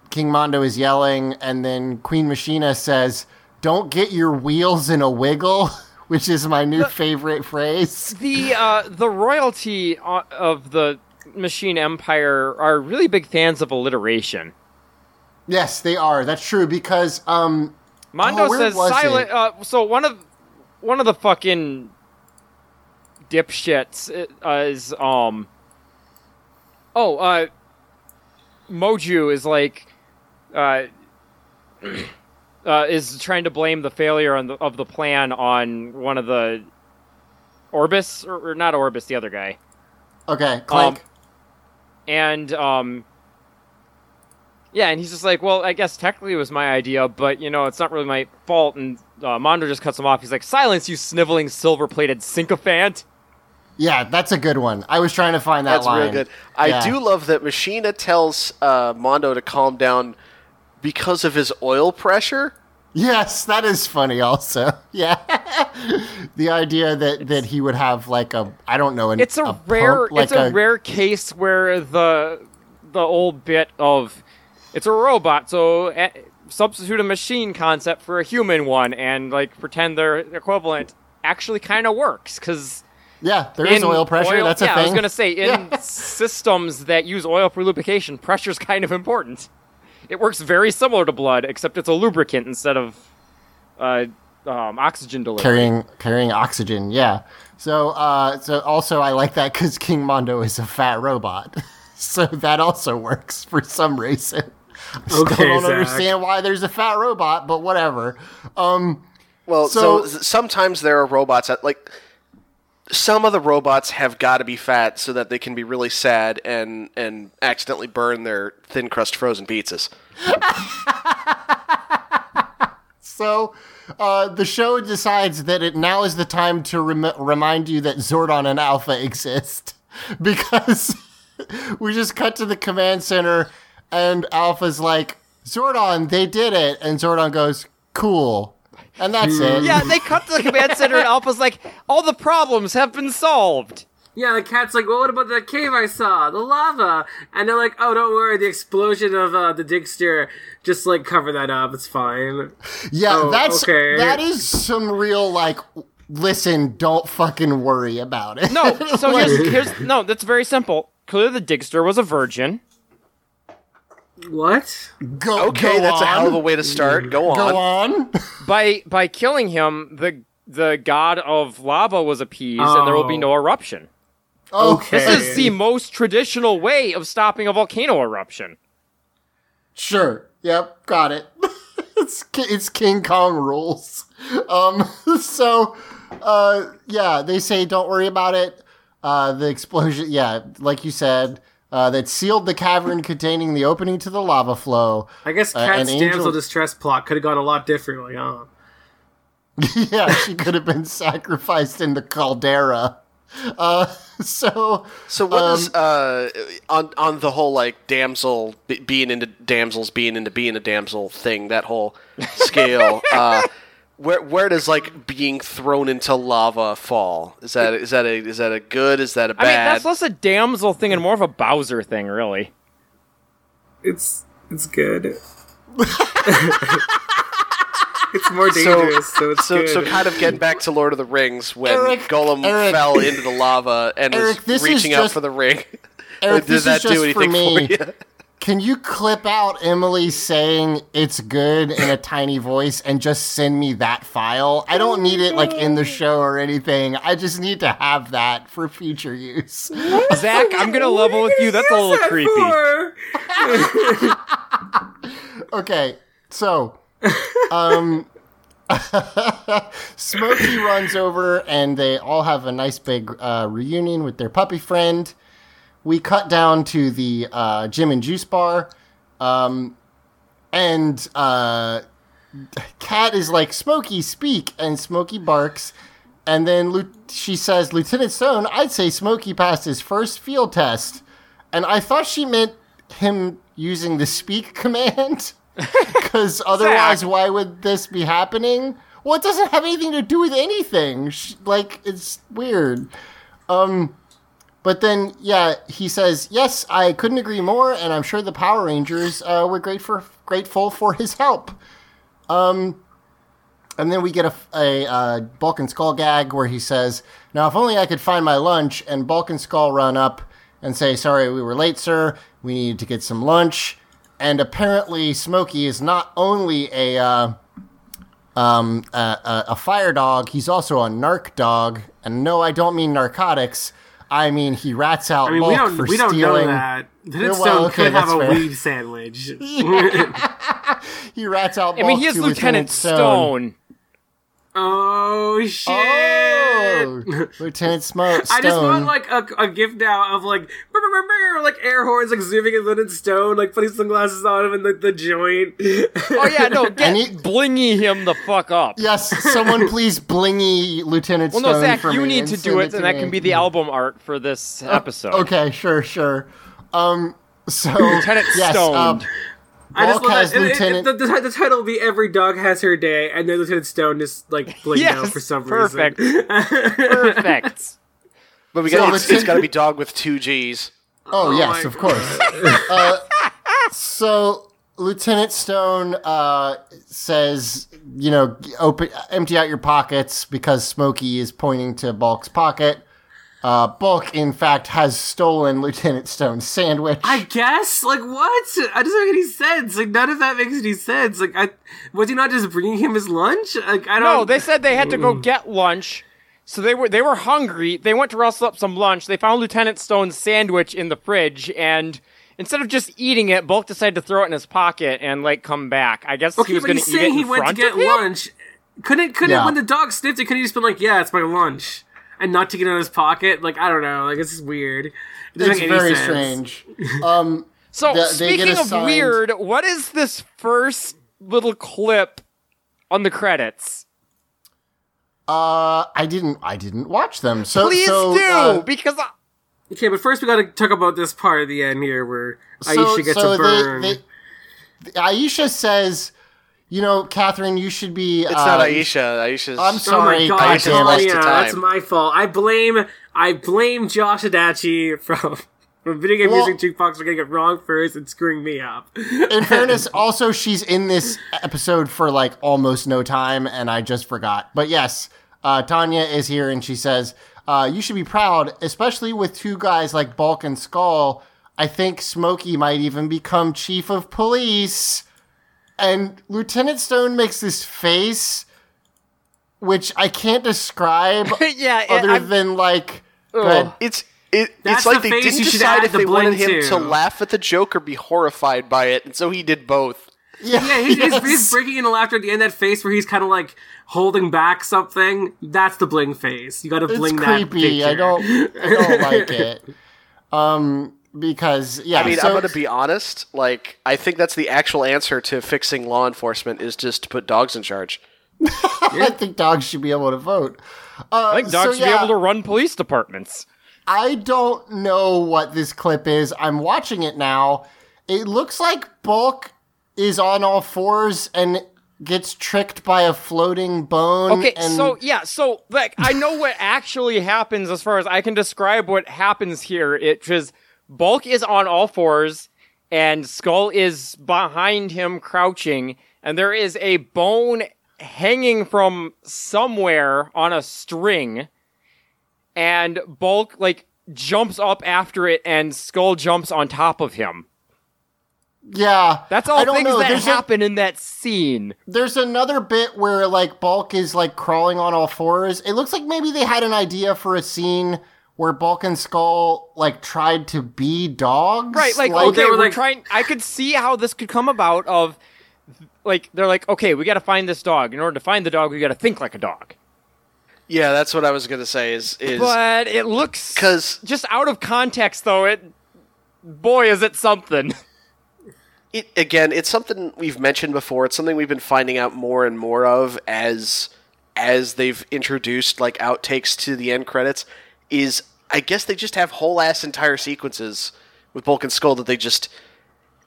King Mondo is yelling, and then Queen Machina says, "Don't get your wheels in a wiggle," which is my new favorite phrase. The royalty of the Machine Empire are really big fans of alliteration. Yes, they are. That's true, because Mondo says silent. So one of the fucking dipshits is Moju is like is trying to blame the failure of the plan on one of the Orbis, or not Orbis, the other guy. Okay, Clank. And he's just like, well, I guess technically it was my idea, but, you know, it's not really my fault. And Mondo just cuts him off. He's like, "Silence, you sniveling silver-plated sycophant." Yeah, that's a good one. I was trying to find that line. That's real good. I do love that Machina tells Mondo to calm down because of his oil pressure. Yes, that is funny also. Yeah. The idea that he would have like a, I don't know. It's a rare case where the old bit of, it's a robot, so substitute a machine concept for a human one and like pretend they're equivalent actually kind of works, because... Yeah, there is oil pressure, that's a thing. I was going to say, in systems that use oil for lubrication, pressure's kind of important. It works very similar to blood, except it's a lubricant instead of oxygen delivery. Carrying oxygen, yeah. So also I like that because King Mondo is a fat robot. So that also works for some reason. I still don't understand why there's a fat robot, but whatever. So sometimes there are robots that, like... Some of the robots have got to be fat so that they can be really sad and accidentally burn their thin crust frozen pizzas. So the show decides that it now is the time to remind you that Zordon and Alpha exist, because we just cut to the command center and Alpha's like, "Zordon, they did it," and Zordon goes, "Cool." And that's it. Yeah, they cut to the command center, and Alpha's like, "All the problems have been solved." Yeah, the cat's like, "Well, what about that cave I saw? The lava?" And they're like, "Oh, don't worry, the explosion of the Digster just, like, cover that up. It's fine." Yeah, that is some real, like, listen, don't fucking worry about it. No, so like, here's that's very simple. Clearly the Digster was a virgin. What? Go that's on. A hell of a way to start. Go on. By killing him, the god of lava was appeased, and there will be no eruption. Okay. This is the most traditional way of stopping a volcano eruption. Sure. Yep. Got it. It's King Kong rules. So they say don't worry about it. The explosion. Yeah, like you said. That sealed the cavern containing the opening to the lava flow. I guess Cat's damsel distress plot could have gone a lot differently, huh? Yeah, she could have been sacrificed in the caldera. So what is on the whole like damsel being into damsels being a damsel thing? That whole scale. Where does like being thrown into lava fall? Is that a good? Is that a bad? I mean, that's less a damsel thing and more of a Bowser thing, really. It's good. It's more dangerous, so it's good. So kind of getting back to Lord of the Rings when Gollum fell into the lava and was reaching out for the ring. Eric, did that do anything for you? Can you clip out Emily saying "it's good" in a tiny voice and just send me that file? I don't need it like in the show or anything. I just need to have that for future use. Zach, I'm going to level with you. That's a little creepy. Okay, so Smokey runs over and they all have a nice big reunion with their puppy friend. We cut down to the Jim and Juice bar, and Cat is like, "Smokey, speak!" and Smokey barks, And then she says, Lieutenant Stone, I'd say Smokey passed his first field test. And I thought she meant him using the speak command, because otherwise why would this be happening? Well, it doesn't have anything to do with anything. It's weird. But then, yeah, he says, yes, I couldn't agree more, and I'm sure the Power Rangers were grateful for his help. And then we get a Bulk and Skull gag where he says, now, if only I could find my lunch, and Bulk and Skull run up and say, sorry, we were late, sir. We needed to get some lunch. And apparently Smokey is not only a fire dog, he's also a narc dog. And no, I don't mean narcotics. I mean, he rats out Bulk for stealing. We don't know that. Stone could have a weed sandwich. Yeah. He rats out Bulk. I mean, he is Lieutenant Stone. Oh, shit. Oh, Lieutenant Stone. I just want, a gift now of, air horns, zooming in Lieutenant Stone, putting sunglasses on him and, the joint. Oh, yeah, no, blingy him the fuck up. Yes, someone please blingy Lieutenant Stone. Well, no, Zach, you need to do it, and that can be the album art for this episode. Okay, sure. Lieutenant Stone. The title will be Every Dog Has Her Day, and then Lieutenant Stone just, blinked out for some reason. Perfect. But it's got to be dog with two Gs. Oh yes, of course. So Lieutenant Stone says, empty out your pockets, because Smokey is pointing to Bulk's pocket. Bulk, in fact, has stolen Lieutenant Stone's sandwich. I guess? What? That doesn't make any sense. None of that makes any sense. Was he not just bringing him his lunch? I don't... No, they said they had to go get lunch, so they were hungry. They went to rustle up some lunch. They found Lieutenant Stone's sandwich in the fridge, and instead of just eating it, Bulk decided to throw it in his pocket and, come back. I guess he was going to eat it in front of him? He went to get lunch. Couldn't when the dog sniffed it, couldn't he just been it's my lunch? And not to get out of his pocket, I don't know, it's just weird. It's very strange. So speaking of weird, what is this first little clip on the credits? I didn't watch them. So please do because. Okay, but first we got to talk about this part at the end here where Aisha gets a burn. Aisha says. Catherine, you should be... It's not Aisha. Aisha's... I'm sorry. Oh my God. Aisha's lost the time. That's my fault. I blame Josh Adachi from Video Game Music Jukebox for getting it wrong first and screwing me up. In fairness, also, she's in this episode for, almost no time, and I just forgot. But yes, Tanya is here, and she says, you should be proud, especially with two guys like Bulk and Skull. I think Smokey might even become chief of police... And Lieutenant Stone makes this face, which I can't describe It's like they didn't decide if they wanted him to laugh at the joke or be horrified by it, and so he did both. He's breaking into laughter at the end, that face where he's kind of holding back something. That's the bling face. You gotta bling that. It's creepy. I don't like it. Because, yeah. I'm going to be honest. I think that's the actual answer to fixing law enforcement is just to put dogs in charge. I think dogs should be able to vote. I think dogs should be able to run police departments. I don't know what this clip is. I'm watching it now. It looks like Bulk is on all fours and gets tricked by a floating bone. Okay, I know what actually happens as far as I can describe what happens here. It just... Bulk is on all fours, and Skull is behind him crouching, and there is a bone hanging from somewhere on a string, and Bulk, jumps up after it, and Skull jumps on top of him. Yeah. That's all things that happen in that scene. There's another bit where, Bulk is, crawling on all fours. It looks like maybe they had an idea for a scene... where Bulk and Skull, tried to be dogs. Right, trying... I could see how this could come about of... they're okay, we gotta find this dog. In order to find the dog, we gotta think like a dog. Yeah, that's what I was gonna say is... But it looks... Cause... Just out of context, though, Boy, is it something. It's something we've mentioned before. It's something we've been finding out more and more of as... as they've introduced like outtakes to the end credits is I guess they just have whole ass entire sequences with Bulk and Skull that they just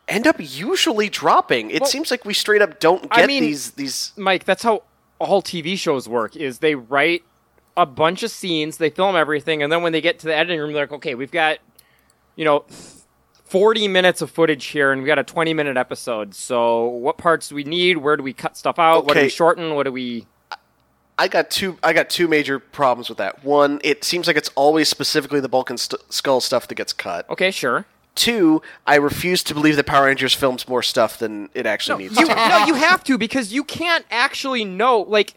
end up usually dropping. It seems like we straight up don't get these. Mike, that's how all TV shows work, is they write a bunch of scenes, they film everything, and then when they get to the editing room, they're like, okay, we've got, 40 minutes of footage here, and we've got a 20-minute episode, so what parts do we need? Where do we cut stuff out? Okay. What do we shorten? What do we... I got two major problems with that. One, it seems like it's always specifically the Bulk and Skull stuff that gets cut. Okay, sure. Two, I refuse to believe that Power Rangers films more stuff than it actually needs to. No, you have to, because you can't actually know. Like,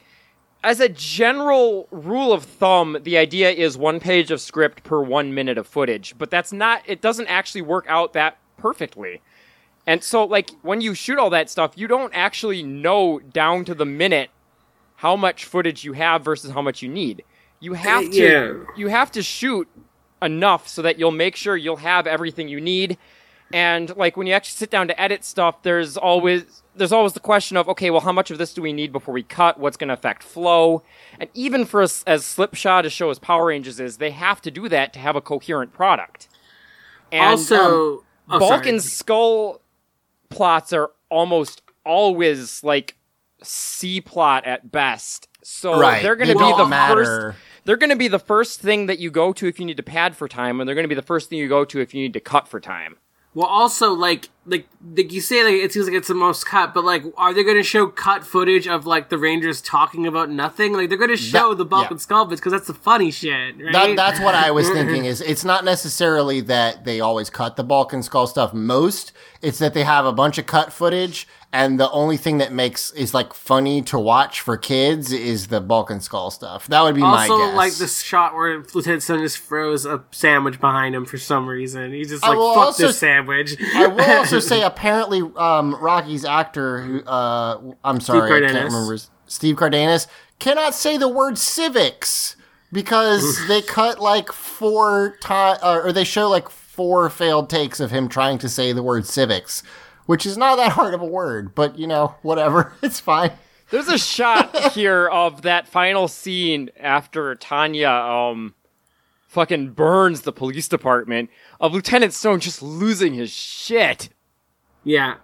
as a general rule of thumb, the idea is 1 page of script per 1 minute of footage. But that's not... It doesn't actually work out that perfectly. And so, like, when you shoot all that stuff, you don't actually know down to the minute how much footage you have versus how much you need. You have to shoot enough so that you'll make sure you'll have everything you need. And like when you actually sit down to edit stuff, there's always the question of, okay, well, how much of this do we need before we cut? What's going to affect flow? And even for as slipshod a show as Power Rangers is, they have to do that to have a coherent product. And also, Bulk and Skull plots are almost always like C-plot at best. So they're going to be the first. They're going to be the first thing that you go to if you need to pad for time, and they're going to be the first thing you go to if you need to cut for time. Well, also, like you say, like it seems like it's the most cut, but like, are they going to show cut footage of like the Rangers talking about nothing? Like, they're going to show the Bulk and Skull bits because that's the funny shit, right? That's what I was thinking. Is it's not necessarily that they always cut the Bulk and Skull stuff. Most, it's that they have a bunch of cut footage, and the only thing that makes is like funny to watch for kids is the Bulk and Skull stuff. That would be also, my guess. Also, like the shot where Lieutenant Sun just froze a sandwich behind him for some reason. He's just like, fuck this sandwich. I will also say, apparently, Rocky's actor, Steve Cardenas, cannot say the word civics because they cut like they show like 4 failed takes of him trying to say the word civics, which is not that hard of a word, but whatever, it's fine. There's a shot here of that final scene after Tanya, fucking burns the police department, of Lieutenant Stone just losing his shit. Yeah.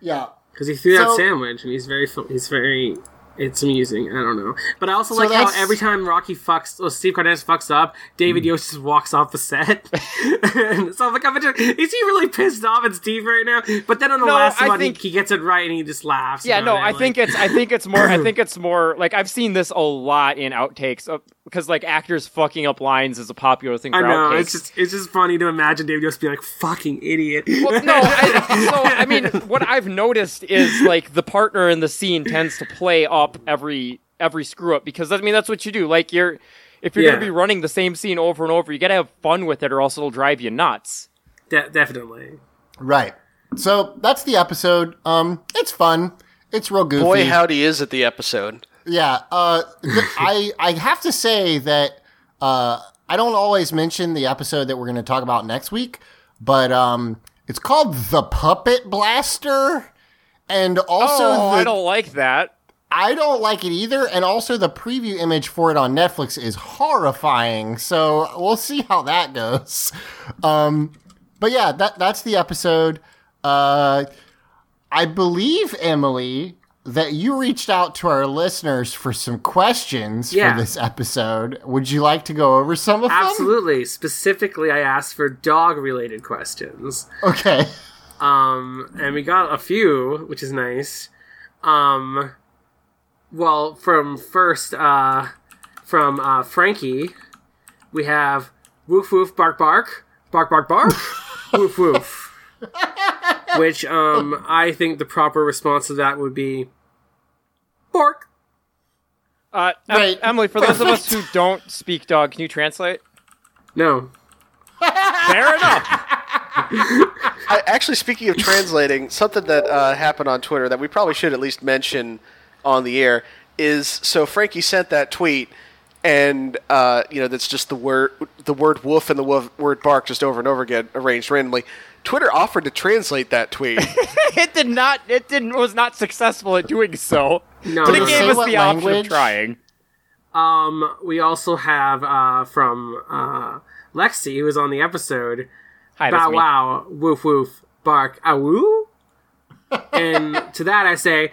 Because he threw that sandwich, and he's very. It's amusing. I don't know, but I also like how every time Steve Cardenas fucks up, David Yost just walks off the set. So I'm like, is he really pissed off at Steve right now? But then on the last one, he gets it right, and he just laughs. Yeah, I think it's more like I've seen this a lot in outtakes because like actors fucking up lines is a popular thing. I know, outtakes. it's just funny to imagine David Yost being like, fucking idiot. Well, no, what I've noticed is like the partner in the scene tends to play off every screw up, because that's what you do. Like if you're going to be running the same scene over and over, you got to have fun with it, or else it'll drive you nuts. Definitely. Right. So that's the episode. It's fun. It's real goofy. Boy, howdy is it the episode. Yeah. I have to say that I don't always mention the episode that we're going to talk about next week, but it's called The Puppet Blaster, and also I don't like that. I don't like it either, and also the preview image for it on Netflix is horrifying, so we'll see how that goes. But yeah, that's the episode. I believe, Emily, that you reached out to our listeners for some questions for this episode. Would you like to go over some of them? Absolutely. Specifically, I asked for dog-related questions. Okay. And we got a few, which is nice. Well, from Frankie, we have woof woof bark bark bark bark bark woof woof, which I think the proper response to that would be bork. Emily, for those of us who don't speak dog, can you translate? No. Fair enough. Actually, speaking of translating, something that happened on Twitter that we probably should at least mention on the air is, so Frankie sent that tweet, and that's just the word woof and the word bark just over and over again, arranged randomly. Twitter offered to translate that tweet. It was not successful at doing so. No. But it gave us the option of trying. We also have from Lexi, who was on the episode, hi, bow wow, woof woof, bark, awoo. And to that I say,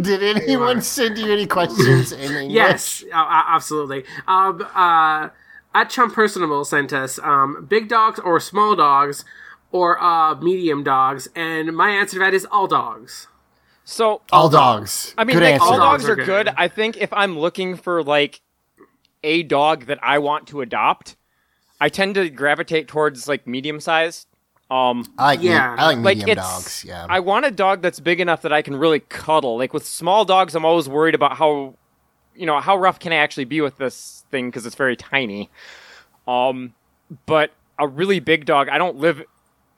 did anyone send you any questions in English? Yes, absolutely. At Chumpersonable sent us big dogs or small dogs or medium dogs, and my answer to that is all dogs. So all dogs. I mean, like, all dogs are good. I think if I'm looking for like a dog that I want to adopt, I tend to gravitate towards like medium sized. I like medium dogs. Yeah, I want a dog that's big enough that I can really cuddle. Like with small dogs, I'm always worried about how rough can I actually be with this thing because it's very tiny. But a really big dog,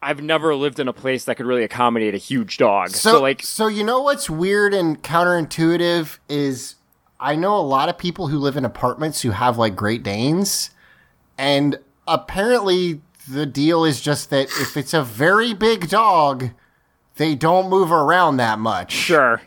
I've never lived in a place that could really accommodate a huge dog. So you know what's weird and counterintuitive is I know a lot of people who live in apartments who have like Great Danes, and apparently the deal is just that if it's a very big dog, they don't move around that much. Sure.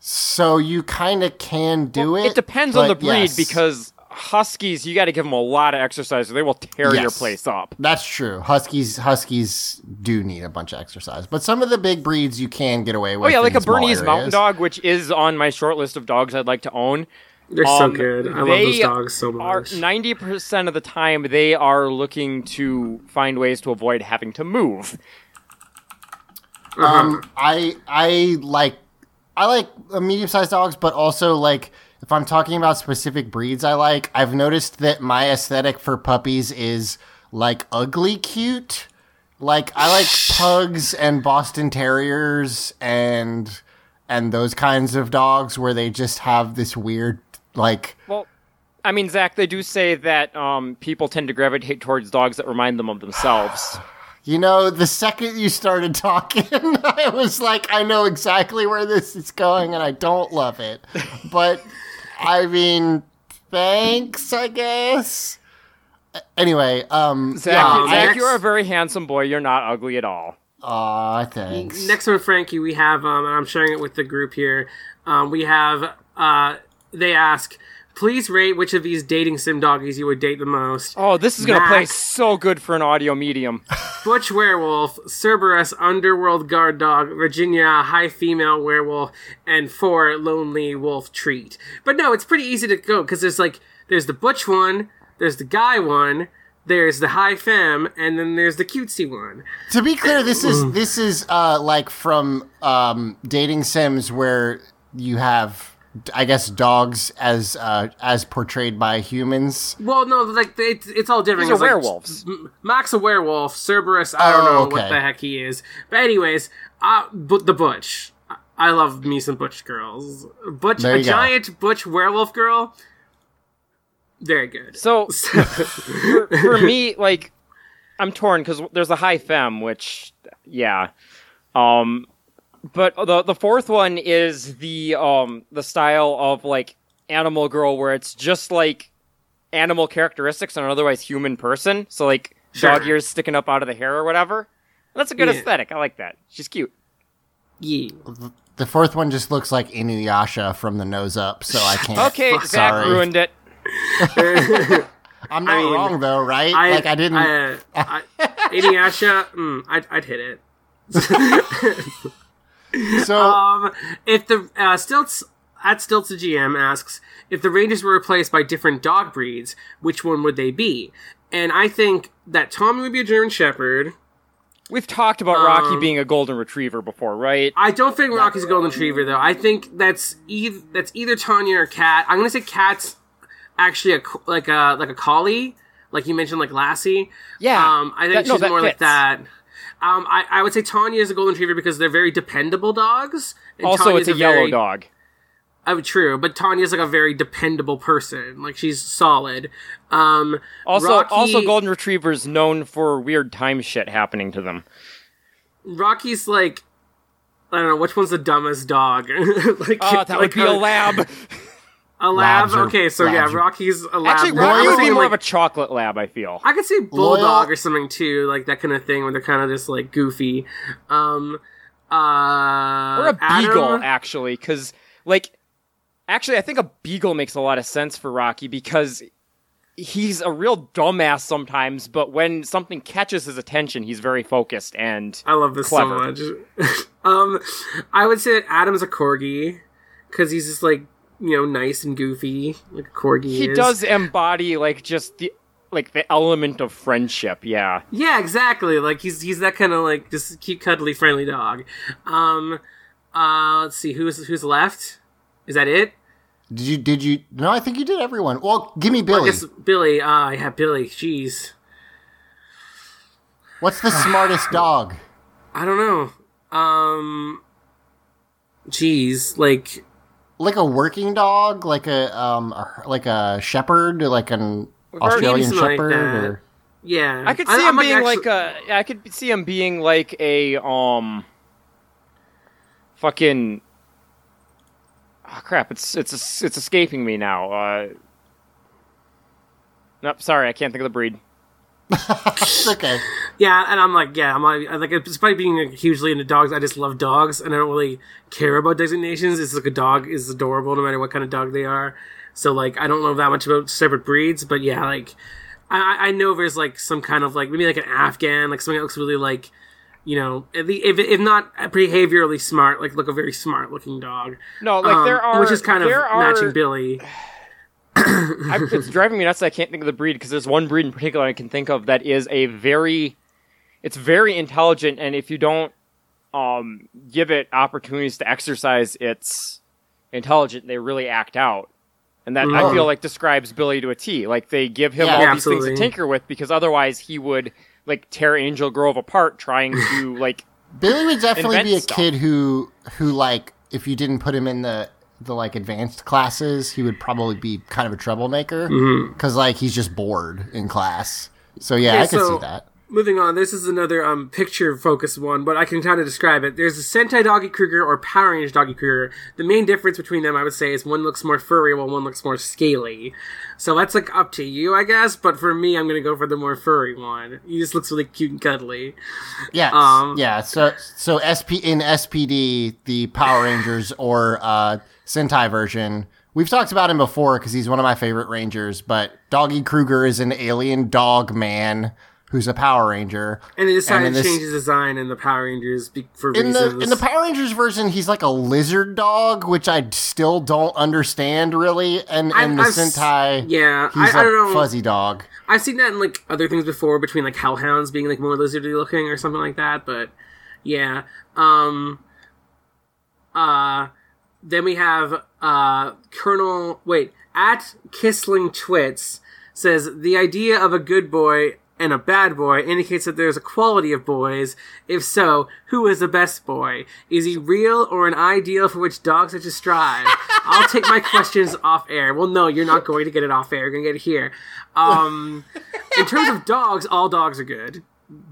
So you kind of can do it. It depends on the breed, because Huskies, you got to give them a lot of exercise or they will tear your place up. That's true. Huskies do need a bunch of exercise. But some of the big breeds you can get away with. Oh yeah, like a Bernese Mountain Dog, which is on my short list of dogs I'd like to own. They're so good. I love those dogs so much. 90% of the time, they are looking to find ways to avoid having to move. I like medium-sized dogs, but also like if I'm talking about specific breeds, I've noticed that my aesthetic for puppies is like ugly cute. Like I like pugs and Boston Terriers and those kinds of dogs where they just have this weird. Like, well, I mean, Zach, they do say that people tend to gravitate towards dogs that remind them of themselves. You know, the second you started talking, I was like, I know exactly where this is going, and I don't love it. But, I mean, thanks, I guess. Anyway, Zach, you're a very handsome boy. You're not ugly at all. Aw, thanks. Next one, Frankie, we have, and I'm sharing it with the group here, we have... They ask, please rate which of these dating sim doggies you would date the most. Oh, this is going to play so good for an audio medium. Butch Werewolf, Cerberus Underworld Guard Dog, Virginia High Female Werewolf, and 4 Lonely Wolf Treat. But no, it's pretty easy to go because there's the Butch one, there's the Guy one, there's the High Femme, and then there's the cutesy one. To be clear, this is like from dating sims where you have... I guess dogs as portrayed by humans. Well, no, like it's all different. These are werewolves. Mac's a werewolf. Cerberus, I don't know what the heck he is. But anyways, the Butch. I love me some Butch girls. Butch, a giant Butch werewolf girl. Very good. So for me, like, I'm torn because there's a High Femme, which, yeah. But the fourth one is the style of like Animal Girl where it's just like animal characteristics on an otherwise human person. So like dog ears sticking up out of the hair or whatever. And that's a good aesthetic. I like that. She's cute. Yeah. The fourth one just looks like Inuyasha from the nose up, so I can't. Okay, Zach ruined it. I'm not wrong though, right? Inuyasha, I'd hit it. So, if the Stilts at Stilts the GM asks if the Rangers were replaced by different dog breeds, which one would they be? And I think that Tommy would be a German Shepherd. We've talked about Rocky being a Golden Retriever before, right? I don't think Rocky's a Golden Retriever though. I think that's either Tanya or Cat. I'm gonna say Cat's actually like a collie, like you mentioned, like Lassie. Yeah, I think she's more fits. Like that. I would say Tanya is a Golden Retriever because they're very dependable dogs. And also, Tanya's it's a yellow dog. True, but Tanya's like a very dependable person. Like, she's solid. Also, Golden Retrievers known for weird time shit happening to them. Rocky's like, I don't know, which one's the dumbest dog? That would be a lab. A lab? Okay, so yeah, Rocky's a lab. Actually, Rocky would be more of a chocolate lab, I feel. I could say Bulldog or something, too, like that kind of thing where they're kind of just, like, goofy. Or a Beagle, actually, because, like, Actually, I think a beagle makes a lot of sense for Rocky because he's a real dumbass sometimes, but when something catches his attention, he's very focused and I love this clever. So much. I would say that Adam's a corgi because he's just like, you know, nice and goofy, like a corgi is. He does embody like just the... like the element of friendship, yeah. Yeah, exactly. Like he's that kind of like just cute, cuddly, friendly dog. Let's see who's left. Is that it? Did you? No, I think you did everyone. Well, give me Billy. Well, I guess Billy. Yeah, Billy. Jeez. What's the smartest dog? I don't know. Jeez, like a working dog, like a shepherd, like an Australian Shepherd, like, or... yeah, I could see him being like a. I could see him being like a fucking. Oh crap! It's escaping me now. Nope, sorry, I can't think of the breed. It's okay. Yeah, and I'm like, despite being like, hugely into dogs, I just love dogs, and I don't really care about designations. It's like a dog is adorable, no matter what kind of dog they are. So, like, I don't know that much about separate breeds, but yeah, like, I know there's, like, some kind of, like, maybe, like, an Afghan, like, something that looks really, like, you know, if not behaviorally smart, like, a very smart-looking dog. No, like, there are... Which is kind of matching Billy. It's driving me nuts that I can't think of the breed, because there's one breed in particular I can think of that is a very... It's very intelligent, and if you don't give it opportunities to exercise its intelligence, they really act out. And that, I feel like, describes Billy to a T. Like, they give him all these things to tinker with, because otherwise he would, like, tear Angel Grove apart trying to, like, Billy would definitely be a kid who like, if you didn't put him in the like, advanced classes, he would probably be kind of a troublemaker. Because, like, he's just bored in class. So, yeah, okay, I could see that. Moving on, this is another picture-focused one, but I can kind of describe it. There's a Sentai Doggy Kruger or Power Rangers Doggy Kruger. The main difference between them, I would say, is one looks more furry while one looks more scaly. So that's, like, up to you, I guess, but for me, I'm going to go for the more furry one. He just looks really cute and cuddly. Yeah, so in SPD, the Power Rangers or Sentai version... We've talked about him before because he's one of my favorite Rangers, but Doggy Kruger is an alien dog man... who's a Power Ranger. And they decided to change his design in the Power Rangers for reasons. In the Power Rangers version, he's like a lizard dog, which I still don't understand, really. And in the Sentai, he's a fuzzy dog. I've seen that in, like, other things before, between, like, hellhounds being, like, more lizardy looking or something like that, but, yeah. Then we have, at Kissling Twits says, the idea of a good boy... and a bad boy indicates that there's a quality of boys. If so, who is the best boy? Is he real or an ideal for which dogs have to strive? I'll take my questions off air. Well, no, you're not going to get it off air. You're going to get it here. In terms of dogs, all dogs are good.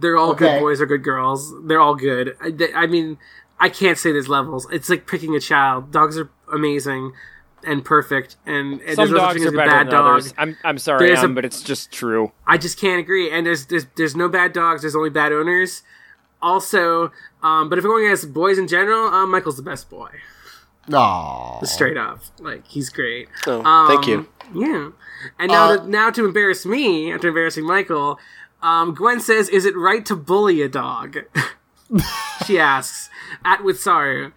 They're all good boys or good girls. They're all good. I mean, I can't say there's levels. It's like picking a child. Dogs are amazing. And perfect, and some dogs are better than others. I'm sorry, but it's just true. I just can't agree. And there's no bad dogs. There's only bad owners. Also, but if we're going against boys in general, Michael's the best boy. Aww. Just straight up, like he's great. Oh, thank you. Yeah. And now to embarrass me after embarrassing Michael, Gwen says, "Is it right to bully a dog?" She asks. At with sorrow.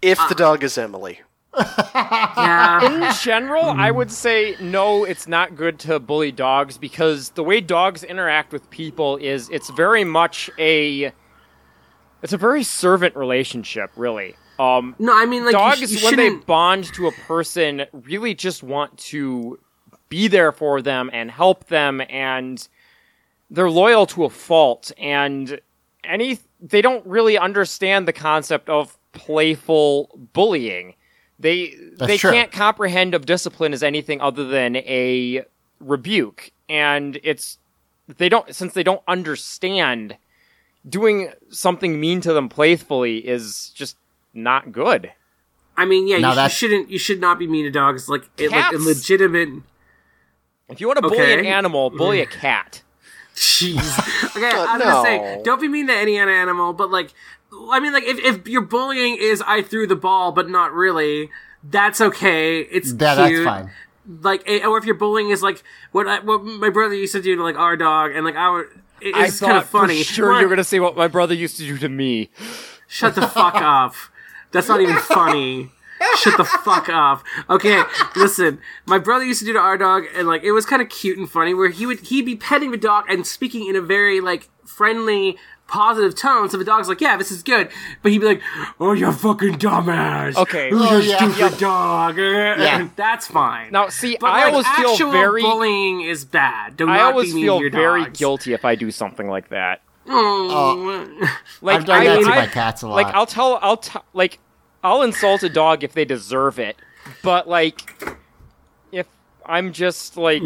If the dog is Emily. Yeah. In general, I would say no, it's not good to bully dogs because the way dogs interact with people is it's a very servant relationship, really. No, I mean, like, dogs when they bond to a person really just want to be there for them and help them, and they're loyal to a fault, and they don't really understand the concept of playful bullying. They can't comprehend of discipline as anything other than a rebuke, and since they don't understand, doing something mean to them playfully is just not good. I mean, yeah, you should not be mean to dogs. Like, cats, like a legitimate. If you want to bully an animal, bully a cat. Jeez. Okay, I was gonna say, don't be mean to any animal, but like. I mean, like, if your bullying is I threw the ball, but not really, that's okay. It's cute. That's fine. Like, or if your bullying is like what my brother used to do to like our dog, and like it's kind of funny. Sure, you're gonna say what my brother used to do to me. Shut the fuck up. That's not even funny. Shut the fuck up. Okay, listen. My brother used to do to our dog, and like it was kind of cute and funny, where he'd be petting the dog and speaking in a very like friendly, positive tone. So the dog's like, "Yeah, this is good," but he'd be like, "Oh, you fucking dumbass! Okay, stupid dog." Yeah. And that's fine. Now, see, but, I always feel very bullying is bad. I always feel very guilty if I do something like that. Oh. Like, I've done that to my cats a lot. Like I'll insult a dog if they deserve it, but like if I'm just like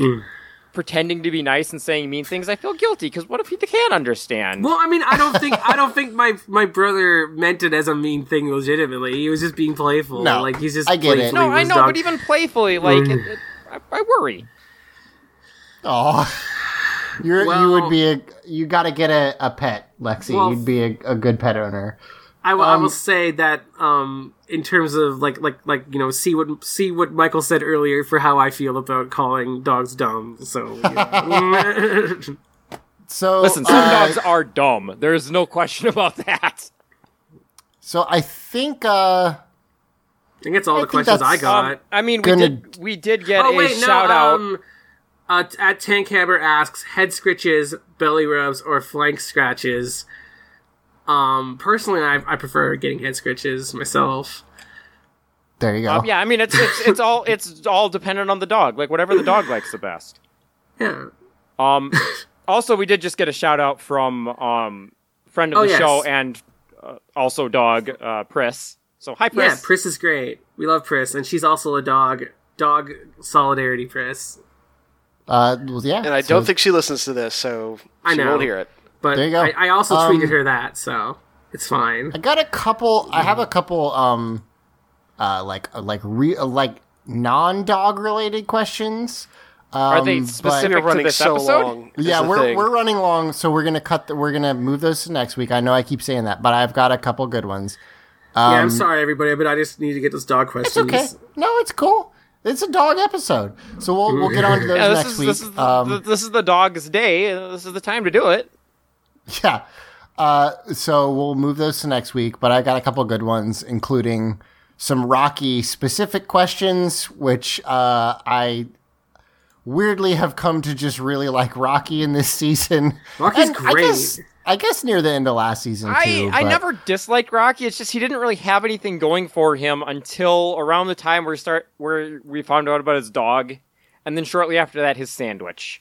pretending to be nice and saying mean things, I feel guilty because what if he can't understand? Well, I mean, I don't think my brother meant it as a mean thing. Legitimately, he was just being playful. No, like he's just I get it. No, I know, but even playfully, like I worry. Oh. You gotta get a pet, Lexi. Well, you'd be a good pet owner. I will say that in terms of like you know, see what Michael said earlier for how I feel about calling dogs dumb. So yeah. So listen, some dogs are dumb. There is no question about that. So I think it's all the questions I got. I mean, we did get shout out. At Tankhammer asks, head scritches, belly rubs, or flank scratches. Personally, I prefer getting head scritches myself. There you go. Yeah, I mean, it's all dependent on the dog. Like whatever the dog likes the best. Yeah. Also, we did just get a shout out from friend of the show and also dog Pris. So hi, Pris. Yeah, Pris is great. We love Pris, and she's also a dog. Dog solidarity, Pris. And I don't think she listens to this, so she won't hear it. But there you go. I also tweeted her that, so it's fine. I got a couple. I have a couple, non-dog related questions. Are they specific to this episode? Long, yeah, we're running long, so we're gonna we're gonna move those to next week. I know I keep saying that, but I've got a couple good ones. I'm sorry, everybody, but I just need to get those dog questions. It's okay. No, it's cool. It's a dog episode, so we'll get on to those next week. This is the dog's day. This is the time to do it. Yeah. So we'll move those to next week, but I got a couple good ones, including some Rocky-specific questions, which I weirdly have come to just really like Rocky in this season. Rocky's great. I guess near the end of last season, too. I never disliked Rocky. It's just he didn't really have anything going for him until around the time where we found out about his dog, and then shortly after that, his sandwich.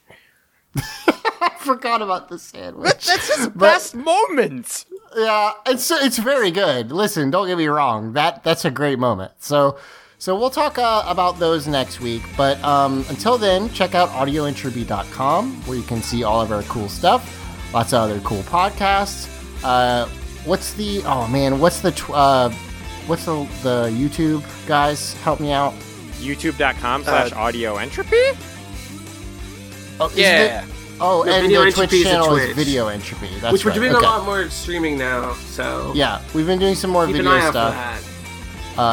I forgot about the sandwich. That's his best moment. Yeah, it's very good. Listen, don't get me wrong. That's a great moment. So we'll talk about those next week. But until then, check out audioentropy.com, where you can see all of our cool stuff. Lots of other cool podcasts. What's the YouTube, guys? Help me out. YouTube.com/Audio Entropy? Oh, yeah. And the Twitch channel is Video Entropy. That's which we're doing a lot more streaming now, so. Yeah, we've been doing some more video stuff.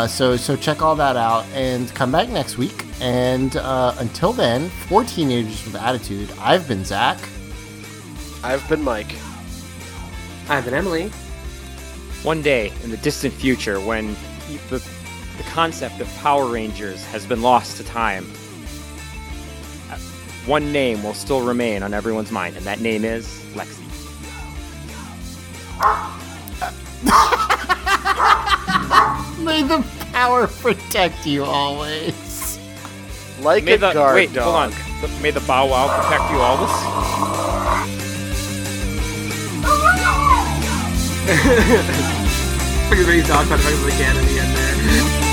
So check all that out and come back next week. And until then, for Teenagers with Attitude, I've been Zach. I've been Mike. I've been Emily. One day in the distant future, when the concept of Power Rangers has been lost to time, one name will still remain on everyone's mind, and that name is Lexi. May the power protect you always. Like may a the, guard wait, dog. Hold on. May the bow wow protect you always. Everybody's dog talking about the cannon again there.